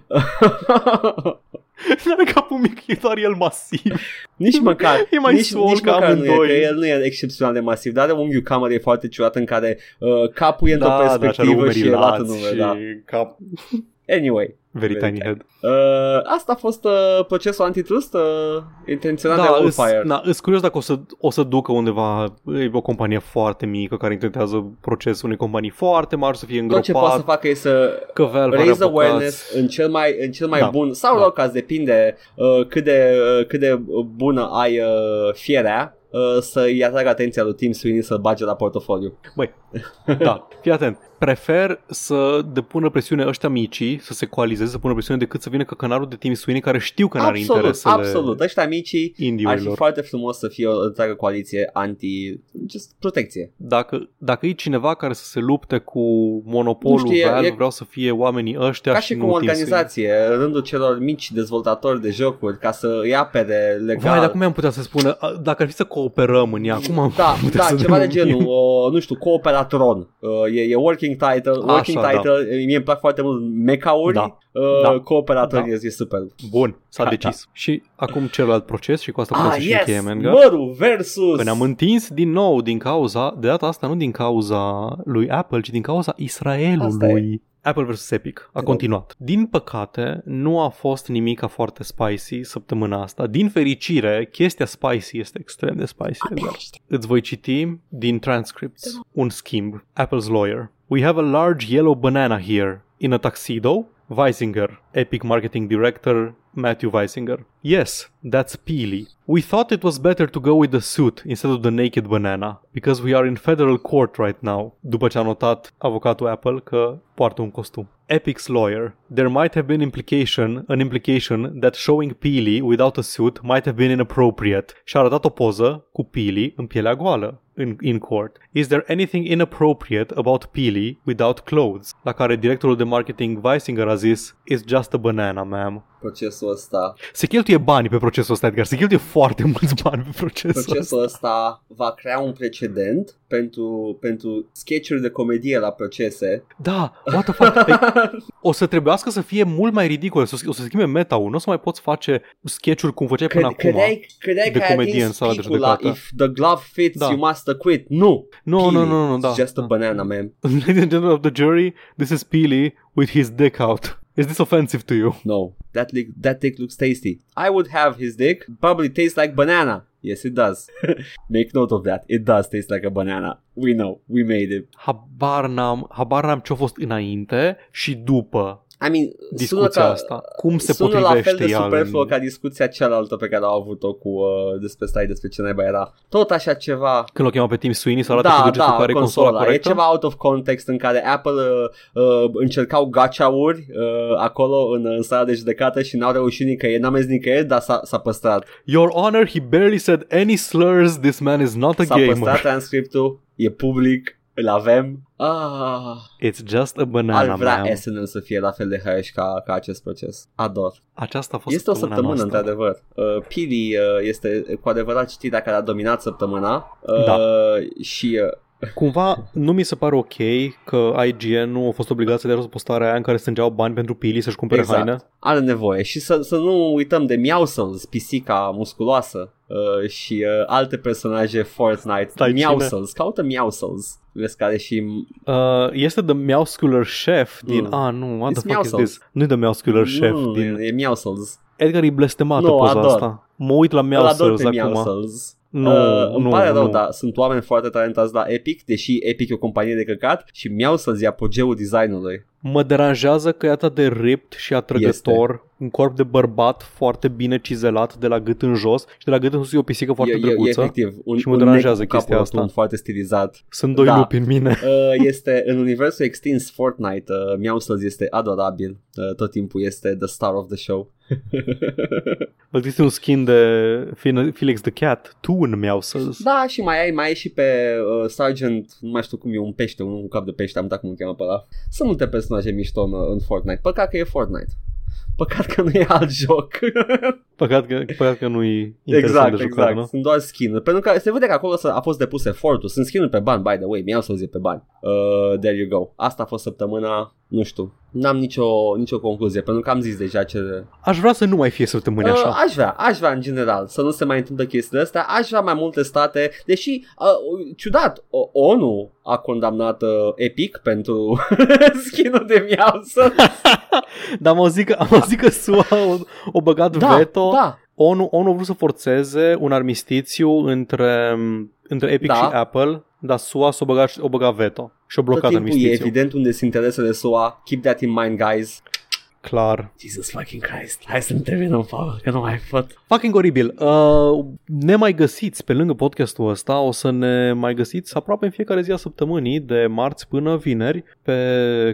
Nu are capul mic, e doar el masiv. Nici măcar. E mai nici, nici măcar nu e, că el nu e excepțional de masiv, dar are unghiul camerei foarte ciudat în care uh, capul e da, într-o perspectivă da, și e luat în numere. Da. Cap... Anyway. Very tiny head. Uh, asta a fost uh, procesul antitrust uh, intenționat da, de Wolfire. Da, sunt curios dacă o să, o să ducă undeva e o companie foarte mică care intentează procesul unei companii foarte mari să fie îngropat. Tot ce poate să facă e să raise awareness în cel mai, în cel mai da, bun sau da. loc, azi depinde uh, cât, de, uh, cât de bună ai uh, fierea. Să-i atrag atenția lui Tim Sweeney să-l bage la portofoliu. Băi, da, fii atent. Prefer să depună presiune ăștia micii, să se coalizeze, să pună presiune, decât să vină căcanarul de Tim Sweeney care știu că n-are absolut, interesele absolut. Ăștia micii ar fi foarte frumos să fie o întreagă coaliție anti... Just protecție. Dacă, dacă e cineva care să se lupte cu monopolul știu, Valve, e... vreau să fie oamenii ăștia ca și, și cum o organizație, rândul celor mici dezvoltatori de jocuri, ca să îi apere legal. Vai, dar cum am putea să spună? Dacă ar fi să cooperăm în ea, cum am da, putea da, să Da, ceva de genul, o, nu știu, cooperatron. E, e working working title, working Așa, title. Da. Mie îmi plac foarte mult mecha-uri, da. Uh, da. Cooperator da. E super. Bun, s-a decis. Da. Și acum celălalt proces și cu asta putem ah, să și yes! încheiem, Enga. Măru versus... Că ne-am întins din nou din cauza, de data asta nu din cauza lui Apple, ci din cauza Israelului. Apple versus Epic a continuat. Din păcate, nu a fost nimica foarte spicy săptămâna asta. Din fericire, chestia spicy este extrem de spicy. Îți voi citi din transcripts un schimb. Apple's lawyer. We have a large yellow banana here. In a tuxedo? Weisinger. Epic marketing director... Matthew Weisinger. Yes, that's Peely. We thought it was better to go with the suit instead of the naked banana, because we are in federal court right now. După ce a notat avocatul Apple că poartă un costum. Epic's lawyer. There might have been implication, an implication that showing Peely without a suit might have been inappropriate. Și-a arătat o poză cu Peely în pielea goală in, in court. Is there anything inappropriate about Peely without clothes? La care directorul de marketing Weisinger a zis, it's just a banana, ma'am. Procesul ăsta. Se cheltuie bani pe procesul ăsta, Edgar. Se cheltuie foarte mulți bani pe procesul ăsta. Procesul ăsta va crea un precedent pentru, pentru sketch-uri de comedie la procese. Da, what the fuck? O să trebuiască să fie mult mai ridicol. O să schimbe meta-ul. Nu o să mai poți face sketch-uri cum făceai până acum. Credeai că ai atins picul la if the glove fits, da. You must acquit. Nu. Nu, nu, nu. It's just a banana, man. Ladies and gentlemen of the jury, this is Peely with his dick out. Is this offensive to you? No. That li- that dick looks tasty. I would have his dick. Probably tastes like banana. Yes, it does. Make note of that. It does taste like a banana. We know. We made it. Habar n-am, habar n-am ce-a fost înainte și după. I mean, discuția sună ca, asta. Cum se sună la fel de superfluă în... ca discuția cealaltă pe care au avut-o cu uh, despre stai, despre ce naiba era. Tot așa ceva. Când l-o chema pe Tim Sweeney să arate da, cu degetul da, care e consola, consola corectă. E ceva out of context în care Apple uh, uh, încercau gacha-uri uh, acolo în, în sala de judecată și n-au reușit nicăieri, n-a mers nicăieri, dar s-a, s-a păstrat. Your Honor, he barely said any slurs, this man is not a s-a gamer. S-a păstrat transcriptul, e public. Îl avem. Ah. It's just a banana. Ar vrea S N L să fie la fel de harsh ca, ca acest proces. Ador. Aceasta a fost este o săptămână noastră. Într-adevăr. Uh, Peely uh, este cu adevărat citirea care a dominat săptămâna uh, da. și... Uh, Cumva nu mi se pare ok că I G N nu a fost obligat să dea postarea aia în care strângeau bani pentru Peely să-și cumpere exact. Haine. Are nevoie. Și să, să nu uităm de Meowsels, pisica musculoasă uh, și uh, alte personaje Fortnite. Stai, Meowsels. Cine? Caută Meowsels. Vezi care și... Uh, este The Meowscular Chef din... Mm. Ah, nu, what the fuck is this? Nu-i The Meowscular Chef nu, din... E Meowsels. Edgar e blestemată no, poza ador. Asta. Mă uit la Meowsels acum. Nu, uh, îmi nu, pare rău, dar sunt oameni foarte talentați la Epic, deși Epic e o companie de căcat și mi-au să-ți ia apogeul designului. Mă deranjează că e atât de ripped și atrăgător, este. Un corp de bărbat foarte bine cizelat de la gât în jos și de la gât în sus e o pisică foarte e, drăguță. E efectiv, un, și mă deranjează chestia asta. Un foarte stilizat. Sunt doi da. Lupi în mine. Uh, este în universul extins Fortnite, uh, Meowsels este adorabil, uh, tot timpul este the star of the show. Este un skin de Felix the Cat, tu în Meowsels. Da, și mai ai, mai ai și pe uh, Sergeant, nu mai știu cum e, un pește, un, un cap de pește, am dat cum îl cheamă pe ăla. Sunt multe personaje mișto în, în Fortnite, păcat că e Fortnite. Păcat că nu e alt joc. Păcat că, păcat că nu e interesant exact, de jucat, exact. Nu? Sunt doar skin-uri. Pentru că se vede că acolo a fost depus efortul. Sunt skin-uri pe bani, by the way. Mi-au să-l zic pe bani. uh, There you go. Asta a fost săptămâna. Nu știu. N-am nicio, nicio concluzie. Pentru că am zis deja ce... Aș vrea să nu mai fie săptămâni așa. uh, Aș vrea, aș vrea în general să nu se mai întâmplă chestiile astea. Aș vrea mai multe state. Deși, uh, ciudat, O N U a condamnat uh, Epic pentru skin-ul de Meowsels. Dar mă zic, am auzit că S U A o, o băgat da, veto. Da. ONU, ONU a vrut să forțeze un armistițiu între, între Epic da. Și Apple, dar S U A s-o băga, o băga veto și o blocat armistițiu. E evident unde sunt interesele S U A. Keep that in mind, guys. Clar. Jesus fucking Christ. Hai să-mi terminăm, Paul, că nu mai pot. Fucking oribil. Uh, ne mai găsiți pe lângă podcastul ăsta, o să ne mai găsiți aproape în fiecare zi a săptămânii, de marți până vineri, pe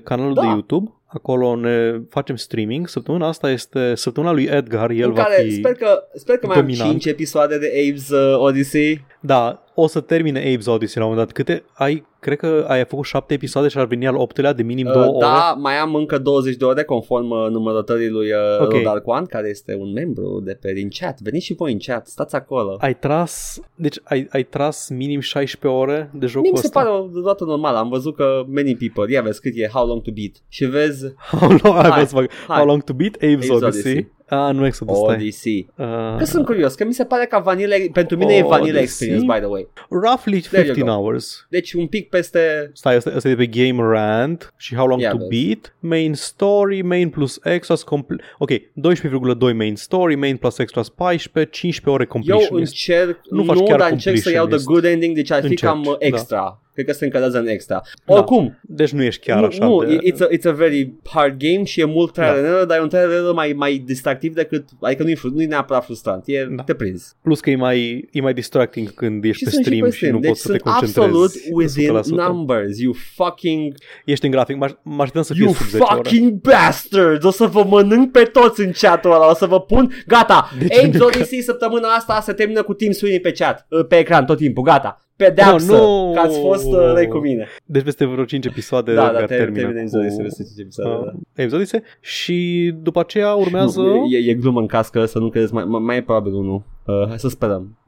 canalul da. De YouTube. Acolo ne facem streaming. Săptămâna asta este săptămâna lui Edgar. El în va care fi sper că, sper că mai am cinci episoade de Apes uh, Odyssey. Da, o să termine Abe's Odyssey la un moment dat. Câte ai? Cred că ai făcut șapte episoade și ar veni al optulea de minim două uh, ore. Da, mai am încă douăzeci de ore conform uh, numărătării lui uh, okay. Rodarquan, care este un membru de pe din chat. Veniți și voi în chat, stați acolo. Ai tras, deci ai, ai tras minim șaisprezece ore de jocul ăsta. Mi se pare o dată normală. Am văzut că many people, ia vezi cât e How Long to Beat. Și vezi How Long, hai, hai, hai. How long to Beat Abe's, Abe's Odyssey. Odyssey. Ah, nu Exodus, Odyssey. Uh, că sunt curios, că mi se pare că vanilla, pentru mine Odyssey? E vanilla experience, by the way. Roughly fifteen hours. Deci un pic peste... Stai, asta e de pe Game Rant și How Long yeah, to vezi. Beat, Main Story, Main plus Extras, compl- ok, twelve point two Main Story, Main plus Extras fourteen, cincisprezece ore completionist. Eu încerc, nu, nu dar încerc să iau the good ending, deci ar fi încerci, cam extra. Da. Cred că se încălează în extra. Da. Oricum. Deci nu ești chiar nu, așa. Nu, de... it's, a, it's a very hard game și e mult trial and error, dar e un trial and error mai, mai distractiv decât, adică nu e, nu e neapărat frustrant, e, da. Te prins. Plus că e mai, e mai distracting când ești și pe stream și, pe stream. și nu deci poți să te concentrezi. Absolut within numbers, you fucking... Ești în grafic, mă așteptam să fie sub zece ore. You fucking bastard! O să vă mănânc pe toți în chat-ul ăla, o să vă pun, gata! Abe's Odyssey săptămâna asta se termină cu Team Sweeney pe chat, pe ecran tot timpul, gata! Pedeapsă, oh, no. Că ați fost răi uh, cu mine. Deci peste vreo cinci episoade da, care da, termină cu... Da, Exodise. Și după aceea urmează... Nu, e, e glumă în cască, să nu crezi, mai, mai e probabil unul. Uh, hai să sperăm.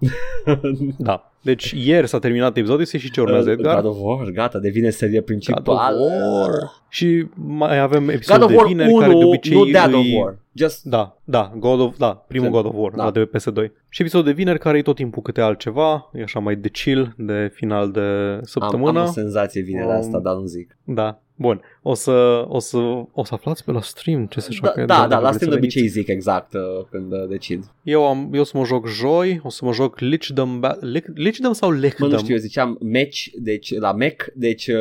Da. Deci ieri s-a terminat Exodise și ce urmează, Edgar? God of War, gata, devine seria principală. Și mai avem episodul de vineri care de obicei... God of War unu, nu God of War. Just... Da, da, God of, da, primul God of War, da. De P S two. Și episodul de vineri care e tot timpul câte altceva, e așa mai de chill, de final de săptămână. Am, am o senzație vinerea um, asta, dar nu zic. Da. Bun, o să, o, să, o să aflați pe la stream ce se joacă. Da, da, da, la stream de obicei zic exact uh, când uh, decid. Eu am, eu să mă joc joi, o să mă joc Lichdom, ba- Lich- Lichdom sau Lichdom? Mă, nu știu, eu ziceam match, deci la Mac, deci uh,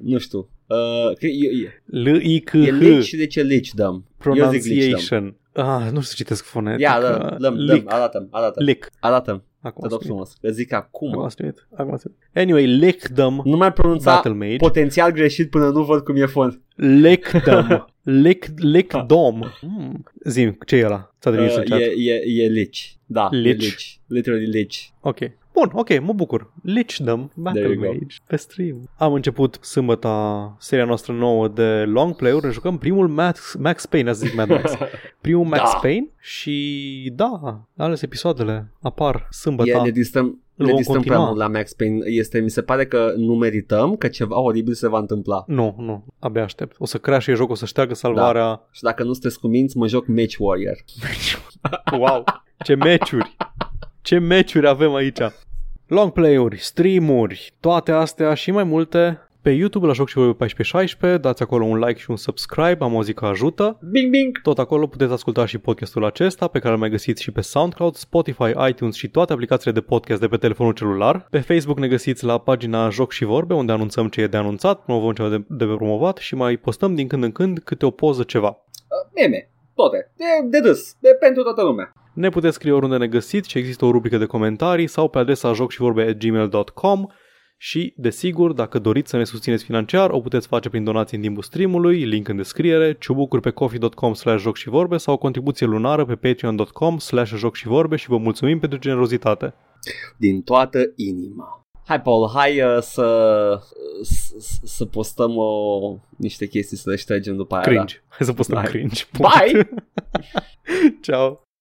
nu știu. Uh, L-I-C-H. E Lich și deci e Lichdom. Pronunciation. Ah, nu știu să citesc fonetic. Ia, dăm, dăm, arată-mi, arată-mi. Lick. Arată-mi. Acum te frumos. Îți zic acum. Acum asimit. Acum asimit. Anyway, Lichdom. Nu mai pronunța potențial greșit până nu văd cum e font. Lichdom. Lichdom. Mm. Zi-mi, ce e ăla? Ți-a trimis uh, în chat. E, e, e Lich. Da, Lich. Lich. Literally Lich. Ok. Bun, ok, mă bucur. Lichdom Battle Mage pe stream. Am început sâmbătă seria noastră nouă de long play-uri. Ne jucăm primul Max, Max Payne, azi zic Mad Max. Primul Max da. Payne și da, ales episoadele apar sâmbătă. Yeah, ne distăm, ne distăm prea mult la Max Payne. Este, mi se pare că nu merităm, că ceva oribil se va întâmpla. Nu, nu, abia aștept. O să crash e jocul, o să șteargă salvarea. Da. Și dacă nu sunteți cu minți, mă joc Match Warrior. Wow, ce meciuri! Ce meciuri avem aici? Long play-uri, stream-uri, toate astea și mai multe pe YouTube la Joc și Vorbe fourteen sixteen. Dați acolo un like și un subscribe, am o zi că ajută. Bing, bing! Tot acolo puteți asculta și podcastul acesta pe care îl mai găsiți și pe SoundCloud, Spotify, iTunes și toate aplicațiile de podcast de pe telefonul celular. Pe Facebook ne găsiți la pagina Joc și Vorbe unde anunțăm ce e de anunțat, promovăm ceva de, de promovat și mai postăm din când în când câte o poză ceva. Meme, toate, de dus, de pentru toată lumea. Ne puteți scrie oriunde ne găsiți și există o rubrică de comentarii sau pe adresa jocșivorbe at gmail dot com și, desigur, dacă doriți să ne susțineți financiar, o puteți face prin donații în timpul stream-ului, link în descriere, ciubucuri pe coffee dot com slash jocșivorbe sau o contribuție lunară pe patreon dot com slash jocșivorbe și vă mulțumim pentru generozitate. Din toată inima. Hai, Paul, hai uh, să, să, să postăm o, niște chestii, să le ștergem după aia. Cringe. Da? Hai să postăm Bye. Cringe. Bye! Ciao!